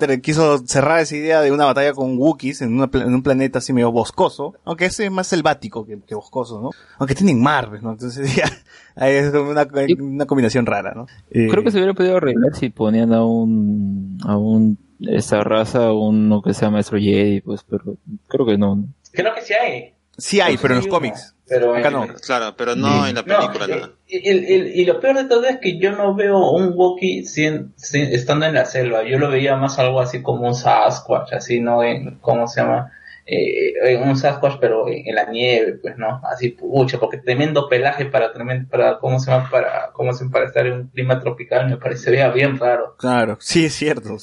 cerrar esa idea de una batalla con Wookiees en un planeta así medio boscoso, aunque ese es más selvático que boscoso, ¿no? Aunque tienen mar, pues, ¿no? Entonces ya, ahí es como una combinación rara, ¿no? Creo que se hubiera podido arreglar si ponían a un, esa raza, uno que sea maestro Jedi, pues, pero creo que no. Creo que sí hay. Sí hay, pero en los cómics. Pero acá no. Claro, pero no en la película. No. Y lo peor de todo es que yo no veo un Wookiee sin estando en la selva. Yo lo veía más algo así como un Sasquatch, así, ¿no? ¿Cómo se llama? Un Sasquatch, pero en la nieve, pues, ¿no? Así, pucha, porque tremendo pelaje para para estar en un clima tropical, me parecería bien raro. Claro, sí, es cierto.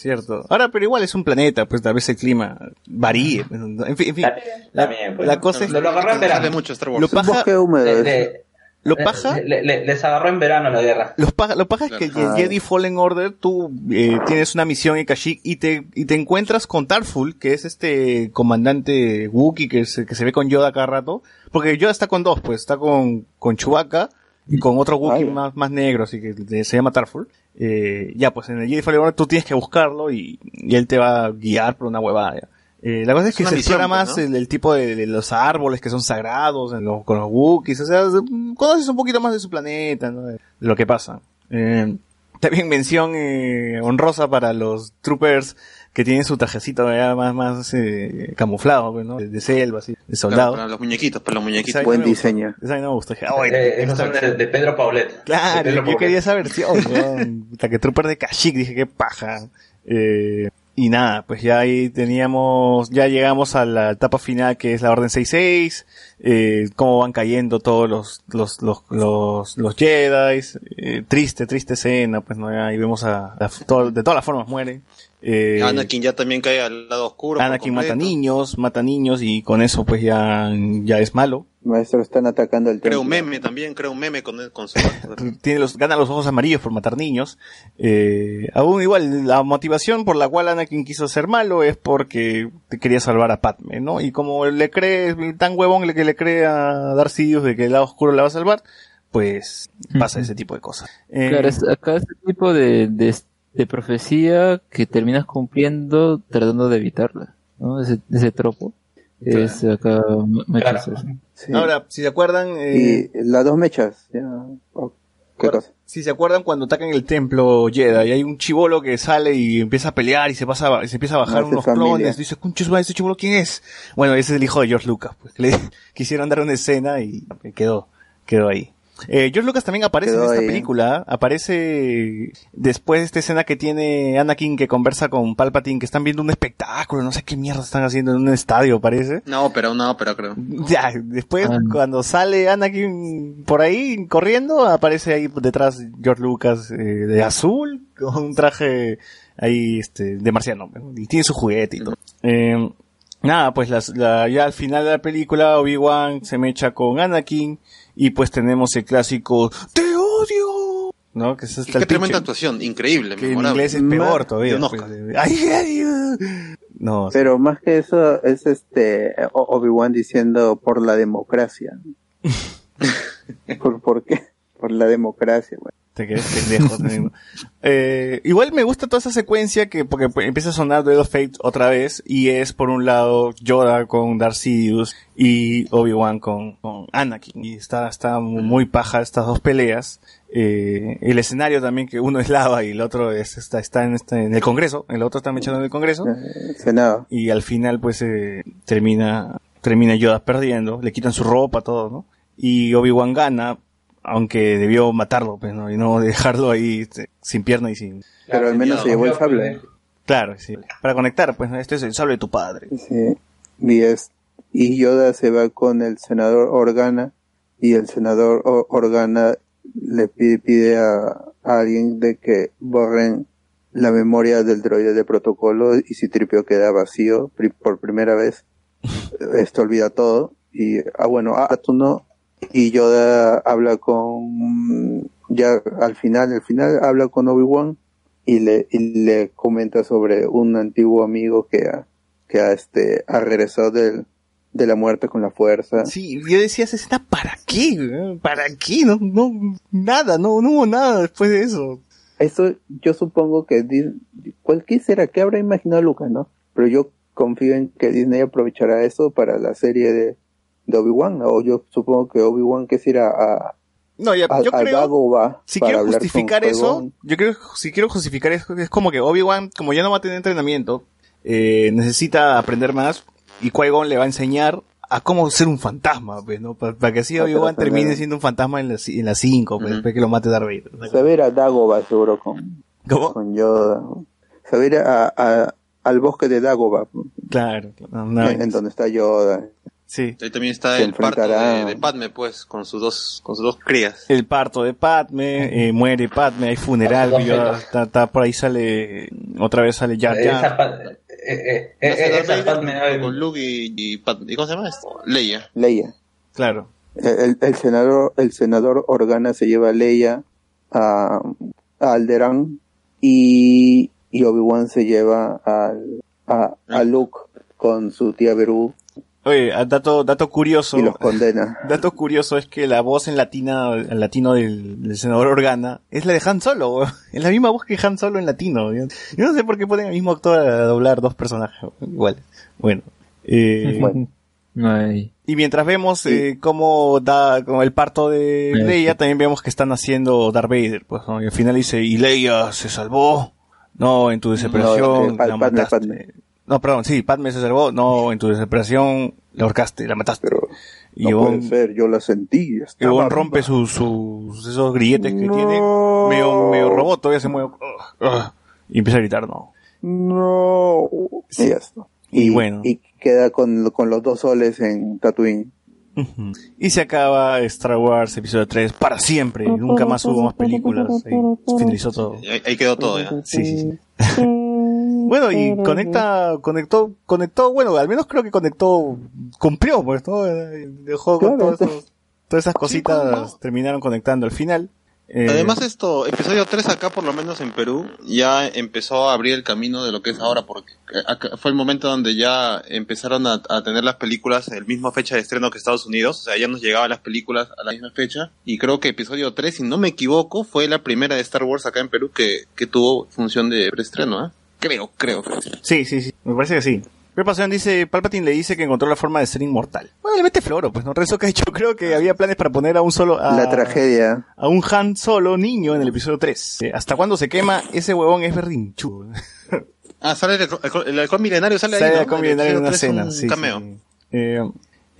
Ahora, pero igual es un planeta, pues tal vez el clima varíe. En fin. También, pues, la cosa es... Lo agarran de la... Lo paja... Lo paja, les agarró en verano la guerra. Lo paja es que Jedi Fallen Order, tú tienes una misión en Kashyyyk y te encuentras con Tarful, que es este comandante Wookiee que se ve con Yoda cada rato. Porque Yoda está con dos, pues. Está con Chewbacca y con otro Wookiee más negro, así que se llama Tarful. Ya, pues en el Jedi Fallen Order tú tienes que buscarlo y él te va a guiar por una huevada, ya. La cosa es que se explora más, ¿no? el tipo de los árboles que son sagrados con los Wookiees, o sea, conoces un poquito más de su planeta, ¿no? De lo que pasa. También mención honrosa para los troopers que tienen su trajecito ya más camuflado, ¿no? De selva, así, de soldado. Claro, para los muñequitos. Buen diseño. Esa me gusta. De Pedro Paulet. Claro, Pedro Paulet. Yo quería esa versión, ¿no? Hasta que trooper de Kashyyyk, dije, qué paja. Y nada, pues ya ahí llegamos a la etapa final, que es la Orden 6-6, cómo van cayendo todos los Jedi, triste escena, pues no, ahí vemos de todas las formas mueren. Anakin ya también cae al lado oscuro. Anakin mata niños y con eso pues ya es malo. Maestro, están atacando el templo. Creo un meme con su... Gana los ojos amarillos por matar niños. Aún igual, la motivación por la cual Anakin quiso ser malo es porque quería salvar a Padme, ¿no? Y como le cree, tan huevón que le cree a Darth Sidious de que el lado oscuro la va a salvar, pues pasa ese tipo de cosas. Claro, acá este tipo de profecía que terminas cumpliendo tratando de evitarla, ¿no? Ese tropo. Claro. Es acá mechas. Claro. Sí. Ahora, si se acuerdan... Y las dos mechas. Ya. Oh, ¿qué cosa? Si se acuerdan cuando atacan el templo Jedi y hay un chibolo que sale y empieza a pelear y se empieza a bajar unos clones. Dice, ¿ese chibolo quién es? Bueno, ese es el hijo de George Lucas. Pues, que le quisieron dar una escena y quedó ahí. George Lucas también aparece en esta película. Aparece después de esta escena que tiene Anakin que conversa con Palpatine, que están viendo un espectáculo, no sé qué mierda están haciendo en un estadio, parece. Una ópera, creo. Ya, después cuando sale Anakin por ahí corriendo, aparece ahí detrás George Lucas de azul, con un traje ahí de marciano, y tiene su juguete y todo. Nada, pues ya al final de la película Obi-Wan se mecha con Anakin. Y pues tenemos el clásico ¡Te odio! ¿No? Que es qué tremenda actuación, increíble. Que en inglés es peor todavía. Pues, no, pero sí. Más que eso es Obi-Wan diciendo por la democracia. ¿Por qué? Por la democracia, güey. Te quedas pendejo. Igual me gusta toda esa secuencia porque empieza a sonar Duel of Fate otra vez y es por un lado Yoda con Darth Sidious y Obi-Wan con Anakin. Y está muy paja estas dos peleas. El escenario también, que uno es lava y el otro está en el Congreso, el otro está mechando en el Congreso. Senado. Y al final pues termina Yoda perdiendo, le quitan su ropa, todo, ¿no? Y Obi-Wan gana. Aunque debió matarlo, pues, ¿no? Y no dejarlo ahí sin pierna y sin... Pero al menos se llevó el sable. Claro, sí. Para conectar, pues, ¿no? Este es el sable de tu padre. Sí. Y Yoda se va con el senador Organa. Y el senador Organa le pide a alguien de que borren la memoria del droide de protocolo. Y si Tripio queda vacío por primera vez, esto olvida todo. Y, tú no... Y Yoda habla al final habla con Obi-Wan y le comenta sobre un antiguo amigo que ha regresado de la muerte con la fuerza. Sí, yo decía, ¿esa escena para qué? ¿Para qué? No hubo nada después de eso. Eso yo supongo que ¿qué habrá imaginado Lucas, no? Pero yo confío en que Disney aprovechará eso para la serie de Obi-Wan, o yo supongo que Obi-Wan quisiera si quiero justificar eso, es como que Obi-Wan, como ya no va a tener entrenamiento, necesita aprender más, y Qui-Gon le va a enseñar a cómo ser un fantasma, pues, ¿no? Para que así Obi-Wan termine siendo un fantasma en la 5, pues, después que lo mate Darth Vader. Se verá a Dagobah seguro con Yoda. Se verá al bosque de Dagobah. Claro. En donde está Yoda. Sí. Ahí también está el parto de Padme, pues, con sus dos crías. El parto de Padme, muere Padme, hay funeral, está por ahí otra vez sale Jar Jar. Esa Padme con Luke y ¿cómo se llama esto? Leia. Claro. el senador Organa se lleva a Leia a Alderaan y Obi-Wan se lleva a Luke con su tía Beru. Oye, dato curioso. Y los condena. Dato curioso es que la voz en latino del senador Organa es la de Han Solo, güey. Es la misma voz que Han Solo en latino. Yo no sé por qué ponen al mismo actor a doblar dos personajes. Igual. Bueno. Ay. Y mientras vemos cómo da con el parto de Leia, también vemos que están haciendo Darth Vader, pues, ¿no? Y al final dice, y Leia se salvó. No, en tu desesperación la mataste. Padme se salvó. No, en tu desesperación la ahorcaste, la mataste. Pero no puede ser, yo la sentí. Y Bon rompe sus esos grilletes que tiene. Medio robot, todavía se mueve. Y empieza a gritar, no. No. Sí. Y ya está. Y bueno. Y queda con los 2 soles en Tatooine. Uh-huh. Y se acaba Star Wars episodio 3 para siempre. Y nunca más hubo más películas. Ahí finalizó todo. Ahí quedó todo, ¿ya? Sí. Bueno, y conectó, bueno, al menos creo que cumplió, pues, ¿no? Dejó con todas esas cositas, terminaron conectando al final. Además episodio 3 acá, por lo menos en Perú, ya empezó a abrir el camino de lo que es ahora, porque fue el momento donde ya empezaron a tener las películas en la misma fecha de estreno que Estados Unidos, o sea, ya nos llegaban las películas a la misma fecha, y creo que episodio 3, si no me equivoco, fue la primera de Star Wars acá en Perú que tuvo función de preestreno, ¿eh? Creo. Sí. Me parece que sí. Pierre Pasión dice, Palpatine le dice que encontró la forma de ser inmortal. Bueno, le mete floro, pues, ¿no? Rezo que ha hecho, creo que había planes para poner a un solo... la tragedia. A un Han Solo niño en el episodio 3. ¿Hasta cuándo se quema? Ese huevón es berrinchudo. Sale el halcón milenario, sale ahí. Sale el halcón milenario en una escena, un cameo. Sí.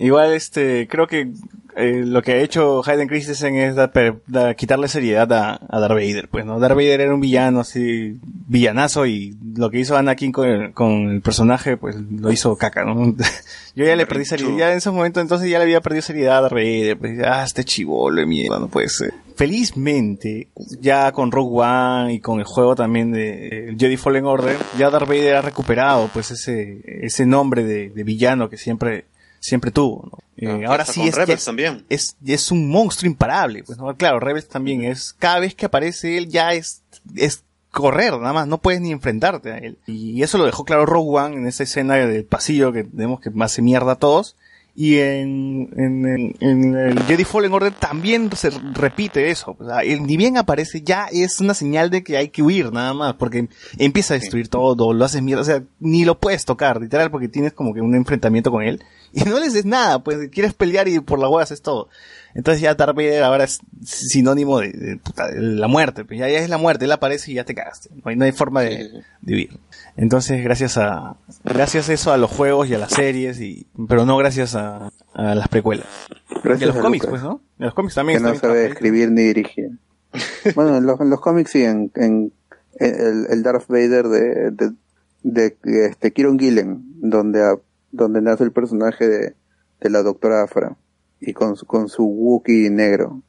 Igual, creo que lo que ha hecho Hayden Christensen es quitarle seriedad a Darth Vader, pues, ¿no? Darth Vader era un villano, así, villanazo, y lo que hizo Anakin con el personaje, pues, lo hizo caca, ¿no? Yo ya le perdí seriedad, ya en esos momentos, entonces ya le había perdido seriedad a Darth Vader, pues, este chibolo de mierda, no puede ser. Felizmente, ya con Rogue One y con el juego también de Jedi Fallen Order, ya Darth Vader ha recuperado, pues, ese nombre de villano que siempre tuvo, ¿no? Ahora sí es un monstruo imparable, pues, ¿no? Claro, Rebels también es, cada vez que aparece él ya es correr, nada más, no puedes ni enfrentarte a él. Y eso lo dejó claro Rogue One en esa escena del pasillo que tenemos que hace mierda a todos. Y en el Jedi Fallen Order también se repite eso. O sea, él ni bien aparece, ya es una señal de que hay que huir, nada más. Porque empieza a destruir todo, lo haces mierda. O sea, ni lo puedes tocar, literal, porque tienes como que un enfrentamiento con él. Y no le haces nada, pues quieres pelear y por la hueá haces todo. Entonces ya Darth Vader ahora es sinónimo de la muerte. Pues ya es la muerte, él aparece y ya te cagaste. No hay forma de huir. Entonces, gracias a eso, a los juegos y a las series, pero no gracias a las precuelas. Gracias y a los cómics, Lucas. Pues, ¿no? En los cómics también. Que no sabe escribir ni dirigir. Bueno, en los cómics sí, en el Darth Vader de Kieron Gillen, donde nace el personaje de la doctora Afra, y con su Wookiee negro.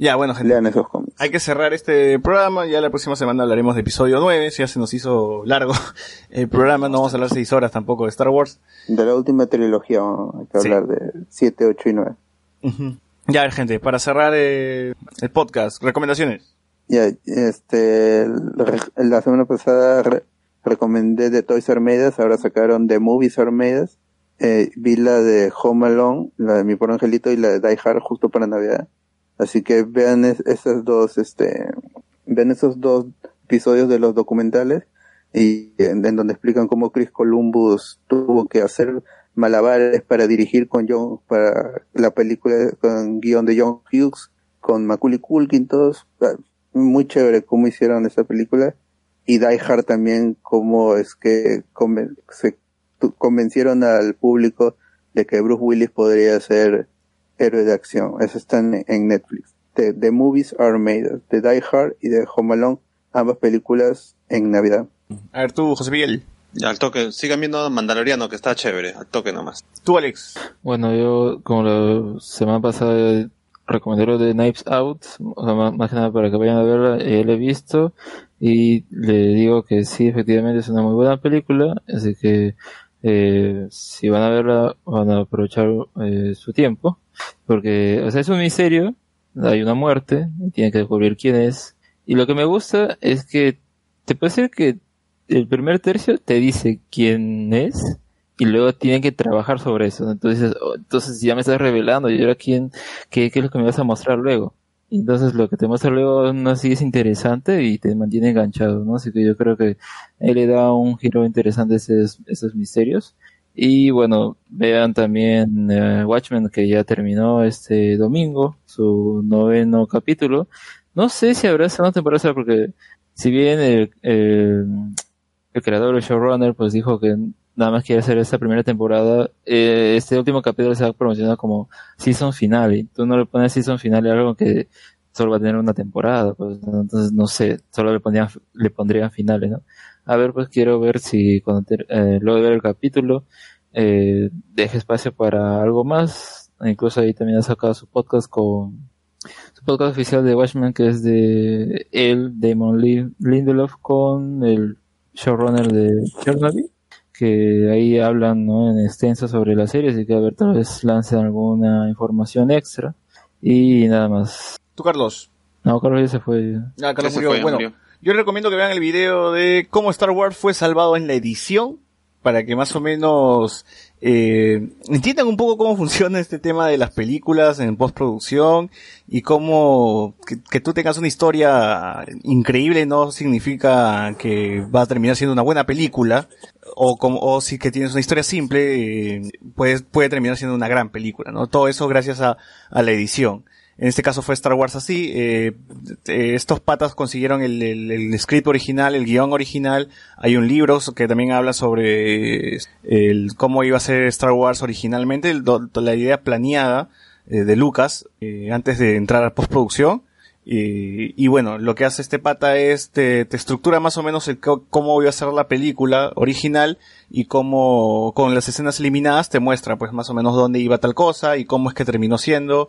Ya, bueno, gente, lean esos cómics. Hay que cerrar este programa. Ya la próxima semana hablaremos de episodio 9. Si ya se nos hizo largo el programa, no vamos a hablar 6 horas tampoco de Star Wars. De la última trilogía hay que hablar de 7, 8 y 9. Uh-huh. Ya, gente, para cerrar el podcast, recomendaciones. Ya, la semana pasada recomendé The Toys Are Made Us. Ahora sacaron The Movies Are Made Us. Vi la de Home Alone, la de Mi Pobre Angelito, y la de Die Hard justo para Navidad. Así que vean esos dos episodios de los documentales, y en donde explican cómo Chris Columbus tuvo que hacer malabares para dirigir para la película con guión de John Hughes, con Macaulay Culkin, todos. Muy chévere cómo hicieron esa película. Y Die Hard también, cómo es que se convencieron al público de que Bruce Willis podría ser héroe de acción. Eso está en Netflix. The Movies Are Made Us, The Die Hard y The Home Alone, ambas películas en Navidad. A ver tú, José Miguel. Ya, al toque, sigan viendo Mandaloriano, que está chévere, al toque nomás. Tú, Alex. Bueno, yo como la semana pasada recomendé lo de Knives Out, o sea, más que nada para que vayan a verla, la he visto y le digo que sí, efectivamente es una muy buena película, así que si van a verla, van a aprovechar su tiempo, porque, o sea, es un misterio, hay una muerte, y tienen que descubrir quién es. Y lo que me gusta es que te puede ser que el primer tercio te dice quién es, y luego tienen que trabajar sobre eso. Entonces, ya me estás revelando, y ahora qué es lo que me vas a mostrar luego. Entonces lo que te muestra luego no sigue es interesante y te mantiene enganchado, ¿no? Así que yo creo que él le da un giro interesante a esos misterios. Y bueno, vean también Watchmen, que ya terminó este domingo su 9º capítulo. No sé si habrá segunda temporada, porque si bien el creador, el showrunner, pues dijo que nada más quiere hacer esta primera temporada, este último capítulo se ha promocionado como season finale. Tú no le pones season finale a algo que solo va a tener una temporada, pues, entonces no sé, solo le pondrían finales, ¿no? A ver, pues quiero ver si cuando luego de ver el capítulo deja espacio para algo más. Incluso ahí también ha sacado su podcast con su podcast oficial de Watchmen, que es de él, Damon Lindelof, con el showrunner de Chernobyl, que ahí hablan, ¿no?, en extenso sobre la serie, así que a ver, tal vez lancen alguna información extra y nada más. ¿Tú, Carlos? No, Carlos ya se fue. Ah, Carlos murió. Bueno, yo les recomiendo que vean el video de cómo Star Wars fue salvado en la edición, para que más o menos entiendan un poco cómo funciona este tema de las películas en postproducción, y cómo que tú tengas una historia increíble no significa que va a terminar siendo una buena película, o si que tienes una historia simple, puede terminar siendo una gran película, ¿no? Todo eso gracias a la edición. En este caso fue Star Wars así. Estos patas consiguieron el script original, el guión original. Hay un libro que también habla sobre cómo iba a ser Star Wars originalmente, la idea planeada de Lucas antes de entrar a postproducción. Y bueno, lo que hace este pata es te estructura más o menos cómo iba a ser la película original, y cómo con las escenas eliminadas te muestra pues más o menos dónde iba tal cosa y cómo es que terminó siendo.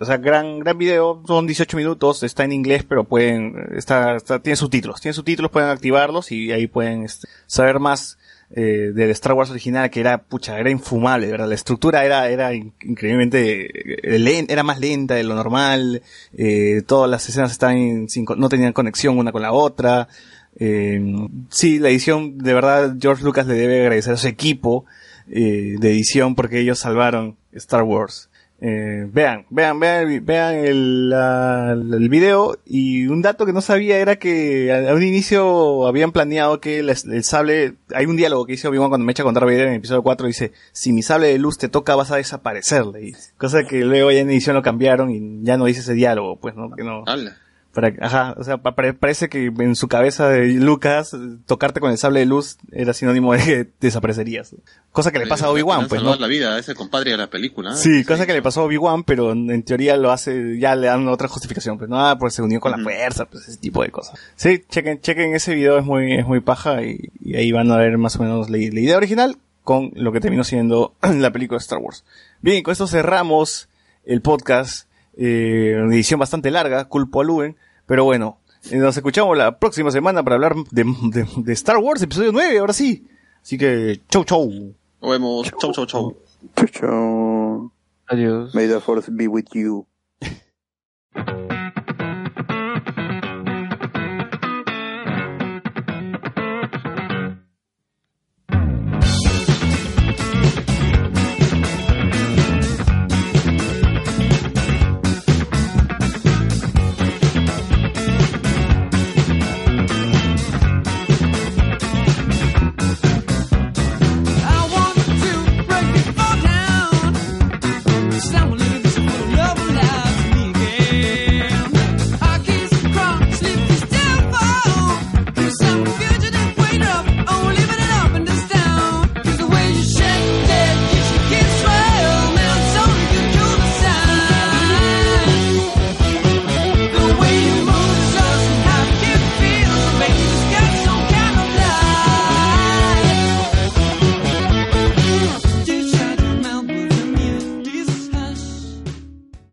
O sea, gran video, son 18 minutos, está en inglés, pero tiene subtítulos, pueden activarlos y ahí pueden saber más del Star Wars original, que era infumable, ¿verdad? La estructura era increíblemente era más lenta de lo normal, todas las escenas no tenían conexión una con la otra. Sí, la edición, de verdad, George Lucas le debe agradecer a su equipo de edición, porque ellos salvaron Star Wars. Vean el video. Y un dato que no sabía era que a un inicio habían planeado que el sable, hay un diálogo que dice Obi-Wan cuando me echa a contar Vader en el episodio 4, dice: si mi sable de luz te toca, vas a desaparecerle, cosa que luego ya en edición lo cambiaron y ya no dice ese diálogo, pues no, que no habla. Ajá, o sea, parece que en su cabeza de Lucas, tocarte con el sable de luz era sinónimo de que desaparecerías. Cosa que le pasa a Obi-Wan, pues, ¿no? La vida a ese compadre de la película. Sí, cosa que le pasó a Obi-Wan, pero en teoría lo hace, ya le dan otra justificación, pues, no, porque se unió con la fuerza, pues, ese tipo de cosas. Sí, chequen ese video, es muy paja, y ahí van a ver más o menos la idea original con lo que terminó siendo la película de Star Wars. Bien, con esto cerramos el podcast. Una edición bastante larga, culpo a Luven, pero bueno, nos escuchamos la próxima semana para hablar de Star Wars episodio 9, ahora sí. Así que chau. Nos vemos. Chau. Adiós. May the force be with you.